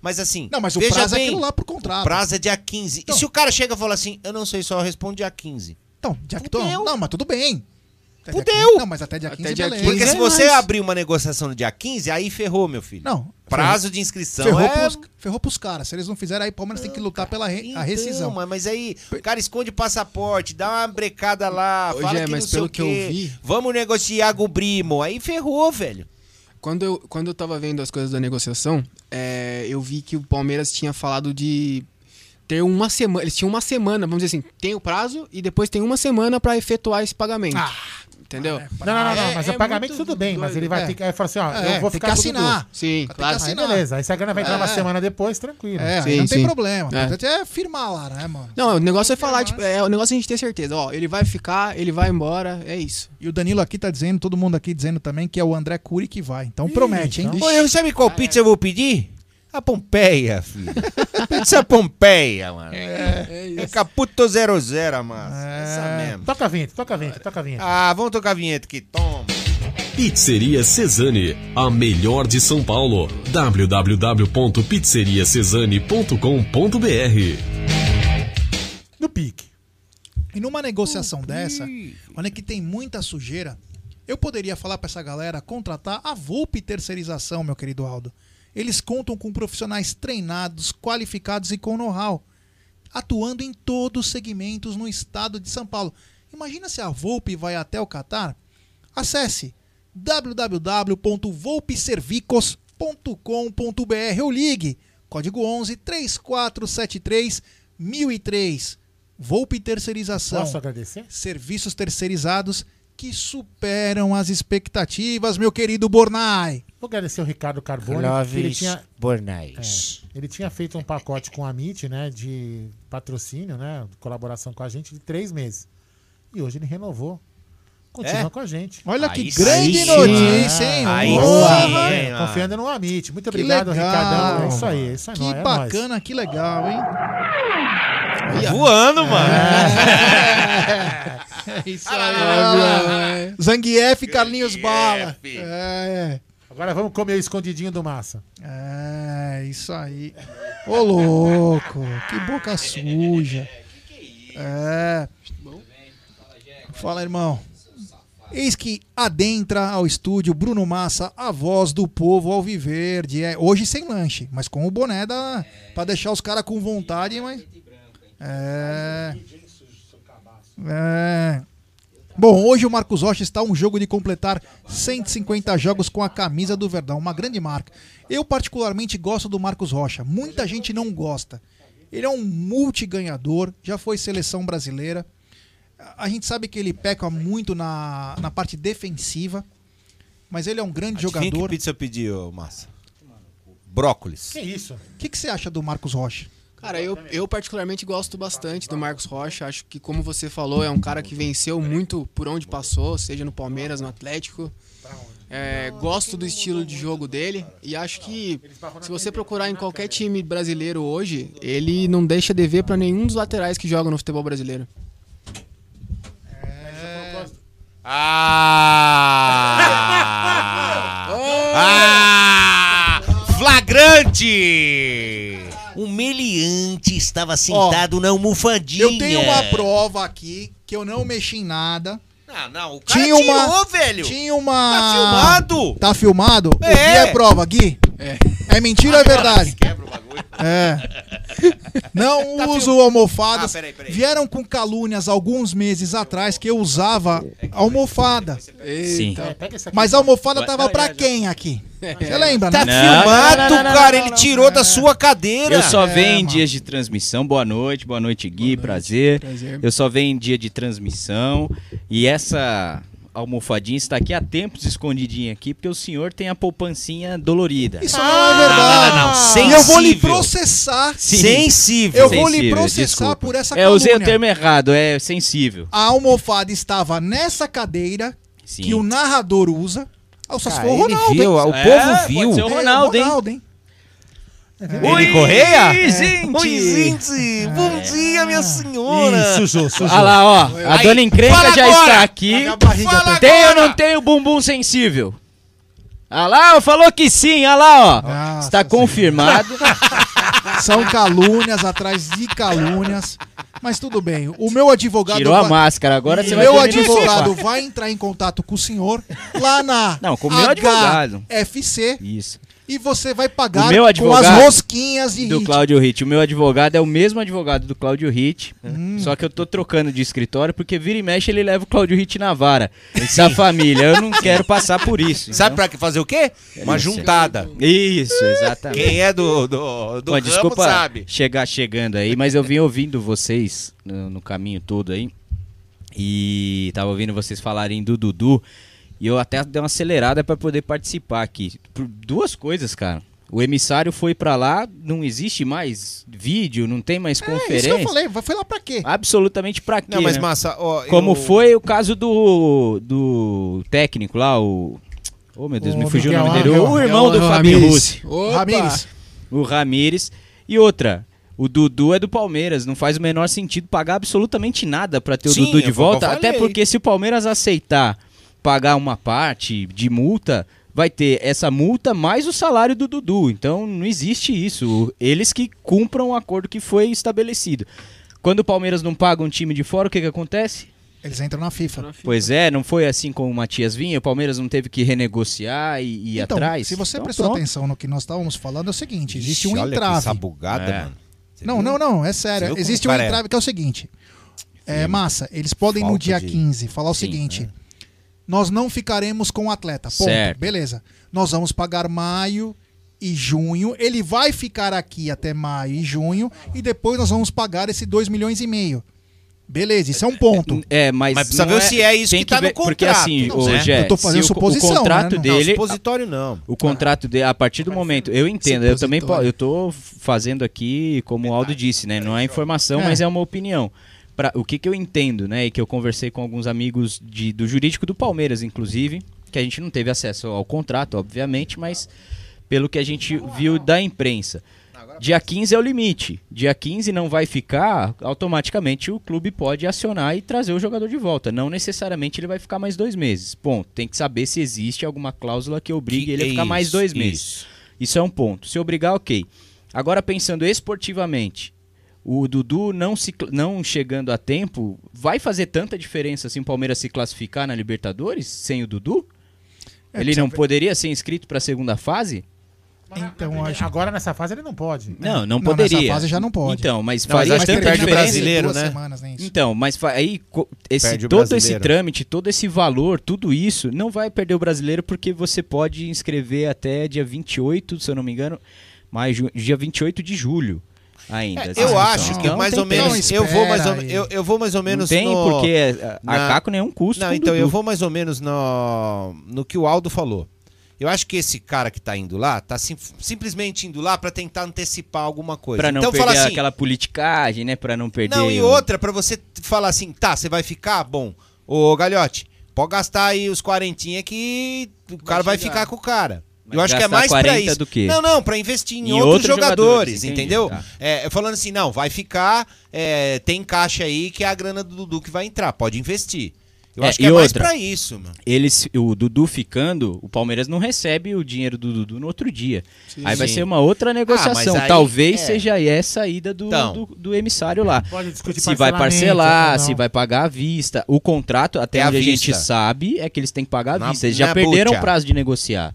mas assim... Não, mas o prazo é aquilo lá pro contrato. O prazo é dia 15. Então, e se o cara chega e fala assim, eu não sei, só responde dia 15. Então, dia 15... Não, mas tudo bem. Fudeu. Não, mas até dia 15 beleza. Porque se você abrir uma negociação no dia 15, aí ferrou, meu filho. Não. Prazo de inscrição ferrou pros caras. Se eles não fizerem, aí o Palmeiras tem que lutar pela a rescisão. Mas aí o cara esconde passaporte, dá uma brecada lá, fala que mas não sei o que eu vi... Vamos negociar com o primo. Aí ferrou, velho. Quando eu tava vendo as coisas da negociação, eu vi que o Palmeiras tinha falado de... Ter uma semana, eles tinham uma semana, vamos dizer assim, tem o prazo e depois tem uma semana pra efetuar esse pagamento. Entendeu? Não, mas o pagamento tudo bem, doido, mas ele vai ter que falar assim, ó, eu vou ficar com o Dudu. Sim, claro. Aí beleza, aí se a grana vai entrar uma semana depois, tranquilo. Não tem problema, é firmar lá, né, mano? Não, o negócio é falar, o negócio é a gente ter certeza, ó, ele vai ficar, ele vai embora, é isso. E o Danilo aqui tá dizendo, todo mundo aqui dizendo também que é o André Cury que vai, então promete, hein? Sabe qual pizza eu vou pedir? A Pompeia, filho. Pizza Pompeia, mano. É isso. É Caputo 00, mano. É essa mesmo. Toca a vinheta, toca a vinheta, toca a vinheta. Ah, vamos tocar a vinheta aqui. Toma. Pizzeria Cesani, a melhor de São Paulo. www.pizzeriacesani.com.br. No pique. E numa negociação dessa, olha que tem muita sujeira, eu poderia falar pra essa galera contratar a Volpe Terceirização, meu querido Aldo. Eles contam com profissionais treinados, qualificados e com know-how, atuando em todos os segmentos no estado de São Paulo. Imagina se a Volpe vai até o Catar? Acesse www.volpeservicos.com.br ou ligue código 11 3473 1003. Volpe Terceirização. Posso agradecer? Serviços terceirizados que superam as expectativas, meu querido Bornai. Vou agradecer o Ricardo Carboni. Ele tinha feito um pacote com a MIT, né, de patrocínio, né, de colaboração com a gente de 3 meses. E hoje ele renovou. Continua com a gente. Olha aí, que grande notícia, hein? Aí, sim, confiando no Amit. Muito obrigado, Ricardão. É isso aí, é isso aí. Que bacana, que legal, hein? Tá voando, mano. É isso aí. Zangief, Carlinhos Bala. Agora vamos comer o escondidinho do Massa. É, isso aí. Ô, louco. Que boca suja. É. Fala, irmão. Eis que adentra ao estúdio Bruno Massa, a voz do povo alviverde. É, hoje sem lanche, mas com o boné pra deixar os caras com vontade, mas... Bom, hoje o Marcos Rocha está a um jogo de completar 150 jogos com a camisa do Verdão, uma grande marca. Eu particularmente gosto do Marcos Rocha, muita gente não gosta. Ele é um multiganhador, já foi seleção brasileira. A gente sabe que ele peca muito na parte defensiva, mas ele é um grande jogador. Quem que pizza pediu, Massa? Brócolis. Que isso? O que você acha do Marcos Rocha? Cara, eu particularmente gosto bastante do Marcos Rocha. Acho que, como você falou, é um cara que venceu muito por onde passou, seja no Palmeiras, no Atlético. Gosto do estilo de jogo dele e acho que se você procurar em qualquer time brasileiro hoje, ele não deixa dever para nenhum dos laterais que jogam no futebol brasileiro. Flagrante! O meliante estava sentado na almofadinha. Eu tenho uma prova aqui que eu não mexi em nada. Não, o cara tirou, velho. Tinha uma... Tá filmado. Tá filmado? É. O Gui é prova, Gui. É mentira ou é verdade? Quebra o bagulho. Não uso almofadas. Peraí. Vieram com calúnias alguns meses atrás que eu usava almofada. Sim. Mas a almofada tava pra quem aqui? Você lembra, né? Tá filmado, cara. Ele tirou da sua cadeira. Eu só venho em dias de transmissão. Boa noite, Gui. Prazer. Eu só venho em dia de transmissão. E essa... almofadinha está aqui há tempos escondidinha aqui, porque o senhor tem a poupancinha dolorida. Isso não é verdade. Não. Eu vou lhe processar. Sensível. Eu vou lhe processar, desculpa, por essa calúnia. Eu usei o termo errado, é sensível. A almofada estava nessa cadeira que o narrador usa. Só se for o Ronaldo, viu, o povo viu. Pode ser o Ronaldo, hein? Oi, Correia? Oi, gente! Bom dia, minha senhora! Isso, Jô. Olha lá, ó. A dona encrenca já está aqui. Tem ou não tem o bumbum sensível? Olha lá, falou que sim, olha lá, ó. Nossa, está confirmado. São calúnias atrás de calúnias. Mas tudo bem. O meu advogado... Tirou a máscara, agora você vai... O meu advogado vai entrar em contato com o senhor lá na... Não, com o meu advogado. FC. Isso. E você vai pagar com as rosquinhas de do Cláudio Ritt. O meu advogado é o mesmo advogado do Cláudio Ritt, só que eu tô trocando de escritório, porque vira e mexe ele leva o Cláudio Ritt na vara. Essa família, eu não quero passar por isso. Sabe então, pra fazer o quê? Uma juntada. Isso, exatamente. Quem é do ramo desculpa sabe. Chegar chegando aí, mas eu vim ouvindo vocês no caminho todo aí. E tava ouvindo vocês falarem do Dudu. E eu até dei uma acelerada para poder participar aqui. Por duas coisas, cara. O emissário foi para lá, não existe mais vídeo, não tem mais conferência. Isso que eu falei, foi lá para quê? Absolutamente para quê? Não, mas né? Massa, ó, como foi o caso do técnico lá, o... Oh, meu Deus, me fugiu o nome dele. O irmão do Fabinho Russo. Ramires. o Ramires. E outra, o Dudu é do Palmeiras, não faz o menor sentido pagar absolutamente nada para ter o Dudu de volta, até porque se o Palmeiras aceitar pagar uma parte de multa, vai ter essa multa mais o salário do Dudu, então não existe isso, eles que cumpram o acordo que foi estabelecido. Quando o Palmeiras não paga um time de fora, o que acontece? Eles entram na FIFA. Pois é, não foi assim com o Matias Vinha, o Palmeiras não teve que renegociar e ir atrás? Se você prestou atenção no que nós estávamos falando, é o seguinte, existe um entrave. Essa bugada, mano. Não, é sério, existe um entrave que é o seguinte, Massa, eles podem no dia 15 falar o seguinte... Nós não ficaremos com o atleta, ponto. Certo. Beleza. Nós vamos pagar maio e junho. Ele vai ficar aqui até maio e junho. E depois nós vamos pagar esse 2 milhões e meio. Beleza, isso é um ponto. Mas precisa ver se é isso que tá no contrato. Porque assim, eu tô fazendo suposição. O contrato dele... Não, supositório não. O contrato dele, a partir do momento... Eu entendo, eu também tô fazendo aqui, como o Aldo disse, né? Não é informação, mas é uma opinião. O que eu entendo, né, e que eu conversei com alguns amigos do jurídico do Palmeiras, inclusive, que a gente não teve acesso ao contrato, obviamente, mas pelo que a gente viu da imprensa. Dia 15 é o limite. Dia 15 não vai ficar, automaticamente o clube pode acionar e trazer o jogador de volta. Não necessariamente ele vai ficar mais 2 meses. Ponto. Tem que saber se existe alguma cláusula que obrigue ele a ficar mais 2 meses. Isso é um ponto. Se obrigar, ok. Agora, pensando esportivamente... O Dudu não chegando a tempo, vai fazer tanta diferença assim o Palmeiras se classificar na Libertadores sem o Dudu? Ele não poderia ser inscrito para a segunda fase? Então, agora nessa fase ele não pode. Não poderia. Nessa fase já não pode. Então, mas faria tanta diferença, né? Semanas, né? Então, mas aí todo esse trâmite, todo esse valor, tudo isso, não vai perder o brasileiro porque você pode inscrever até dia 28, se eu não me engano, dia 28 de julho. Ainda, eu acho que mais ou menos eu vou mais ou menos. Não tem porque arcar com nenhum custo. Não, então eu vou mais ou menos no que o Aldo falou. Eu acho que esse cara que tá indo lá, tá simplesmente indo lá para tentar antecipar alguma coisa. Pra não então, perder assim, aquela politicagem, né? Pra não perder. Não, e outra, pra você falar assim, tá, você vai ficar, bom, ô Galhote, pode gastar aí os 40 que o cara vai ficar com o cara. Eu acho que é mais pra isso. Do que? Não, pra investir em outros jogadores, entendeu? Tá. Falando assim, não, vai ficar, tem caixa aí que é a grana do Dudu que vai entrar, pode investir. Eu acho que é mais pra isso, mano. O Dudu ficando, o Palmeiras não recebe o dinheiro do Dudu no outro dia. Sim, aí vai ser uma outra negociação. Aí, talvez seja essa a saída do emissário lá. Pode discutir se vai parcelar, se vai pagar à vista. O contrato, até onde a gente sabe, é que eles têm que pagar à vista. Eles já perderam o prazo de negociar.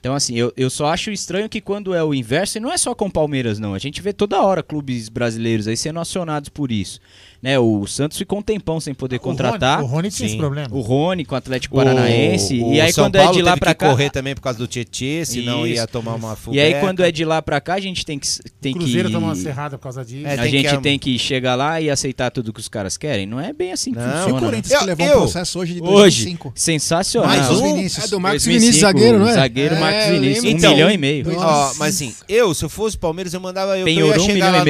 Então, assim, eu só acho estranho que quando é o inverso, e não é só com o Palmeiras, não. A gente vê toda hora clubes brasileiros aí sendo acionados por isso. Né? O Santos ficou um tempão sem poder contratar. O Rony tinha esse problema. O Rony com o Atlético Paranaense. E aí, quando é de lá pra cá. Correr também por causa do Tietê, senão ia tomar uma fuga. E aí, quando é de lá pra cá, a gente tem que. O Cruzeiro tomou uma serrada por causa disso. A gente tem que chegar lá e aceitar tudo que os caras querem. Não é bem assim que funciona. E o Corinthians levou um processo hoje de 2005. Sensacional. Mais um. É do Marcos Vinícius, zagueiro, não é? Zagueiro, Marcos Vinícius. Então, 1,5 milhão. Mas assim, se eu fosse Palmeiras, eu mandava. Eu ia chegar lá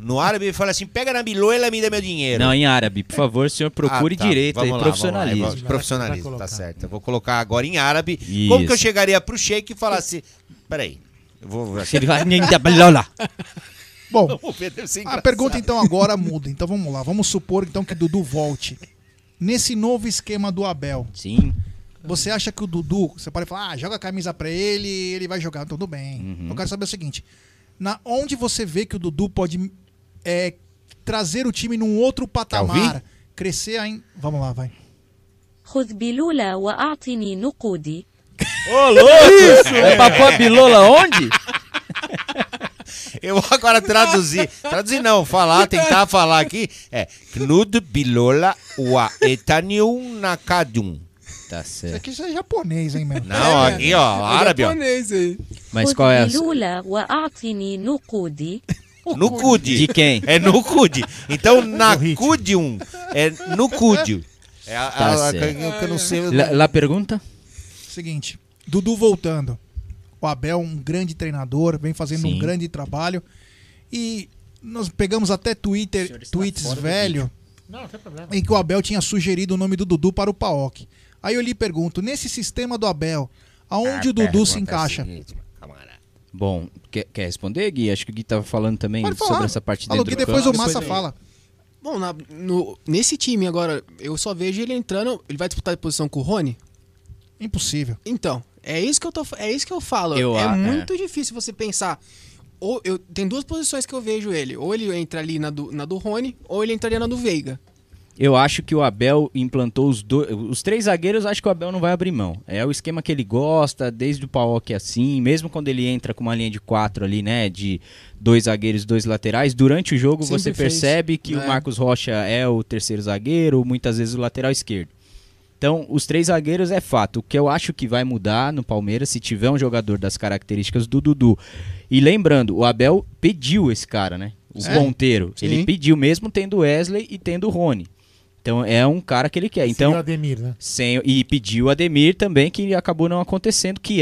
no árabe e falar assim: pega na bilhão, ela me dá meu dinheiro. Não, em árabe, por favor, o senhor procure direito e profissionalismo. Profissionalismo, tá certo. Eu vou colocar agora em árabe. Isso. Como que eu chegaria pro Sheik e falasse: peraí, eu vou. Bom, a pergunta então agora muda. Então vamos lá, vamos supor então que o Dudu volte. Nesse novo esquema do Abel. Sim. Você acha que o Dudu, você pode falar, joga a camisa pra ele, ele vai jogar, tudo bem. Uhum. Eu quero saber o seguinte, onde você vê que o Dudu pode trazer o time num outro patamar, crescer ainda... Vamos lá, vai. Ô, louco! Isso, é papá bilola onde? Eu vou agora traduzir. Traduzir não, tentar falar aqui. Knud bilola wa etanium nakadum. Tá certo. Isso aqui já é japonês, hein, meu? Não, aqui, ó, árabe, ó. Japonês aí. Mas qual é essa? Nucudi. De quem? É Nucudi. Então, Nacudium é Nucúdio. É a que eu não sei. Lá pergunta? Seguinte, Dudu voltando. O Abel, um grande treinador, vem fazendo um grande trabalho. E nós pegamos até tweets velho, não tem problema, em que o Abel tinha sugerido o nome do Dudu para o PAOK. Aí eu lhe pergunto, nesse sistema do Abel, aonde o Dudu se encaixa? Bom, quer responder, Gui? Acho que o Gui estava falando também sobre essa parte dentro do campo. Depois o Massa fala. Bom, nesse time agora, eu só vejo ele entrando... Ele vai disputar a posição com o Rony? Impossível. Então, é isso que eu falo. Muito difícil você pensar... Ou tem duas posições que eu vejo ele. Ou ele entra ali na do Rony, ou ele entraria na do Veiga. Eu acho que o Abel implantou os três zagueiros, acho que o Abel não vai abrir mão. É o esquema que ele gosta, desde o Paok assim, mesmo quando ele entra com uma linha de 4 ali, né, de 2 zagueiros, 2 laterais, durante o jogo sempre você percebe que o Marcos Rocha é o terceiro zagueiro, muitas vezes o lateral esquerdo. Então, os 3 zagueiros é fato. O que eu acho que vai mudar no Palmeiras, se tiver um jogador das características do Dudu. E lembrando, o Abel pediu esse cara, né? O ponteiro. Sim. Ele pediu, mesmo tendo Wesley e tendo Rony. Então, é um cara que ele quer. Então, sem o Ademir, né? E pediu o Ademir também, que acabou não acontecendo, que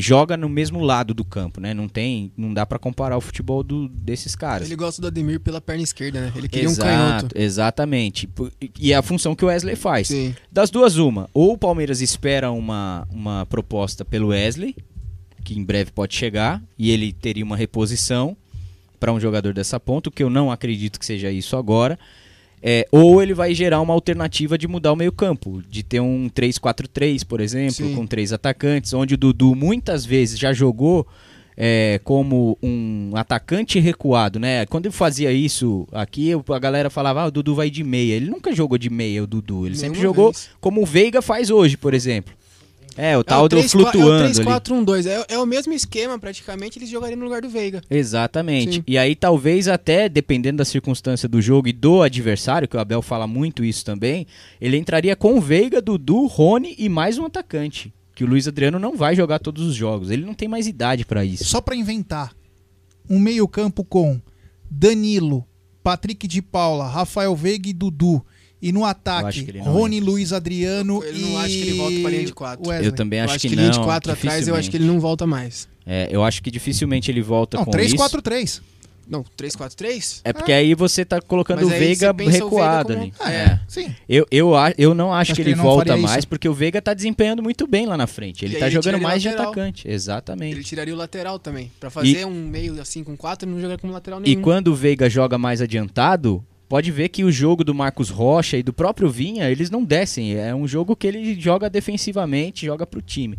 joga no mesmo lado do campo, né? Não dá pra comparar o futebol desses caras. Ele gosta do Ademir pela perna esquerda, né? Ele queria um canhoto. Exatamente. E é a função que o Wesley faz. Sim. Das duas, uma. Ou o Palmeiras espera uma proposta pelo Wesley, que em breve pode chegar, e ele teria uma reposição para um jogador dessa ponta, o que eu não acredito que seja isso agora. Ou ele vai gerar uma alternativa de mudar o meio campo, de ter um 3-4-3, por exemplo, Sim. com 3 atacantes, onde o Dudu muitas vezes já jogou como um atacante recuado, né? Quando ele fazia isso aqui, a galera falava, o Dudu vai de meia. Ele nunca jogou de meia, o Dudu. Ele sempre jogou como o Veiga faz hoje, por exemplo. O tal do flutuando. É o 3-4-1-2. É o mesmo esquema, praticamente, eles jogariam no lugar do Veiga. Exatamente. Sim. E aí, talvez até, dependendo da circunstância do jogo e do adversário, que o Abel fala muito isso também, ele entraria com o Veiga, Dudu, Rony e mais um atacante. Que o Luiz Adriano não vai jogar todos os jogos. Ele não tem mais idade pra isso. Só pra inventar, um meio-campo com Danilo, Patrick de Paula, Rafael Veiga e Dudu. E no ataque, Rony, Luiz Adriano e... Eu não acho que ele volta para a linha de 4. Wesley. Eu também acho que não. Linha de 4 atrás, eu acho que ele não volta mais. Eu acho que dificilmente ele volta com 3, isso. 3-4-3. Não, 3-4-3? É porque aí você tá colocando o Veiga recuado ali. Sim. Eu não acho que ele volta mais, porque o Veiga tá desempenhando muito bem lá na frente. Ele tá jogando mais de atacante. Exatamente. Ele tiraria o lateral também. Pra fazer um meio assim com 4, ele não joga como lateral nenhum. E quando o Veiga joga mais adiantado... Pode ver que o jogo do Marcos Rocha e do próprio Vinha, eles não descem. É um jogo que ele joga defensivamente, joga pro time.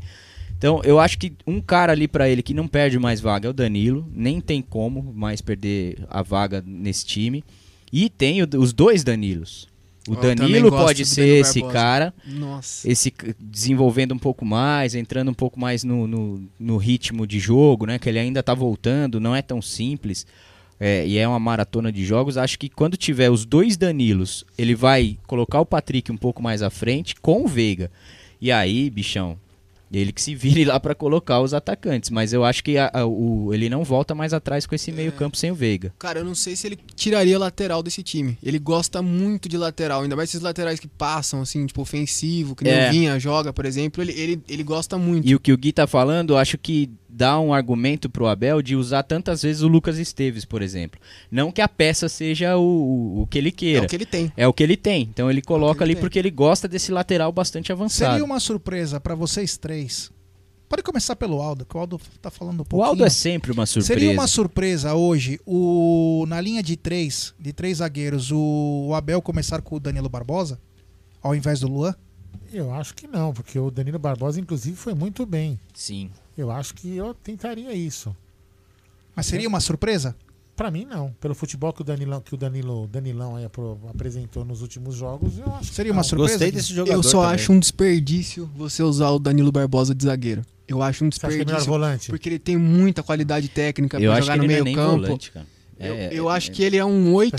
Então, eu acho que um cara ali pra ele que não perde mais vaga é o Danilo. Nem tem como mais perder a vaga nesse time. E tem os 2 Danilos. O Danilo pode ser Danilo esse cara, esse desenvolvendo um pouco mais, entrando um pouco mais no ritmo de jogo, né? Que ele ainda tá voltando, não é tão simples. E é uma maratona de jogos. Acho que quando tiver os 2 Danilos, ele vai colocar o Patrick um pouco mais à frente com o Veiga. E aí, bichão, ele que se vire lá pra colocar os atacantes. Mas eu acho que ele não volta mais atrás com esse meio campo sem o Veiga. Cara, eu não sei se ele tiraria lateral desse time. Ele gosta muito de lateral. Ainda mais esses laterais que passam, assim, tipo ofensivo, que nem o Vinha joga, por exemplo. Ele gosta muito. E o que o Gui tá falando, eu acho que dá um argumento pro Abel de usar tantas vezes o Lucas Esteves, por exemplo. Não que a peça seja o que ele queira. É o que ele tem. É o que ele tem. Então ele coloca ali porque ele gosta desse lateral bastante avançado. Seria uma surpresa para vocês três. Pode começar pelo Aldo, que o Aldo tá falando um pouquinho. O Aldo é sempre uma surpresa. Seria uma surpresa hoje, na linha de 3 zagueiros, o Abel começar com o Danilo Barbosa, ao invés do Luan? Eu acho que não, porque o Danilo Barbosa, inclusive, foi muito bem. Sim. Eu acho que eu tentaria isso. Mas seria uma surpresa? Pra mim, não. Pelo futebol que o Danilão aí apresentou nos últimos jogos, eu acho que seria uma surpresa. Gostei desse jogador. Eu só acho um desperdício você usar o Danilo Barbosa de zagueiro. Eu acho um desperdício. Você acha que é melhor volante? Porque ele tem muita qualidade técnica pra jogar no meio campo. Volante, cara. Eu acho que ele é um 8,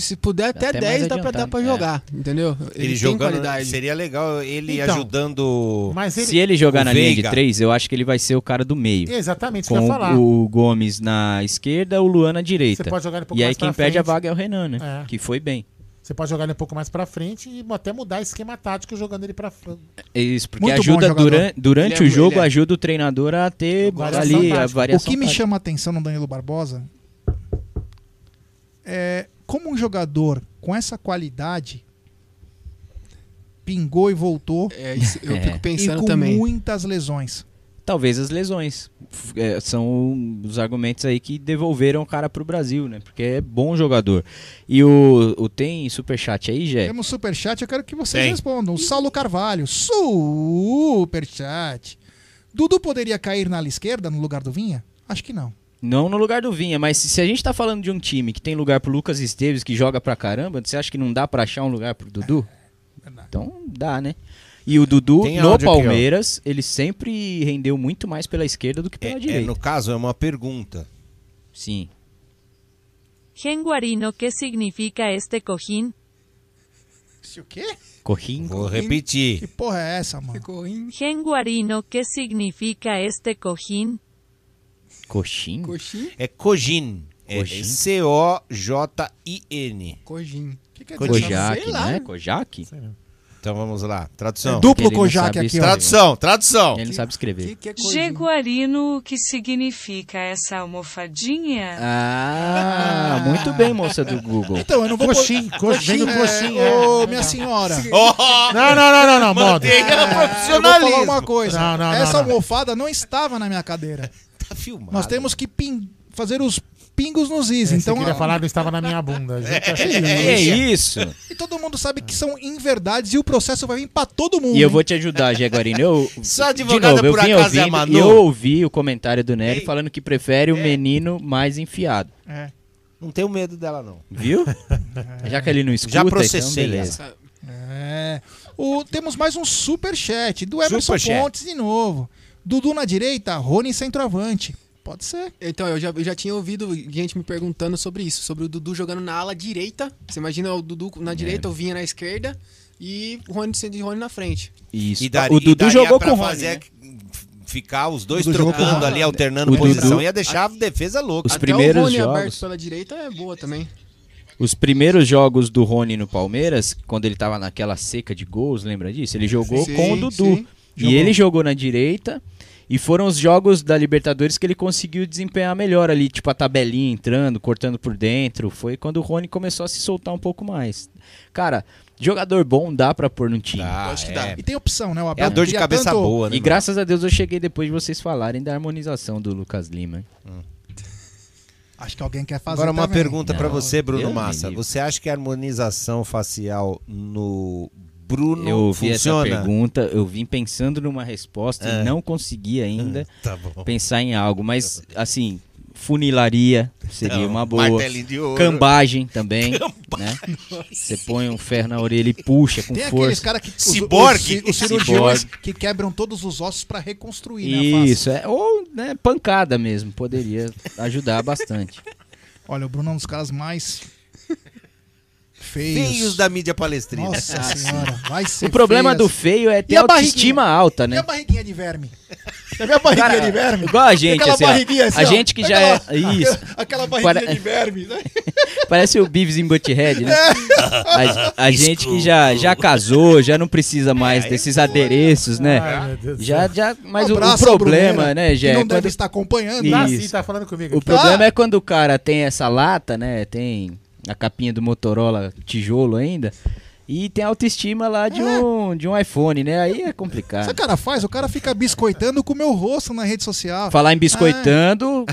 se puder até 10 dá pra dar pra jogar, entendeu? Ele jogando, tem qualidade. Seria legal ele ajudando... Mas se ele jogar na linha de 3, eu acho que ele vai ser o cara do meio. Exatamente, com o Gomes na esquerda, o Luan na direita. Você pode jogar um pouco e mais aí quem perde a vaga é o Renan, né? Que foi bem. Você pode jogar ele um pouco mais pra frente e até mudar o esquema tático jogando ele pra frente. Isso, porque muito ajuda durante o jogo, ajuda o treinador a ter ali a variação. O que me chama a atenção no Danilo Barbosa... como um jogador com essa qualidade pingou e voltou, eu fico pensando e com também muitas lesões. talvez as lesões. São os argumentos aí que devolveram o cara pro Brasil, né? Porque é bom jogador. E o tem superchat aí, Jé? Temos superchat, eu quero que vocês respondam. O Saulo Carvalho, superchat. Dudu poderia cair na ala esquerda no lugar do Vinha? Acho que não. Não no lugar do Vinha, mas se a gente tá falando de um time que tem lugar pro Lucas Esteves, que joga pra caramba, você acha que não dá pra achar um lugar pro Dudu? É, então dá, né? E o Dudu, no Palmeiras, ele sempre rendeu muito mais pela esquerda do que pela direita. No caso, é uma pergunta. Sim. Genguarino, o que significa este cojín? O quê? Cojín? Vou repetir. Que porra é essa, mano? Genguarino, o que significa este cojín? Coxim? É cojin. É C-O-J-I-N. Cojin. O que é Kojak, né? Kojak? Então vamos lá. Tradução. É duplo Kojak aqui. Tradução, tradução. Ele não sabe escrever. Jeguarino, o que significa essa almofadinha? Ah, muito bem, moça do Google. Então, eu não vou... Coxim. Coxim. Ô, minha senhora. Não. Mantenha o profissionalismo. Eu vou falar uma coisa. Essa almofada não estava na minha cadeira. Filmado. Nós temos que fazer os pingos nos is. Então, eu queria falar que estava na minha bunda. É isso. E todo mundo sabe que são inverdades e o processo vai vir pra todo mundo. E eu vou te ajudar, Jaguarino. Só advogada de novo, por acaso é a Manu. Eu ouvi o comentário do Nery falando que prefere o menino mais enfiado. É. Não tenho medo dela, não. Viu? Já que ele não escuta, já processei. Então beleza. Temos mais um superchat do Emerson Pontes de novo. Dudu na direita, Rony centroavante. Pode ser. Então, eu já tinha ouvido gente me perguntando sobre isso, sobre o Dudu jogando na ala direita. Você imagina o Dudu na direita, o Vinha na esquerda e o Rony sendo Rony na frente. Isso. O Dudu jogou com o Rony, né? Ficar os dois trocando ali, alternando posição. Dudu ia deixar a defesa louca. Até o Rony aberto pela direita é boa também. Os primeiros jogos do Rony no Palmeiras, quando ele tava naquela seca de gols, lembra disso? Ele jogou com o Dudu. Sim. E ele jogou na direita, e foram os jogos da Libertadores que ele conseguiu desempenhar melhor ali, tipo a tabelinha entrando, cortando por dentro, foi quando o Rony começou a se soltar um pouco mais. Cara, jogador bom dá pra pôr no time. Acho que dá. E tem opção, né? O Abel é a dor de cabeça boa, né? E graças a Deus eu cheguei depois de vocês falarem da harmonização do Lucas Lima. Acho que alguém quer fazer agora uma pergunta pra você, Bruno Massa. Você acha que a harmonização facial no... Bruno, eu ouvi essa pergunta, eu vim pensando numa resposta e não consegui ainda pensar em algo, mas assim, funilaria seria uma boa, martelinho de ouro. Cambagem também, né? Você põe um ferro na orelha e puxa com força. Tem aqueles caras que os cirurgiões que quebram todos os ossos para reconstruir, né? Isso, ou né, pancada mesmo, poderia ajudar bastante. Olha, o Bruno é um dos caras mais... Feios da mídia palestrina. Nossa senhora, vai ser. O problema do feio é ter autoestima alta, né? E a barriguinha de verme? Você vê a barriguinha de verme? Igual a gente, aquela assim, barriguinha assim, a gente que já é... Isso. Aquela barriguinha de verme, né? Parece o Beavis em Butthead, né? A gente que já casou, já não precisa mais desses adereços, né? Ai, já, mas o problema, né, Jé? Não deve estar acompanhando. Sim, tá falando comigo. O problema é quando o cara tem essa lata, né? Tem... a capinha do Motorola tijolo ainda, e tem autoestima lá de um iPhone, né? Aí é complicado. O cara faz? O cara fica biscoitando com o meu rosto na rede social. Falar em biscoitando,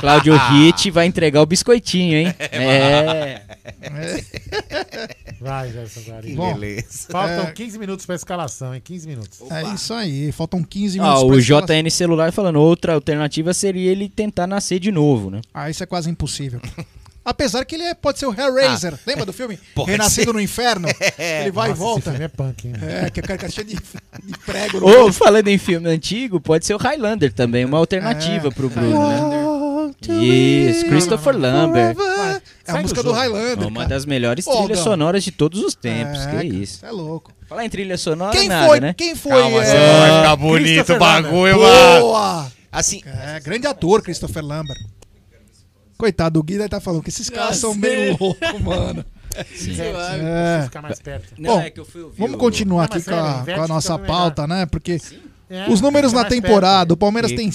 Claudio Ritt vai entregar o biscoitinho, hein? Vai, Gerson Guarino. Bom, faltam 15 minutos pra escalação, hein? 15 minutos. Opa. É isso aí, faltam 15 minutos pra escalação. O JN Celular falando, outra alternativa seria ele tentar nascer de novo, né? Ah, isso é quase impossível. Apesar que ele pode ser o Hellraiser. Lembra do filme? Renascido no Inferno? Ele vai e volta. Esse filme é punk, hein? Que a cara cheia de prego. Falando em filme antigo, pode ser o Highlander também. Uma alternativa pro Bruno, né? Isso, Christopher Lambert. É a música do Highlander. Uma das melhores trilhas sonoras de todos os tempos. Que isso. É louco. Falar em trilha sonora nada, né? Quem foi? Calma, vai ficar bonito o bagulho, mano. Boa! Assim, grande ator, Christopher Lambert. Coitado, o Gui tá falando que esses caras são meio loucos, mano. Sim. Ficar mais perto. Bom, vamos continuar aqui com a nossa pauta, né? Porque Os números na temporada, o Palmeiras tem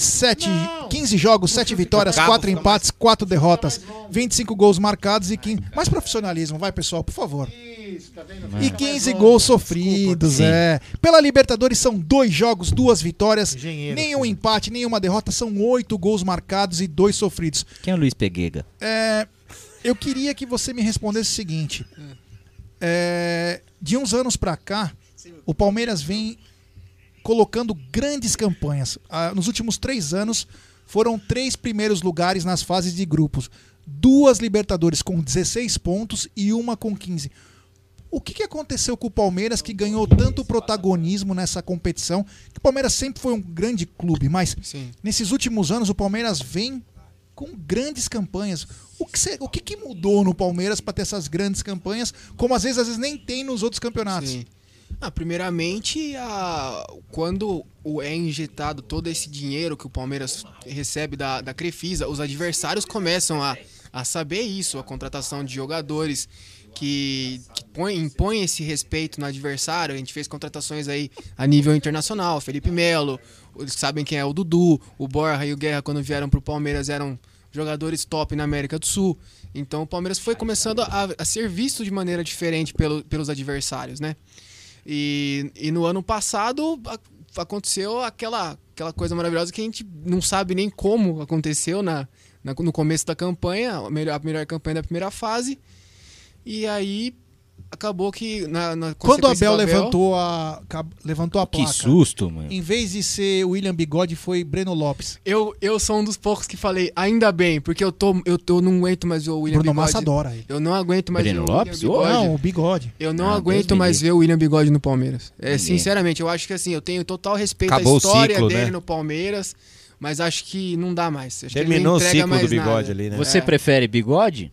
15 jogos, 7 vitórias, 4 empates, 4 derrotas, 25 gols marcados e 15... Mais profissionalismo, vai pessoal, por favor. E 15 gols sofridos, Pela Libertadores são 2 jogos, 2 vitórias, nenhum empate, nenhuma derrota, são 8 gols marcados e 2 sofridos. Quem é o Luiz Peguega? Eu queria que você me respondesse o seguinte. De uns anos pra cá, o Palmeiras vem... colocando grandes campanhas. Nos últimos 3 anos, foram 3 primeiros lugares nas fases de grupos. 2 Libertadores com 16 pontos e uma com 15. O que aconteceu com o Palmeiras que ganhou tanto protagonismo nessa competição? Que o Palmeiras sempre foi um grande clube, mas nesses últimos anos o Palmeiras vem com grandes campanhas. O que mudou no Palmeiras para ter essas grandes campanhas, como às vezes nem tem nos outros campeonatos? Sim. Primeiramente, quando é injetado todo esse dinheiro que o Palmeiras recebe da Crefisa, os adversários começam a saber isso, a contratação de jogadores que impõe esse respeito no adversário. A gente fez contratações aí a nível internacional, Felipe Melo, eles sabem quem é o Dudu, o Borja e o Guerra quando vieram para o Palmeiras eram jogadores top na América do Sul. Então o Palmeiras foi começando a ser visto de maneira diferente pelos adversários, né? E no ano passado aconteceu aquela coisa maravilhosa que a gente não sabe nem como aconteceu no começo da campanha, a melhor campanha da primeira fase. E aí acabou que quando o Abel levantou a placa. Que susto, mano. Em vez de ser William Bigode, foi Breno Lopes. Eu sou um dos poucos que falei, ainda bem, porque eu não aguento mais ver o William Bigode. Bruno Massa adora. Eu não aguento mais ver o William Bigode. Breno Lopes? Não, o Bigode. Eu não aguento mais ver o William Bigode no Palmeiras. Sinceramente, eu acho que assim, eu tenho total respeito à história dele no Palmeiras, mas acho que não dá mais. Terminou o ciclo do Bigode ali, né? Você prefere Bigode?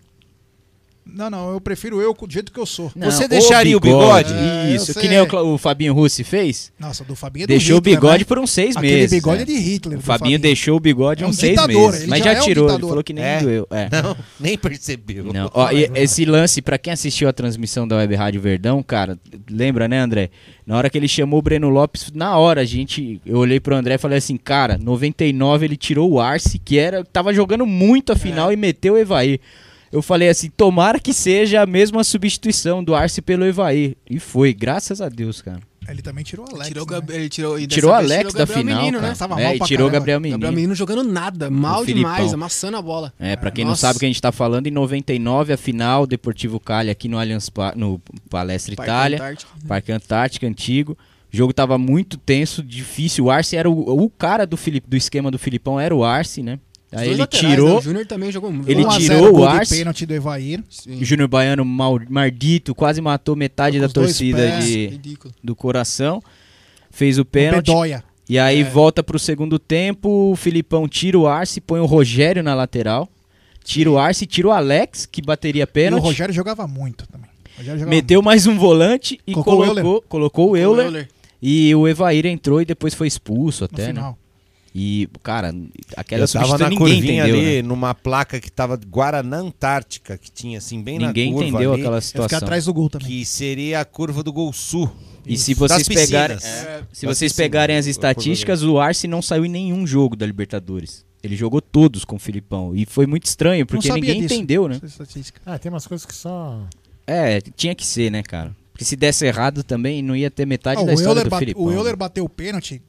Não, eu prefiro eu do jeito que eu sou. Não, você deixaria o bigode? Isso, que nem o Fabinho Russi fez. Nossa, do Fabinho é do Hitler. Deixou o bigode por uns 6 meses. Aquele bigode é de Hitler. O Fabinho deixou o bigode uns 6 meses. Mas já tirou, ele falou que nem doeu. Não, nem percebeu. Não. Ó, esse lance, pra quem assistiu a transmissão da Web Rádio Verdão, cara, lembra, né, André? Na hora que ele chamou o Breno Lopes, na hora eu olhei pro André e falei assim, cara, 99 ele tirou o Arce, que tava jogando muito a final e meteu o Evaí. Eu falei assim, tomara que seja a mesma substituição do Arce pelo Evaí. E foi, graças a Deus, cara. Ele também tirou o Alex. Tirou o Alex da final, Menino, cara. Né? Tava mal pra tirou o Gabriel Menino. Gabriel Menino jogando nada, mal demais, amassando a bola. Pra quem não sabe o que a gente tá falando, em 99, a final, Deportivo Cali aqui no Allianz no Palestra Itália. Parque Antártica, antigo. O jogo tava muito tenso, difícil. O Arce era o cara do esquema do Filipão, era o Arce, né? Aí ele tirou. O Júnior também jogou muito. Ele tirou o Arce. Pênalti do Evair. O Júnior Baiano maldito, quase matou metade da torcida do coração. Fez o pênalti. E aí volta pro segundo tempo. O Filipão tira o Arce, põe o Rogério na lateral. Tira o Arce, tira o Alex, que bateria pênalti. E o Rogério jogava muito também. Meteu mais um volante e colocou o Euler. E o Evair entrou e depois foi expulso até, né? E, cara, aquela substituição tava na curvinha entendeu, ali, né? Numa placa que tava Guaraná Antártica, que tinha assim, bem ninguém na curva. Ninguém entendeu ali, aquela situação. Atrás do gol também. Que seria a curva do Gol Sul. E se vocês pegarem as estatísticas, o Arce não saiu em nenhum jogo da Libertadores. Ele jogou todos com o Filipão. E foi muito estranho, porque ninguém entendeu, né? Tem umas coisas que só... tinha que ser, né, cara? Porque se desse errado também, não ia ter metade da história do Filipão. O Euler bateu o pênalti,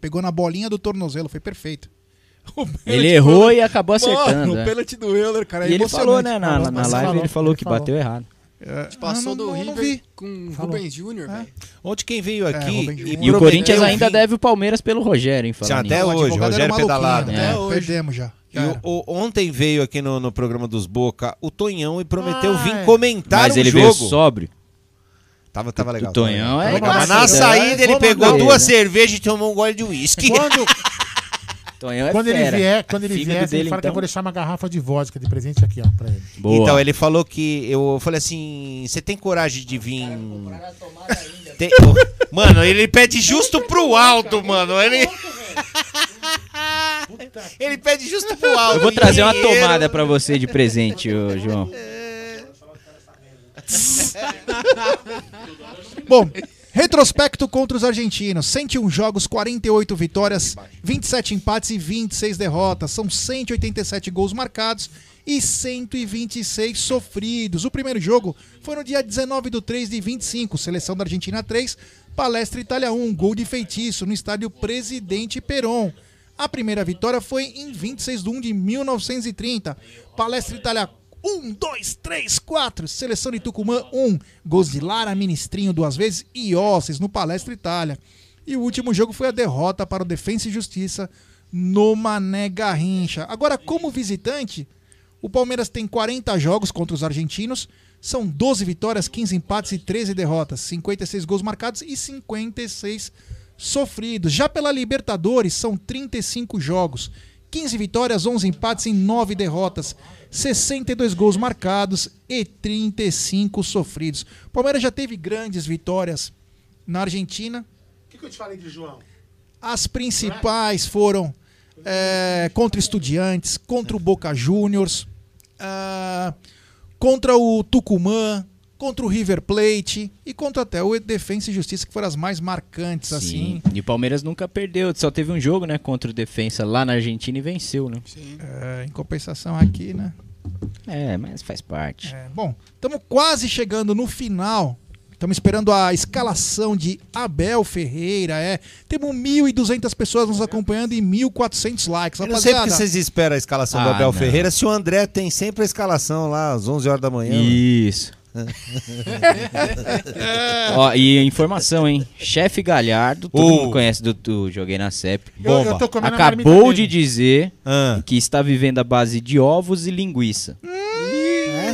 pegou na bolinha do tornozelo, foi perfeito. Ele errou e acabou acertando. O pênalti do Euler, cara, e ele falou, né, na live, ele falou que bateu errado. A gente passou do River com o Rubens Júnior, velho. Ontem quem veio aqui... E o Corinthians ainda deve o Palmeiras pelo Rogério, hein, falando. Até hoje, Rogério pedalado. Perdemos já. Ontem veio aqui no programa dos Boca o Tonhão e prometeu vir comentar o jogo. Mas ele veio sóbrio. Tava legal. O Tonhão é legal. Mas na saída ele pegou 2 cervejas e tomou um gole de uísque. Quando ele vier, ele fala que eu vou deixar uma garrafa de vodka de presente aqui, ó, pra ele. Boa. Então, ele falou que... Eu falei assim, você tem coragem de vir... Mano, ele pede justo pro alto, mano. Ele pede justo pro alto. Eu vou trazer uma tomada pra você de presente, João. Bom, Retrospecto contra os argentinos, 101 jogos, 48 vitórias, 27 empates e 26 derrotas. São 187 gols marcados e 126 sofridos. O primeiro jogo foi no dia 19/3 de 25, seleção da Argentina 3, Palestra Itália 1, gol de feitiço no estádio Presidente Perón. A primeira vitória foi em 26/1 de 1930, Palestra Itália 1, 2, 3, 4, seleção de Tucumã 1, gols de Lara, Ministrinho duas vezes e Osses no Palestra Itália. E o último jogo foi a derrota para o Defensa e Justiça no Mané Garrincha. Agora, como visitante, o Palmeiras tem 40 jogos contra os argentinos, são 12 vitórias, 15 empates e 13 derrotas, 56 gols marcados e 56 sofridos. Já pela Libertadores, são 35 jogos, 15 vitórias, 11 empates e 9 derrotas, 62 gols marcados e 35 sofridos. O Palmeiras já teve grandes vitórias na Argentina. O que eu te falei de João? As principais foram contra Estudiantes, contra o Boca Juniors, contra o Tucumã, contra o River Plate e contra até o Defensa e Justiça, que foram as mais marcantes. Sim, assim. E o Palmeiras nunca perdeu, só teve um jogo, né, contra o Defensa lá na Argentina e venceu, né? Sim. Em compensação aqui, né? Mas faz parte. Bom, estamos quase chegando no final. Estamos esperando a escalação de Abel Ferreira. Temos 1.200 pessoas nos acompanhando e 1.400 likes. Rapaziada. Eu não sei porque vocês esperam a escalação do Abel Ferreira, se o André tem sempre a escalação lá às 11 horas da manhã. Isso. Ó, e informação, hein? Chefe Galhardo, todo mundo conhece do Joguei na CEP. Bomba. Eu acabou de dizer que está vivendo à base de ovos e linguiça.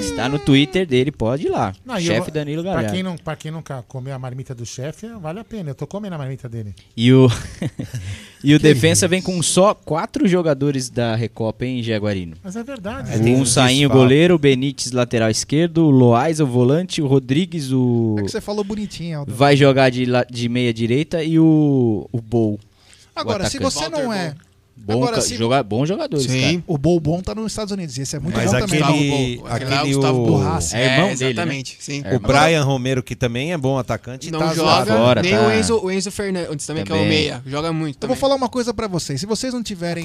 Está no Twitter dele, pode ir lá. Chefe Danilo Galhardo. Pra quem nunca comeu a marmita do chefe, vale a pena. Eu tô comendo a marmita dele. E o Defensa vem com só 4 jogadores da Recopa, hein, Jaguarino? Mas é verdade. Tem um Sainho, goleiro, Benítez, lateral esquerdo, Loaz, o volante, o Rodrigues, o... É que você falou bonitinho, Aldo. Vai jogar de meia direita e o Bol. Agora, se você não é... Bom jogador, cara. O Bolbon tá nos Estados Unidos, esse é muito bom também. Aquele é o Gustavo do Racing. É irmão exatamente, dele, né? Sim. O Brian Romero, que também é bom atacante, não tá joga agora, nem tá. O Enzo Fernandes também, que é o meia, joga muito também. Eu vou falar uma coisa pra vocês, se vocês não tiverem...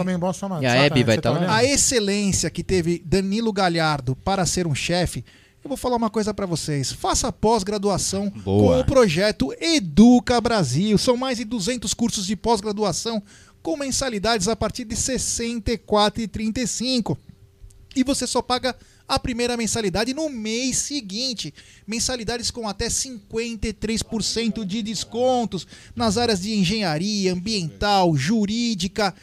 A excelência que teve Danilo Galhardo para ser um chefe, eu vou falar uma coisa pra vocês, faça pós-graduação com o projeto Educa Brasil. São mais de 200 cursos de pós-graduação com mensalidades a partir de R$ 64,35. E você só paga a primeira mensalidade no mês seguinte. Mensalidades com até 53% de descontos nas áreas de engenharia, ambiental, jurídica.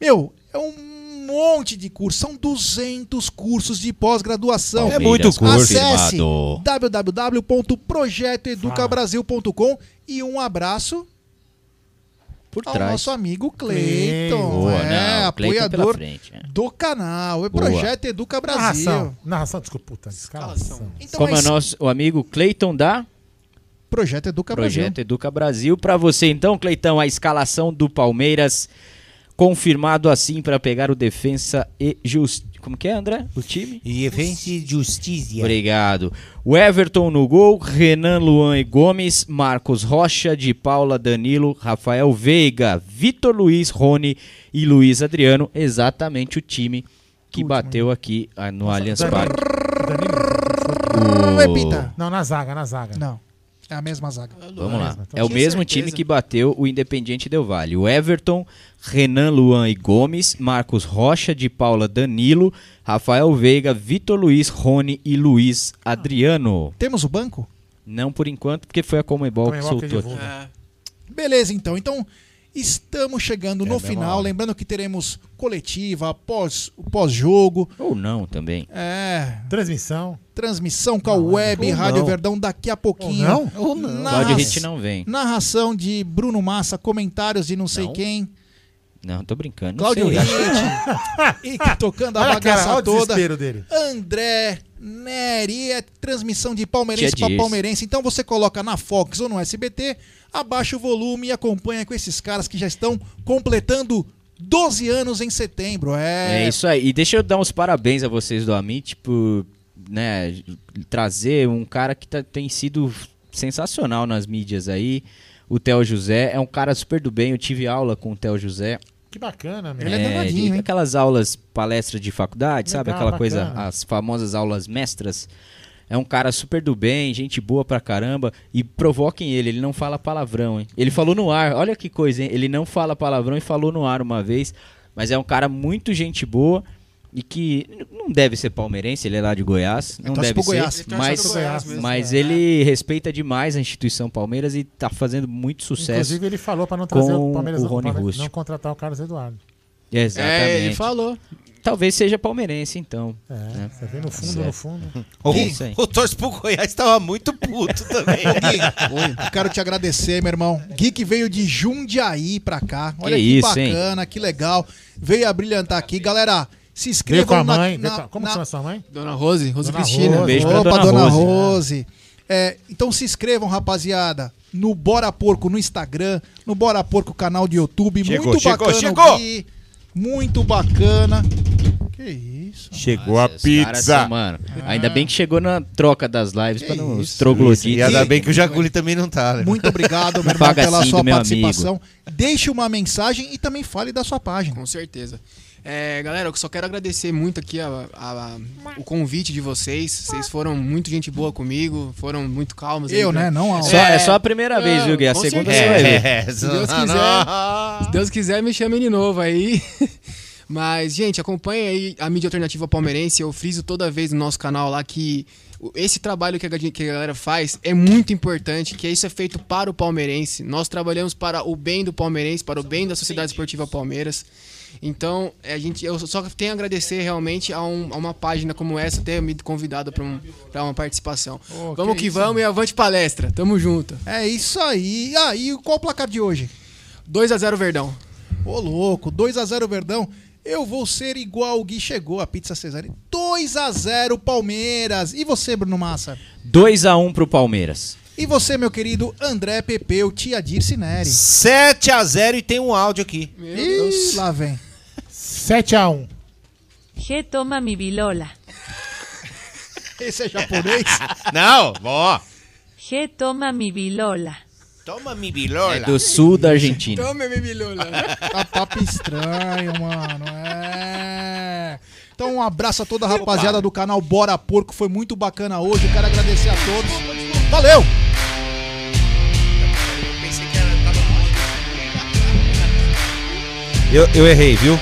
Meu, é um monte de curso. São 200 cursos de pós-graduação. É muito curso. Acesse www.projetoeducabrasil.com e um abraço... Ao nosso amigo Cleiton, apoiador do canal. É Projeto Educa Brasil. Narração, desculpa, puta, escalação. Então, como o amigo Cleiton da Projeto Educa Brasil. Projeto Educa Brasil. Para você então, Cleitão, a escalação do Palmeiras, confirmado assim para pegar o Defensa e Justiça. Como que é, André? O time? Defensa e Justiça. Obrigado. O Everton no gol, Renan, Luan e Gomes, Marcos Rocha, Di Paula, Danilo, Rafael Veiga, Vitor Luiz, Rony e Luiz Adriano. Exatamente o time que bateu aqui no Allianz Parque. Repita. Não, na zaga. Não. É a mesma zaga. Vamos lá. É o mesmo time que bateu o Independiente Del Valle. O Everton, Renan, Luan e Gomes, Marcos Rocha, Di Paula, Danilo, Rafael Veiga, Vitor Luiz, Rony e Luiz Adriano. Temos o banco? Não por enquanto, porque foi a Conmebol que soltou aqui. Beleza, então. Então, estamos chegando no final. Lembrando que teremos coletiva, pós-jogo. Ou não também. Transmissão com a Web Rádio Verdão daqui a pouquinho. Ou não. Hit não vem. Narração de Bruno Massa, comentários de não sei quem. Não, tô brincando. Cláudio Hit. E tocando a bagaça toda. Dele. André Neri. É transmissão de palmeirense para palmeirense. Então você coloca na Fox ou no SBT, abaixa o volume e acompanha com esses caras que já estão completando 12 anos em setembro. É isso aí. E deixa eu dar uns parabéns a vocês do Amit por trazer um cara que tem sido sensacional nas mídias aí. O Theo José é um cara super do bem. Eu tive aula com o Theo José. Que bacana, meu. Ele é danadinho, hein? Aquelas aulas, palestra de faculdade, legal, sabe? Aquela bacana. Coisa, as famosas aulas mestras. É um cara super do bem, gente boa pra caramba. E provoquem ele, ele não fala palavrão, hein? Ele falou no ar, olha que coisa, hein? Ele não fala palavrão e falou no ar uma vez. Mas é um cara muito gente boa e que não deve ser palmeirense, ele é lá de Goiás. Não deve ser, mas ele respeita demais a instituição Palmeiras e tá fazendo muito sucesso. Inclusive ele falou pra não trazer o Palmeiras, não contratar o Carlos Eduardo. Exatamente. É, ele falou. Talvez seja palmeirense, então. É, né? Você vê no fundo, certo. No fundo. O torce pro Goiás estava muito puto também. Gui, quero te agradecer, meu irmão. Gui que veio de Jundiaí pra cá. Olha que bacana, hein? Que legal. Veio abrilhantar aqui. Galera, se inscrevam com a mãe. Como chama sua mãe? Dona Rose. Rose Cristina. Um beijo pra Dona Rose. É, então se inscrevam, rapaziada, no Bora Porco no Instagram, no Bora Porco canal de YouTube. Muito bacana, Gui. Muito bacana. Que isso? Chegou a pizza. Cara, mano. Ah. Ainda bem que chegou na troca das lives para não troglodites. E ainda bem que o Jaculi também não tá. Né? Muito obrigado, meu irmão, pela sua participação. Amigo. Deixe uma mensagem e também fale da sua página. Com certeza. É, galera, eu só quero agradecer muito aqui o convite de vocês. Vocês foram muito gente boa comigo, foram muito calmos. É só a primeira vez, viu, Gui? A segunda você vai ver. Se Deus quiser, me chamem de novo aí. Mas, gente, acompanha aí a mídia alternativa palmeirense. Eu friso toda vez no nosso canal lá que esse trabalho que a galera faz é muito importante, que isso é feito para o palmeirense. Nós trabalhamos para o bem do palmeirense, para o bem da Sociedade Esportiva Palmeiras. Então, eu só tenho a agradecer realmente a uma página como essa ter me convidado para uma participação. Vamos que vamos e avante palestra. Tamo junto. É isso aí. Ah, e qual o placar de hoje? 2-0 Verdão. Ô, louco. 2-0 Verdão. Eu vou ser igual o Gui chegou, a pizza Cesare. 2-0 Palmeiras. E você, Bruno Massa? 2-1 pro Palmeiras. E você, meu querido André Pepeu, tia Dirce Neri? 7-0 e tem um áudio aqui. Meu Deus. Lá vem. 7-1. Che toma mi bilola. Esse é japonês? Não, ó. Che toma mi bilola. Toma mi bilola. É do sul da Argentina. Toma mi bilola. Tá papo estranho, mano. É. Então um abraço a toda a rapaziada do canal Bora Porco. Foi muito bacana hoje. Eu quero agradecer a todos. Valeu! Eu errei, viu?